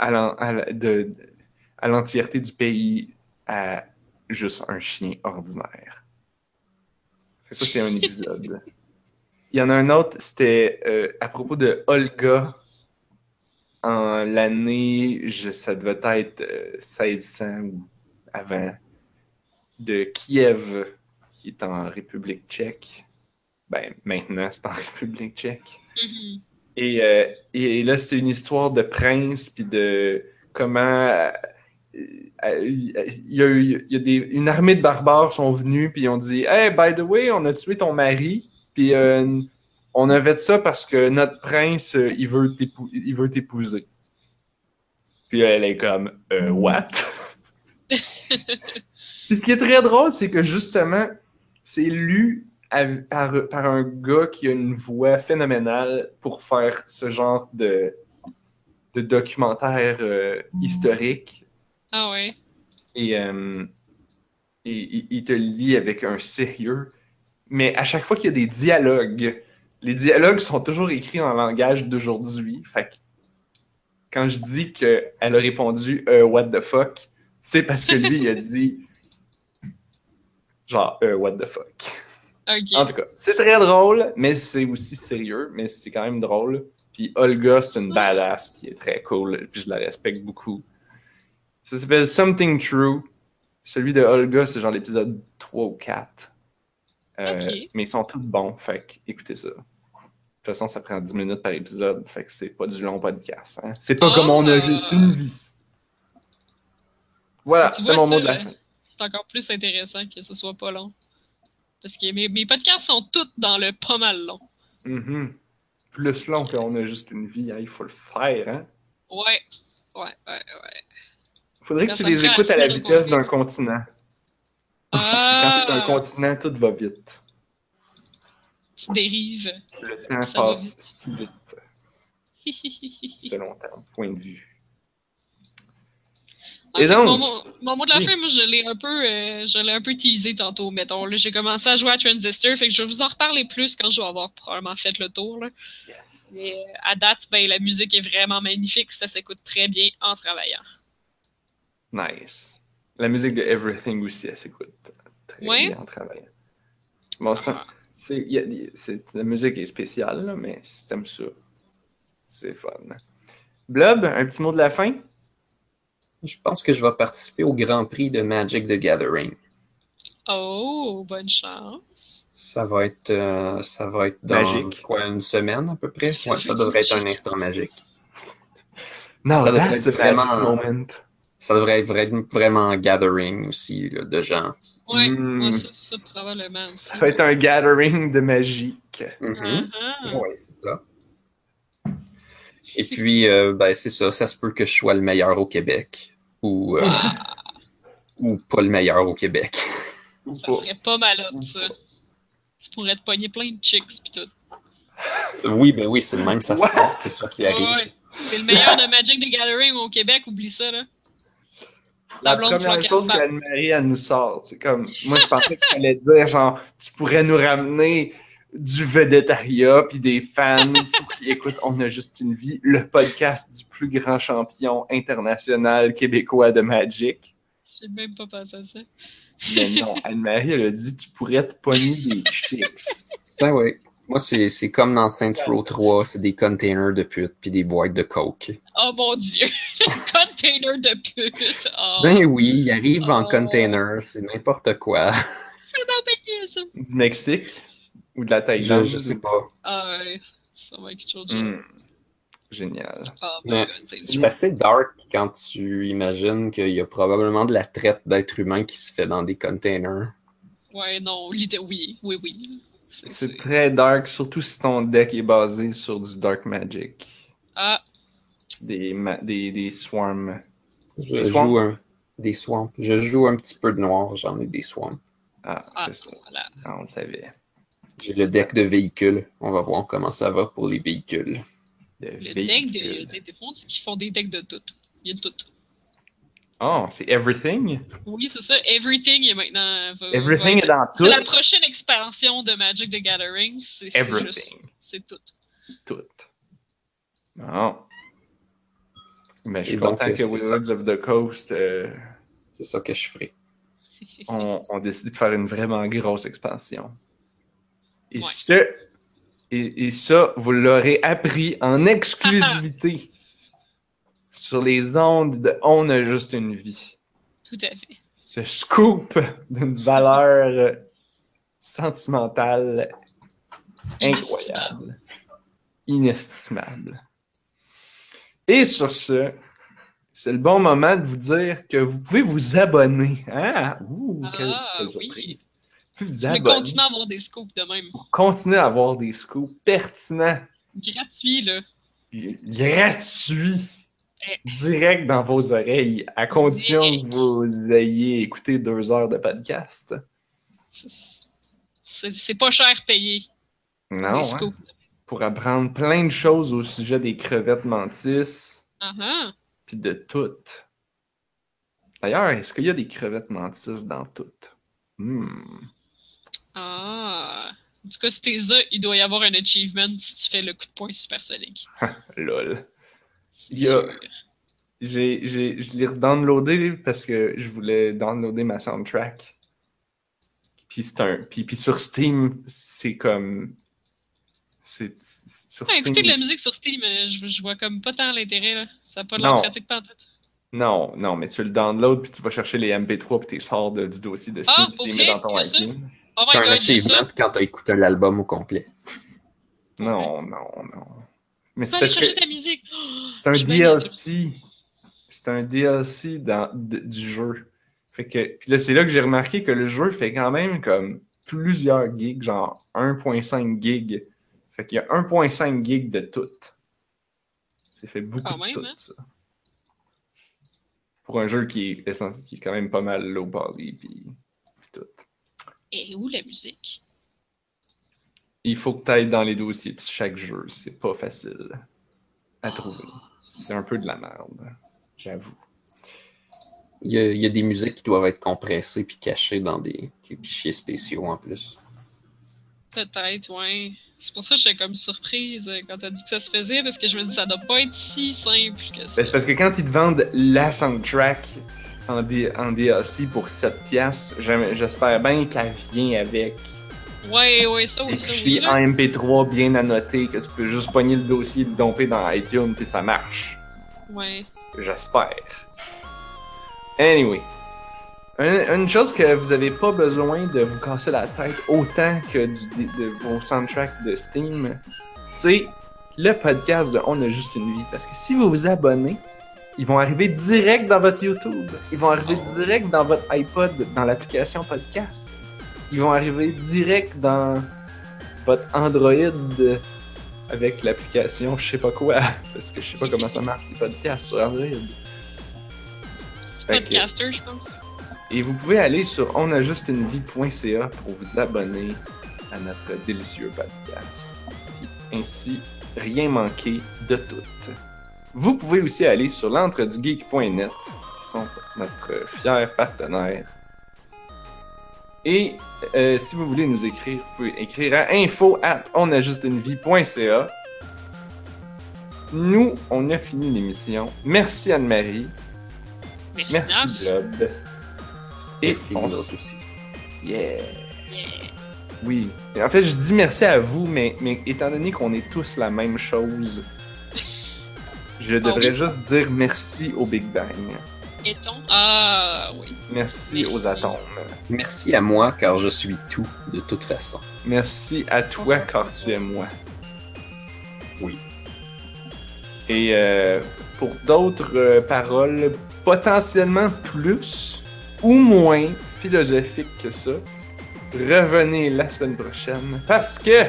à, à, à, de, à l'entièreté du pays à juste un chien ordinaire. Ça, c'était un épisode. Il y en a un autre, c'était euh, à propos de Olga en l'année, je, ça devait être euh, seize cents ou avant, de Kiev, qui est en République tchèque. Ben, maintenant, c'est en République tchèque. Mm-hmm. Et, euh, et, et là, c'est une histoire de prince, puis de comment... Il y a, eu, il y a des, une armée de barbares sont venus puis ils ont dit « Hey, by the way, on a tué ton mari, puis euh, on a fait ça parce que notre prince, il veut, t'épou- il veut t'épouser. » Puis elle est comme euh, « What? » Puis ce qui est très drôle, c'est que justement, c'est lu à, par, par un gars qui a une voix phénoménale pour faire ce genre de, de documentaire euh, historique. Ah ouais. Et, euh, et il te lit avec un sérieux. Mais à chaque fois qu'il y a des dialogues, les dialogues sont toujours écrits en langage d'aujourd'hui. Fait que quand je dis qu'elle a répondu euh, « What the fuck », c'est parce que lui, il a dit genre euh, what the fuck. Okay. En tout cas, c'est très drôle, mais c'est aussi sérieux, mais c'est quand même drôle. Puis Olga, c'est une badass qui est très cool, puis je la respecte beaucoup. Ça s'appelle Something True. Celui de Olga, c'est genre l'épisode trois ou quatre. Euh, okay. Mais ils sont tous bons, fait que écoutez ça. De toute façon, ça prend dix minutes par épisode, fait que c'est pas du long podcast. Hein? C'est pas oh, comme on a juste une vie. Voilà, c'était mon mot de la fin. C'est encore plus intéressant que ce soit pas long. Parce que mes, mes podcasts sont tous dans le pas mal long. Mm-hmm. Plus long okay. qu'on a juste une vie, hein? Il faut le faire, hein? Ouais, ouais, ouais, ouais. Faudrait Quand que tu les écoutes à la vitesse d'un continent. Ah. Quand t'es un continent, tout va vite. Tu dérives. Le temps ça passe si vite. Selon ton point de vue. Et donc, mon, mon, mon mot de la oui. fin, moi, je l'ai un peu, euh, je l'ai un peu teasé tantôt, mettons. Là, j'ai commencé à jouer à Transistor, fait que je vais vous en reparler plus quand je vais avoir probablement fait le tour. Là. Yes. Mais euh, à date, ben, la musique est vraiment magnifique, ça s'écoute très bien en travaillant. Nice. La musique de Everything aussi, elle s'écoute très ouais. bien en travaillant. Bon, c'est... C'est, y a, y, c'est, la musique est spéciale, là, mais si t'aimes ça, c'est fun. Blob, un petit mot de la fin? Je pense que je vais participer au Grand Prix de Magic the Gathering. Oh, bonne chance! Ça va être, euh, ça va être dans magique. Quoi, une semaine à peu près? Ouais, ça devrait être un instant magique. Non, ça devrait être vraiment moment. Ça devrait être vraiment, vraiment gathering aussi là, de gens. Oui, mmh. ça, ça probablement aussi. Ça va être un gathering de magique. Mm-hmm. Uh-huh. Oui, c'est ça. Et puis, euh, ben, c'est ça, ça se peut que je sois le meilleur au Québec. Ou, euh, ah. ou pas le meilleur au Québec. Ça serait pas malade, ça. Tu pourrais te pogner plein de chicks pis tout. Oui, ben oui, c'est le même, ça What? se passe, c'est ça qui arrive. Ouais, c'est le meilleur de Magic the Gathering au Québec, oublie ça, là. La, la première chose qu'Anne-Marie, elle nous sort, c'est comme, moi, je pensais que tu allais dire, genre, tu pourrais nous ramener du végétariat puis des fans pour qu'ils écoutent On a juste une vie, le podcast du plus grand champion international québécois de Magic. J'ai même pas pensé à ça. Mais non, Anne-Marie, elle a dit, tu pourrais te pogner des chicks. Ben oui. Moi, c'est, c'est comme dans Saints Row trois, c'est des containers de putes puis des boîtes de coke. Oh mon Dieu! Container de putes! Oh. Ben oui, ils arrivent oh. en container, c'est n'importe quoi. C'est n'importe ça! Du Mexique? Ou de la Thaïlande? Je, je sais pas. Ah ouais, ça va être quelque chose de... Mm. Génial. Oh my God, c'est, c'est assez dark quand tu imagines qu'il y a probablement de la traite d'êtres humains qui se fait dans des containers. Ouais, non, l'idée, oui, oui, oui. C'est, c'est très dark, surtout si ton deck est basé sur du dark magic. Ah! Des, ma- des, des swarms. Je des swamps? Joue un, des swamps. Je joue un petit peu de noir, j'en ai des swamps. Ah, ah c'est ça. Voilà. Ah, on le savait. J'ai le deck de véhicules. On va voir comment ça va pour les véhicules. De le véhicules. Deck des de, de fonds qui font des decks de tout. Il y a tout. Oh, c'est Everything? Oui, c'est ça. Everything est maintenant... Va, everything va est dans tout. C'est la prochaine expansion de Magic the Gathering. C'est, everything. C'est, juste, c'est tout. Tout. Non. Oh. Mais je suis content que Wizards of the Coast... Euh, c'est ça que je ferai. on, on décide de faire une vraiment grosse expansion. Et, ouais. ce, et, et ça, vous l'aurez appris en exclusivité. Sur les ondes de On a juste une vie. Tout à fait. Ce scoop d'une valeur sentimentale incroyable, inestimable. Et sur ce, c'est le bon moment de vous dire que vous pouvez vous abonner. Ah, ouh, quelle ah, surprise. Oui. Vous pouvez vous abonner. Continuer à avoir des scoops de même. Continuer à avoir des scoops pertinents. Gratuit, là. Gratuit. Direct dans vos oreilles, à condition Direct. que vous ayez écouté deux heures de podcast. C'est, c'est pas cher payé. Non, hein? Pour apprendre plein de choses au sujet des crevettes mantis, uh-huh. puis de tout. D'ailleurs, est-ce qu'il y a des crevettes mantis dans tout? Hmm. Ah... En tout cas, si t'es ça, il doit y avoir un achievement si tu fais le coup de poing supersonique. Lol. Il y a... j'ai, j'ai, je l'ai redownloadé parce que je voulais downloader ma soundtrack Puis c'est un. Puis, puis sur Steam, c'est comme. C'est, c'est sur ouais, Steam... Écouter de la musique sur Steam, je, je vois comme pas tant l'intérêt, là. Ça n'a pas de la pratique pas en tout. Non, non, mais tu le download, puis tu vas chercher les M P trois, puis tu les sors de, du dossier de Steam, ah, puis tu les mets dans ton iTunes. Oh c'est un achievement quand t'as écouté l'album au complet. Non, ouais. non, non. Mais tu c'est peux aller chercher que... ta musique. Oh, c'est un D L C. C'est un D L C dans, d- du jeu. Fait que, puis là, c'est là que j'ai remarqué que le jeu fait quand même comme plusieurs gigs, genre un virgule cinq gigs. Fait qu'il y a un virgule cinq gigs de tout. Ça fait beaucoup quand de même, tout, hein? Ça. Pour un jeu qui est, essentiel, qui est quand même pas mal low poly, puis tout. Et où la musique? Il faut que tu ailles dans les dossiers de chaque jeu. C'est pas facile à trouver. Oh. C'est un peu de la merde, j'avoue. Il y a, il y a des musiques qui doivent être compressées puis cachées dans des, des fichiers spéciaux en plus. Peut-être, oui. C'est pour ça que j'étais comme surprise quand t'as dit que ça se faisait, parce que je me dis ça doit pas être si simple que ça. Ben, c'est parce que quand ils te vendent la soundtrack en, D- en D L C pour sept piastres, j'espère bien qu'elle vient avec... Ouais, ouais, ça aussi. Je suis en M P trois bien annoté, que tu peux juste pogner le dossier, le domper dans iTunes, puis ça marche. Ouais. J'espère. Anyway. Une, une chose que vous avez pas besoin de vous casser la tête autant que du, de, de vos soundtracks de Steam, c'est le podcast de On a juste une vie. Parce que si vous vous abonnez, ils vont arriver direct dans votre YouTube. Ils vont arriver oh. direct dans votre iPod, dans l'application podcast. Ils vont arriver direct dans votre Android avec l'application je sais pas quoi, parce que je sais pas comment ça marche les podcasts sur Android. C'est fait podcaster, que... je pense. Et vous pouvez aller sur onajustunevie point c a pour vous abonner à notre délicieux podcast. Puis ainsi, rien manquer de tout. Vous pouvez aussi aller sur l'entredugeek point net, qui sont notre fier partenaire. Et euh, si vous voulez nous écrire, vous pouvez écrire à info arobase onajustunevie point c a. Nous, on a fini l'émission. Merci Anne-Marie. Merci, Merci Blob. Et merci on... vous autres aussi. Yeah. yeah! Oui. Et en fait, je dis merci à vous, mais, mais étant donné qu'on est tous la même chose, je devrais oh, oui. juste dire merci au Big Bang. Ah, oui. Merci, merci aux atomes. Merci à moi, car je suis tout, de toute façon. Merci à toi, car tu es moi. Oui. Et euh, pour d'autres euh, paroles, potentiellement plus ou moins philosophiques que ça, revenez la semaine prochaine, parce que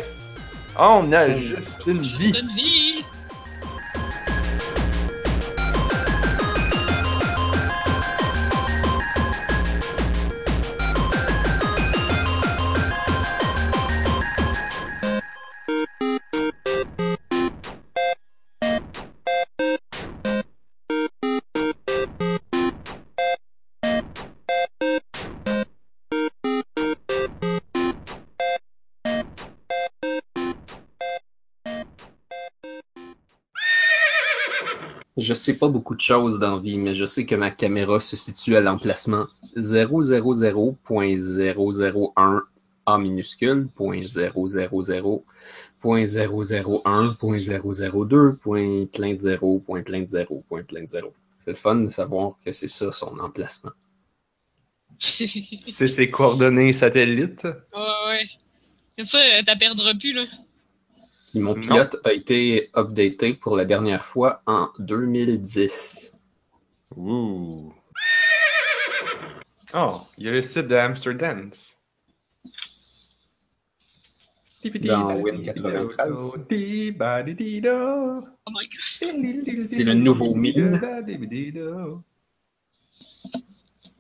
on a on juste une juste vie. Une vie. Je sais pas beaucoup de choses dans la vie, mais je sais que ma caméra se situe à l'emplacement zéro zéro zéro point zéro zéro un A minuscule, zéro zéro zéro, zéro zéro zéro, zéro zéro zéro, zéro zéro zéro, zéro zéro zéro. C'est le fun de savoir que c'est ça son emplacement. C'est ses coordonnées satellites? Ouais, ouais. Comme ça, t'as perdras plus, là. Puis mon pilote non. a été updaté pour la dernière fois en deux mille dix. Ouh. Oh, il y a le site de Amsterdance. Dans Win quatre-vingt-treize. Oh my God. C'est le nouveau mime.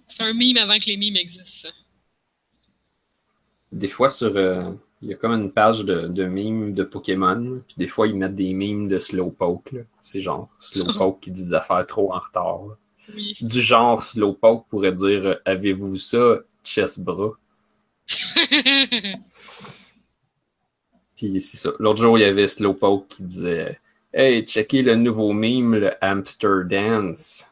C'est un mime avant que les mimes existent. Des fois sur... Euh... Il y a comme une page de, de mimes de Pokémon, puis des fois ils mettent des mimes de Slowpoke. Là. C'est genre Slowpoke qui dit des affaires trop en retard. Oui. Du genre Slowpoke pourrait dire « Avez-vous ça, chest-bras? » Puis c'est ça. L'autre jour, il y avait Slowpoke qui disait « Hey, checkez le nouveau mime, le hamster dance. »